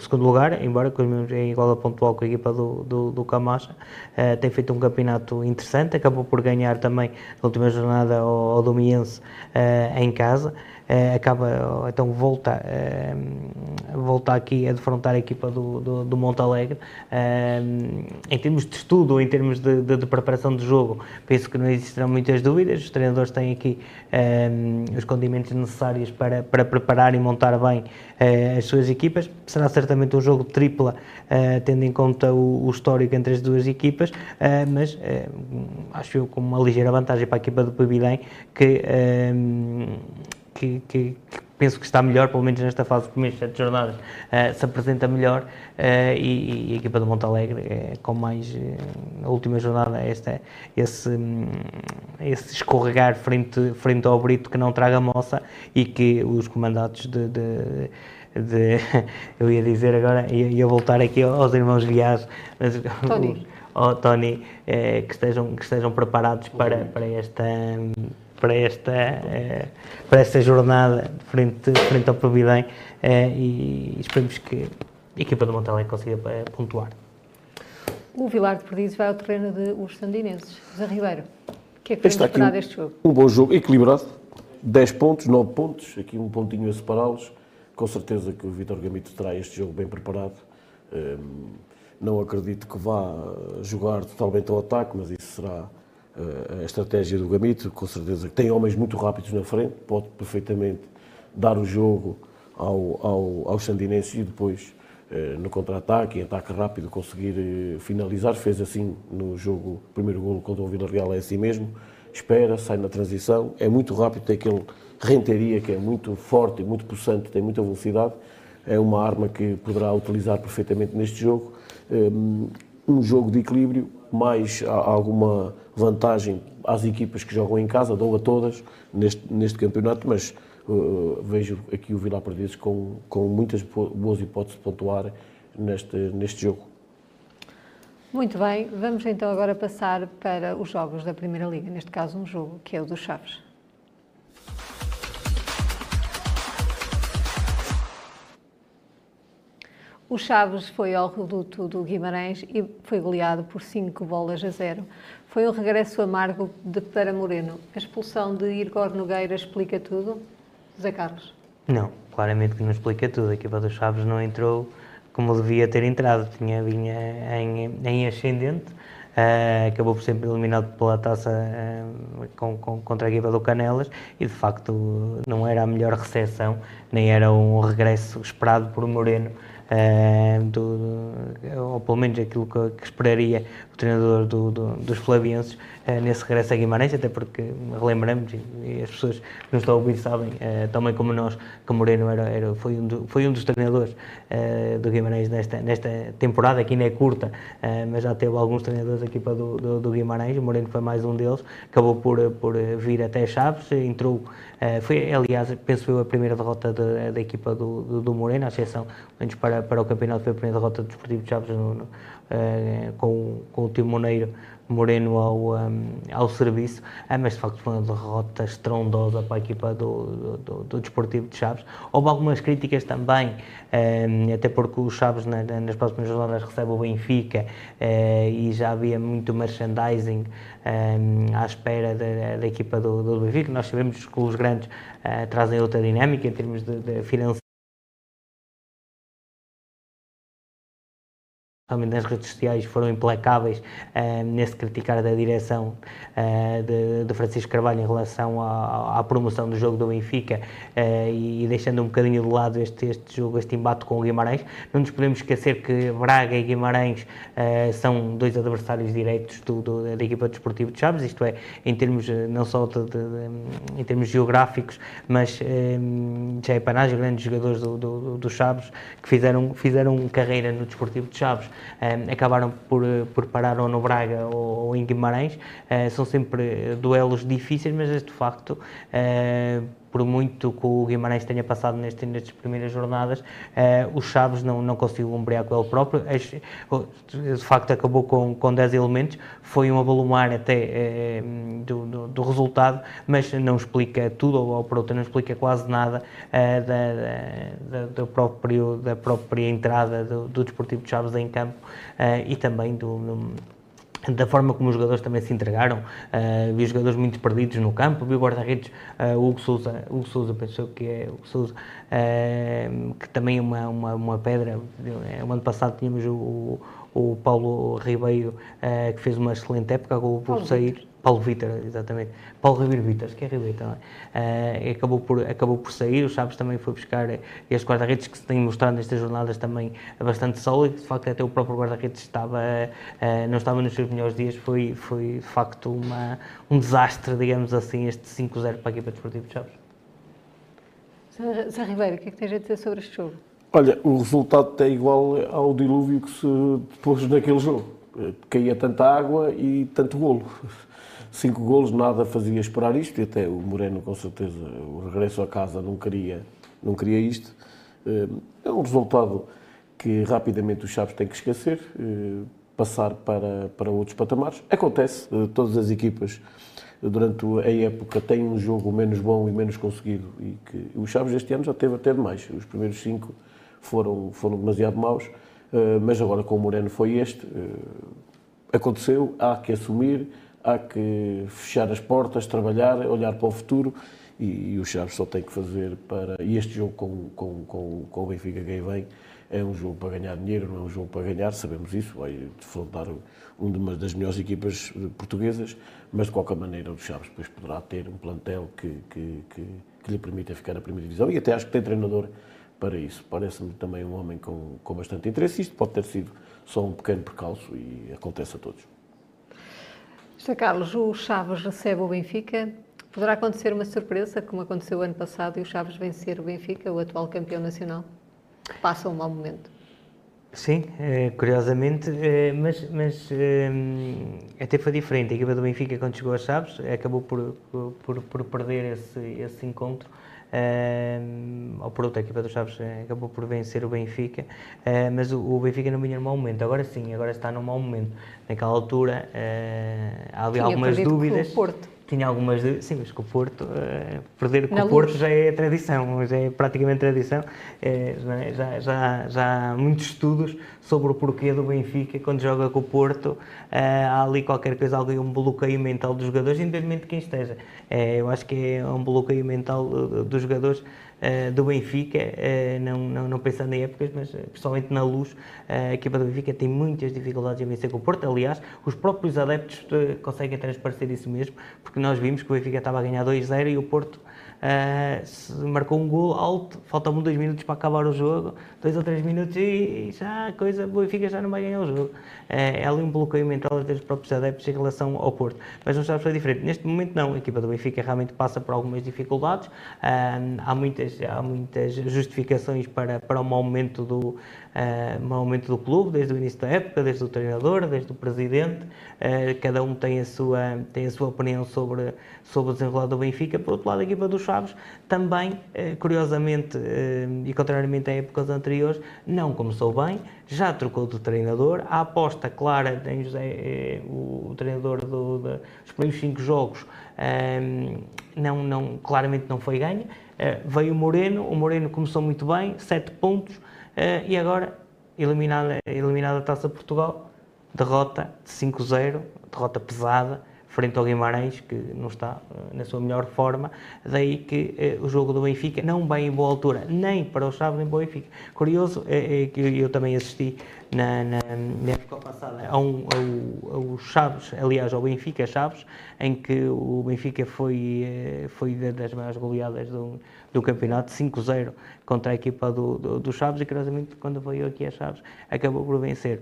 segundo lugar, embora é igual a pontual com a equipa do Camacha. Tem feito um campeonato interessante, acabou por ganhar também na última jornada ao Domiense em casa. Acaba, então volta aqui a defrontar a equipa do Montalegre. Em termos de estudo, em termos de preparação de jogo, penso que não existirão muitas dúvidas. Os treinadores têm aqui os condimentos necessários para preparar e montar bem as suas equipas. Será certamente um jogo tripla, tendo em conta o histórico entre as duas equipas, mas acho eu com uma ligeira vantagem para a equipa do Pevidém, que penso que está melhor, pelo menos nesta fase, primeiras 7 jornadas, se apresenta melhor, e a equipa do Montalegre, com mais a última jornada, esse escorregar frente ao Brito, que não traga moça, e que os comandados eu ia dizer agora, ia voltar aqui aos irmãos Viás, mas Tony, que estejam preparados para esta para esta jornada frente ao Providem, e esperemos que a equipa do Montalegre consiga pontuar. O Vilar de Perdizes vai ao terreno de os sandinenses. José Ribeiro, o que é que podemos esperar deste jogo? Um bom jogo, equilibrado, 10 pontos, 9 pontos, aqui um pontinho a separá-los. Com certeza que o Vítor Gamito terá este jogo bem preparado. Não acredito que vá jogar totalmente ao ataque, mas isso será a estratégia do Gamito. Com certeza que tem homens muito rápidos na frente, pode perfeitamente dar o jogo aos sandinenses e depois, no contra-ataque, em ataque rápido, conseguir finalizar. Fez assim no jogo, o primeiro golo contra o Vila Real é assim mesmo. Espera, sai na transição, é muito rápido, tem aquele Renteria que é muito forte, muito possante, tem muita velocidade. É uma arma que poderá utilizar perfeitamente neste jogo. Um jogo de equilíbrio, mais alguma vantagem às equipas que jogam em casa, dou a todas neste campeonato, mas vejo aqui o Vila Perdizes com muitas boas hipóteses de pontuar neste jogo. Muito bem, vamos então agora passar para os jogos da Primeira Liga, neste caso um jogo que é o dos Chaves. O Chaves foi ao reduto do Guimarães e foi goleado por 5-0. Foi um regresso amargo para Moreno. A expulsão de Igor Nogueira explica tudo? José Carlos? Não, claramente que não explica tudo. A equipa do Chaves não entrou como devia ter entrado. Vinha em ascendente. Acabou por ser eliminado pela taça contra a equipa do Canelas e, de facto, não era a melhor recepção, nem era um regresso esperado por Moreno. Ou pelo menos aquilo que esperaria o treinador dos flavienses nesse regresso a Guimarães, até porque relembramos, e as pessoas que nos estão a ouvir sabem, também como nós, que Moreno foi um dos treinadores do Guimarães nesta temporada, que ainda é curta, mas já teve alguns treinadores da equipa do Guimarães. Moreno foi mais um deles, acabou por vir até Chaves, entrou, foi aliás, penso eu, a primeira derrota da equipa do Moreno, à exceção antes para o campeonato, foi a primeira derrota do Desportivo de Chaves com o timoneiro Moreno ao serviço, mas de facto foi uma derrota estrondosa para a equipa do Desportivo de Chaves. Houve algumas críticas também, até porque o Chaves nas próximas jornadas recebe o Benfica, e já havia muito merchandising à espera da equipa do Benfica. Nós sabemos que os grandes trazem outra dinâmica em termos de financeiro, realmente nas redes sociais foram implacáveis nesse criticar da direção de Francisco Carvalho em relação à promoção do jogo do Benfica, e deixando um bocadinho de lado este jogo, este embate com o Guimarães. Não nos podemos esquecer que Braga e Guimarães são dois adversários diretos da equipa do Desportivo de Chaves, isto é, em termos não só em termos geográficos, mas já é panagem, grandes jogadores do Chaves que fizeram carreira no Desportivo de Chaves. Acabaram por parar ou no Braga ou em Guimarães. São sempre duelos difíceis, mas este facto, por muito que o Guimarães tenha passado nestas primeiras jornadas, o Chaves não conseguiu ombrear com ele próprio. De facto, acabou com 10 elementos. Foi um abalumar até do resultado, mas não explica tudo, ou por outra, não explica quase nada da própria entrada do Desportivo de Chaves em campo, e também da forma como os jogadores também se entregaram. Vi jogadores muito perdidos no campo, vi o guarda-redes, Hugo Sousa, pensou que é Hugo Sousa, que também é uma pedra. O ano passado tínhamos o Paulo Ribeiro, que fez uma excelente época, acabou por sair. Paulo Vítor, exatamente. Paulo Ribeiro Vítor, que é Ribeiro também. Acabou por sair. O Chaves também foi buscar este guarda-redes, que se tem mostrado nestas jornadas também bastante sólido. De facto, até o próprio guarda-redes não estava nos seus melhores dias. Foi de facto um desastre, digamos assim, este 5-0 para a equipa desportiva de Chaves. Zé Ribeiro, o que é que tens a dizer sobre este jogo? Olha, o resultado é igual ao dilúvio que se pôs naquele jogo. Caía tanta água e tanto golo. 5 golos, nada fazia esperar isto, e até o Moreno, com certeza, o regresso a casa não queria isto. É um resultado que rapidamente os Chaves têm que esquecer, passar para outros patamares. Acontece, todas as equipas durante a época tem um jogo menos bom e menos conseguido, e que o Chaves este ano já teve até demais. Os primeiros 5 foram demasiado maus, mas agora com o Moreno foi este. Aconteceu, há que assumir, há que fechar as portas, trabalhar, olhar para o futuro, e o Chaves só tem que fazer para... E este jogo com o Benfica que aí vem é um jogo para ganhar dinheiro, não é um jogo para ganhar, sabemos isso, vai defrontar uma das melhores equipas portuguesas, mas de qualquer maneira o Chaves depois poderá ter um plantel que lhe permita ficar na primeira divisão, e até acho que tem treinador para isso. Parece-me também um homem com bastante interesse. Isto pode ter sido só um pequeno percalço e acontece a todos. José Carlos, o Chaves recebe o Benfica. Poderá acontecer uma surpresa, como aconteceu ano passado, e o Chaves vencer o Benfica, o atual campeão nacional? Passa um mau momento. Sim, curiosamente, mas até foi diferente. A equipa do Benfica, quando chegou a Chaves, acabou por perder esse encontro. Ou por outra, a equipa do Chaves acabou por vencer o Benfica, mas o Benfica não vinha num mau momento. Agora sim, agora está num mau momento. Naquela altura havia algumas dúvidas. Com o Porto. Tinha algumas dúvidas, sim, mas com o Porto, perder com o Porto já é tradição, já é praticamente tradição. Já há muitos estudos sobre o porquê do Benfica, quando joga com o Porto, há ali qualquer coisa, um bloqueio mental dos jogadores, independente de quem esteja. Eu acho que é um bloqueio mental dos jogadores do Benfica, não pensando em épocas, mas principalmente na Luz. A equipa do Benfica tem muitas dificuldades em vencer com o Porto. Aliás, os próprios adeptos conseguem transparecer isso mesmo, porque nós vimos que o Benfica estava a ganhar 2-0 e o Porto marcou um gol alto, faltavam 2 minutos para acabar o jogo, 2 ou 3 minutos e já a coisa, o Benfica já não vai ganhar o jogo. É ali um bloqueio mental entre os próprios adeptos em relação ao Porto, mas não sabe se é diferente. Neste momento não, a equipa do Benfica realmente passa por algumas dificuldades, há muitas justificações para o mau momento do clube, desde o início da época, desde o treinador, desde o presidente, cada um tem a sua opinião sobre o desenrolar do Benfica. Por outro lado, a equipa do Chaves também, curiosamente e contrariamente a épocas anteriores, não começou bem, já trocou de treinador, a aposta clara em José, o treinador dos primeiros 5 jogos claramente não foi ganha. Veio o Moreno começou muito bem, 7 pontos, e agora eliminada a Taça de Portugal, derrota de 5-0, derrota pesada, frente ao Guimarães, que não está na sua melhor forma. Daí que o jogo do Benfica não vem em boa altura, nem para o Chaves, nem para o Benfica. Curioso, que eu também assisti na época passada ao Chaves, aliás, ao Benfica-Chaves, em que o Benfica foi das maiores goleadas do campeonato, 5-0 contra a equipa do Chaves, e curiosamente, quando veio aqui a Chaves, acabou por vencer.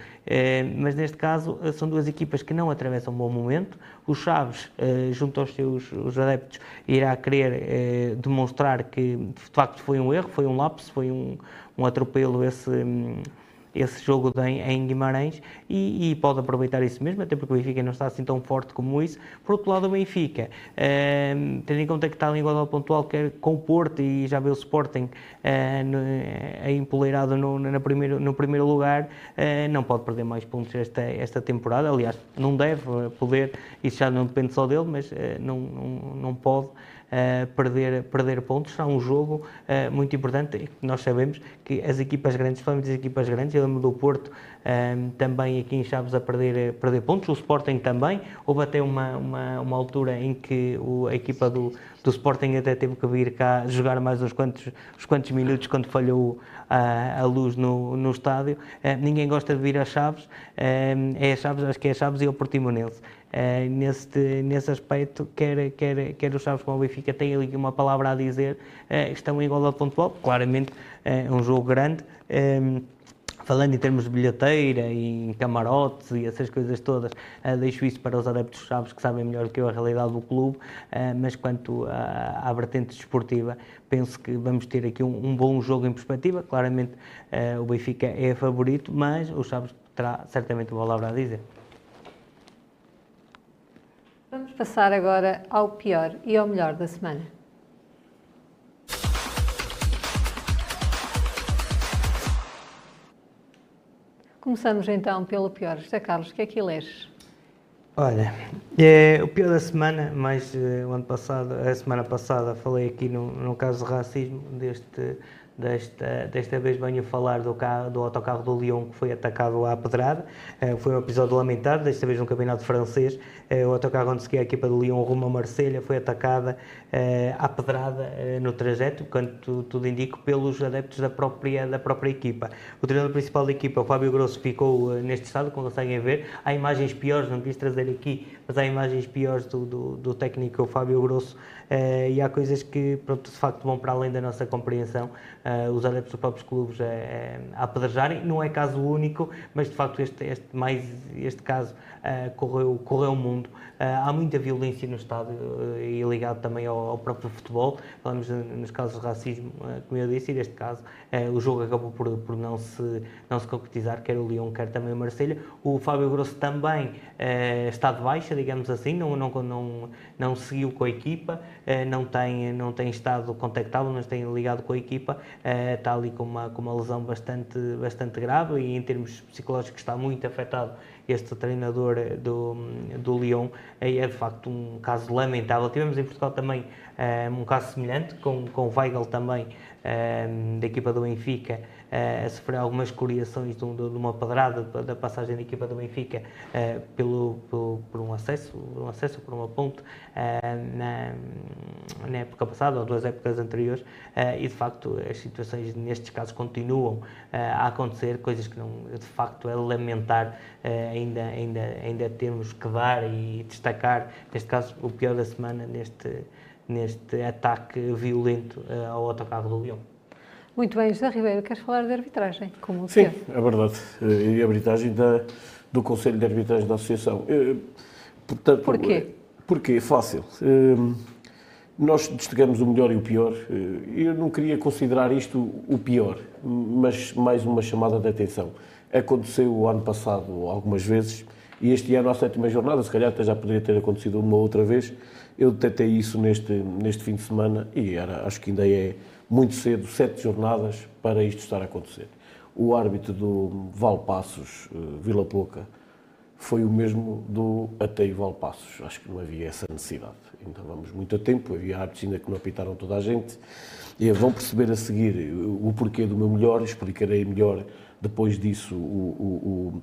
Mas neste caso, são duas equipas que não atravessam um bom momento. O Chaves, junto aos seus adeptos, irá querer demonstrar que de facto foi um erro, foi um lapso, foi um atropelo esse jogo em Guimarães, e pode aproveitar isso mesmo, até porque o Benfica não está assim tão forte como isso. Por outro lado, o Benfica, tendo em conta que está em igualdade pontual, quer com o Porto, e já vê o Sporting empoleirado no primeiro lugar, não pode perder mais pontos esta temporada. Aliás, não deve poder, isso já não depende só dele, mas não pode perder pontos. Será um jogo muito importante. Nós sabemos que as equipas grandes, falamos das equipas grandes, eu lembro do Porto também aqui em Chaves a perder pontos, o Sporting também. Houve até uma altura em que a equipa do Sporting até teve que vir cá jogar mais uns quantos minutos quando falhou a Luz no estádio. Ninguém gosta de vir a Chaves, acho que é a Chaves e o Portimonense. Nesse aspecto, quer o Chaves como o Benfica tem ali uma palavra a dizer. Estão em igualdade pontual, claramente é um jogo grande. Falando em termos de bilheteira, em camarotes e essas coisas todas, deixo isso para os adeptos do Chaves, que sabem melhor que eu a realidade do clube, mas quanto à vertente desportiva, penso que vamos ter aqui um bom jogo em perspectiva. Claramente o Benfica é favorito, mas o Chaves terá certamente uma palavra a dizer. Vamos passar agora ao pior e ao melhor da semana. Começamos então pelo pior. José Carlos, o que é que eleges? Olha, o pior da semana, mas a semana passada falei aqui no caso de racismo, desta vez venho falar do autocarro do Lyon que foi atacado à pedrada. Foi um episódio lamentável, desta vez no campeonato francês. O autocarro onde seguia a equipa do Lyon rumo a Marselha foi atacada à pedrada no trajeto, quanto tudo indica, pelos adeptos da própria equipa. O treinador principal da equipa, o Fábio Grosso, ficou neste estado, como conseguem ver. Há imagens piores, não quis trazer aqui, mas há imagens piores do técnico, o Fábio Grosso, e há coisas que, pronto, de facto vão para além da nossa compreensão. Os adeptos dos próprios clubes a apedrejarem. Não é caso único, mas de facto este caso correu o mundo. Há muita violência no estádio e ligado também ao próprio futebol. Falamos nos casos de racismo, como eu disse, e neste caso o jogo acabou por não se concretizar, quer o Lyon, quer também o Marselha. O Fábio Grosso também está de baixa, digamos assim, não seguiu com a equipa, não tem estado contactável, não tem ligado com a equipa. Está ali com uma lesão bastante grave e em termos psicológicos está muito afetado este treinador do Lyon. É de facto um caso lamentável. Tivemos em Portugal também um caso semelhante, com o Weigl também, da equipa do Benfica, a sofrer algumas coriações de uma pedrada da passagem da equipa do Benfica por uma ponte na época passada ou duas épocas anteriores, e de facto as situações nestes casos continuam a acontecer, coisas que não, de facto é lamentar ainda termos que dar e destacar, neste caso o pior da semana neste ataque violento ao autocarro do Lyon. Muito bem, José Ribeiro, queres falar de arbitragem? Como sim, é verdade. E a arbitragem do Conselho de Arbitragem da Associação. Portanto, porquê? Porquê? É fácil. Nós destacamos o melhor e o pior. Eu não queria considerar isto o pior, mas mais uma chamada de atenção. Aconteceu o ano passado algumas vezes, e este ano, à sétima jornada, se calhar até já poderia ter acontecido uma outra vez. Eu detetei isso neste fim de semana e acho que ainda é muito cedo, 7 jornadas, para isto estar a acontecer. O árbitro do Valpaços, Vila Pouca, foi o mesmo do Atei Valpaços. Acho que não havia essa necessidade. Então vamos muito a tempo, havia árbitros ainda que não apitaram toda a gente. E vão perceber a seguir o porquê do meu melhor, explicarei melhor depois disso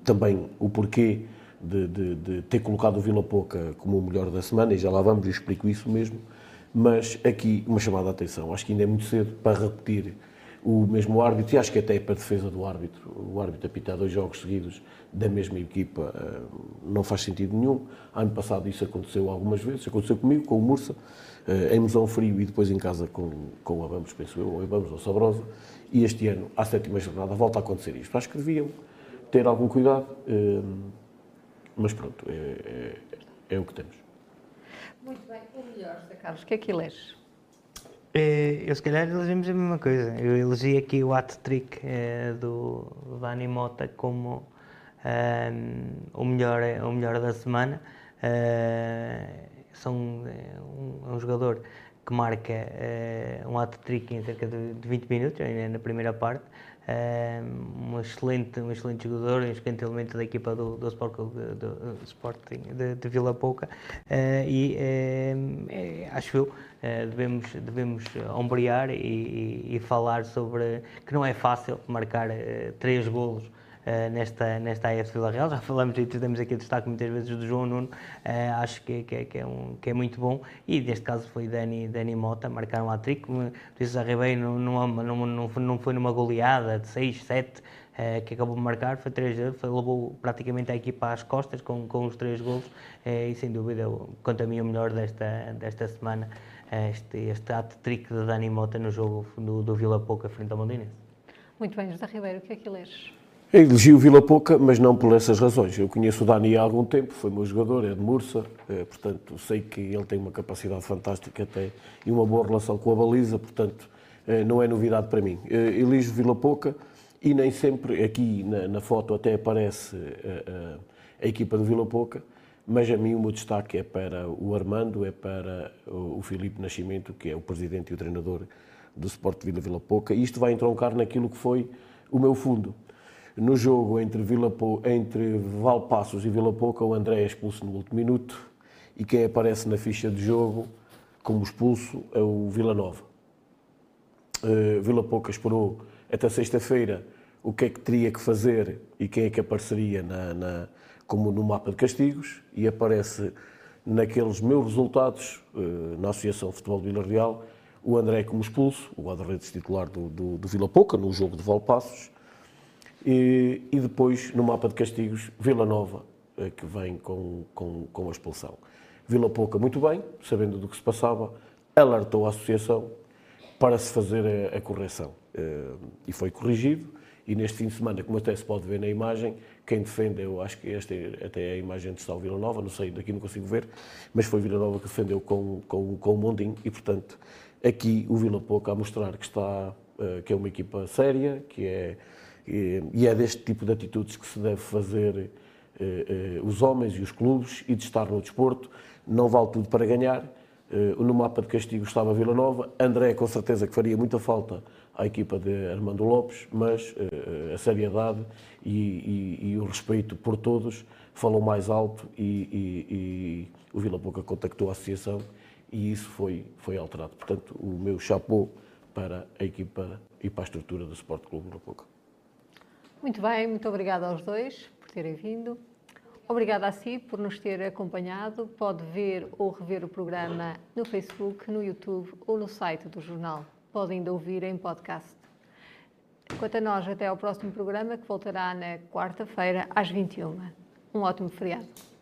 também o porquê de ter colocado o Vila Pouca como o melhor da semana, e já lá vamos, eu explico isso mesmo, mas aqui uma chamada de atenção. Acho que ainda é muito cedo para repetir o mesmo árbitro, e acho que até é para a defesa do árbitro. O árbitro apitar 2 jogos seguidos da mesma equipa não faz sentido nenhum. Ano passado isso aconteceu algumas vezes, aconteceu comigo, com o Murça, em Mesão Frio e depois em casa com o Abambres, penso eu, ou Abambres ou Sabrosa, e este ano, à sétima jornada, volta a acontecer isto. Acho que deviam ter algum cuidado, mas pronto, é o que temos. Muito bem, o melhor, José Carlos, o que é que eleges? Eu, se calhar, elegemos a mesma coisa. Eu elegi aqui o hat-trick do Dani Mota como o melhor da semana. É um jogador que marca um hat-trick em cerca de 20 minutos, ainda na primeira parte. Um excelente jogador, um excelente elemento da equipa do Sport Clube de Sporting de Vila Pouca, acho eu, devemos ombrear e falar sobre que não é fácil marcar 3 golos nesta AF Vila Real. Já falamos e temos aqui o destaque muitas vezes do João Nuno, acho que é muito bom, e neste caso foi Dani Mota marcar um hat-trick. Como disse a Ribeiro, não foi numa goleada de 6-7 que acabou de marcar, foi 3-0, levou praticamente a equipa às costas com os 3 golos, e sem dúvida, quanto a mim, o melhor desta semana, este hat-trick de Dani Mota no jogo do Vila Pouca frente ao Mondinense. Muito bem, José Ribeiro, o que é que lês? Eu elegi o Vila Pouca, mas não por essas razões. Eu conheço o Dani há algum tempo, foi meu jogador, é de Murça, portanto, sei que ele tem uma capacidade fantástica até e uma boa relação com a baliza, portanto, não é novidade para mim. Elijo Vila Pouca e nem sempre, aqui na foto até aparece a equipa do Vila Pouca, mas a mim o meu destaque é para o Armando, é para o Filipe Nascimento, que é o presidente e o treinador do Sport Clube de Vila Pouca, e isto vai entroncar naquilo que foi o meu fundo. No jogo entre Valpaços e Vila Pouca, o André é expulso no último minuto e quem aparece na ficha de jogo como expulso é o Vila Nova. Vila Pouca esperou até sexta-feira o que é que teria que fazer e quem é que apareceria como no mapa de castigos, e aparece naqueles meus resultados na Associação de Futebol de Vila Real o André como expulso, o guarda-redes titular do Vila Pouca, no jogo de Valpaços. E depois, no mapa de castigos, Vila Nova, que vem com a expulsão. Vila Pouca, muito bem, sabendo do que se passava, alertou a associação para se fazer a correção. E foi corrigido, e neste fim de semana, como até se pode ver na imagem, quem defende, eu acho que esta é até a imagem de São Vila Nova, não sei, daqui não consigo ver, mas foi Vila Nova que defendeu com o Mondinho, e portanto, aqui o Vila Pouca a mostrar que é uma equipa séria, e é deste tipo de atitudes que se deve fazer os homens e os clubes, e de estar no desporto. Não vale tudo para ganhar. No mapa de castigo estava Vila Nova. André, com certeza, que faria muita falta à equipa de Armando Lopes, mas a seriedade e o respeito por todos falou mais alto e o Vila Pouca contactou a associação e isso foi alterado. Portanto, o meu chapéu para a equipa e para a estrutura do Sport Clube Vila Pouca. Muito bem, muito obrigada aos dois por terem vindo. Obrigada a si por nos ter acompanhado. Pode ver ou rever o programa no Facebook, no YouTube ou no site do jornal. Pode ainda ouvir em podcast. Quanto a nós, até ao próximo programa, que voltará na quarta-feira às 21h. Um ótimo feriado.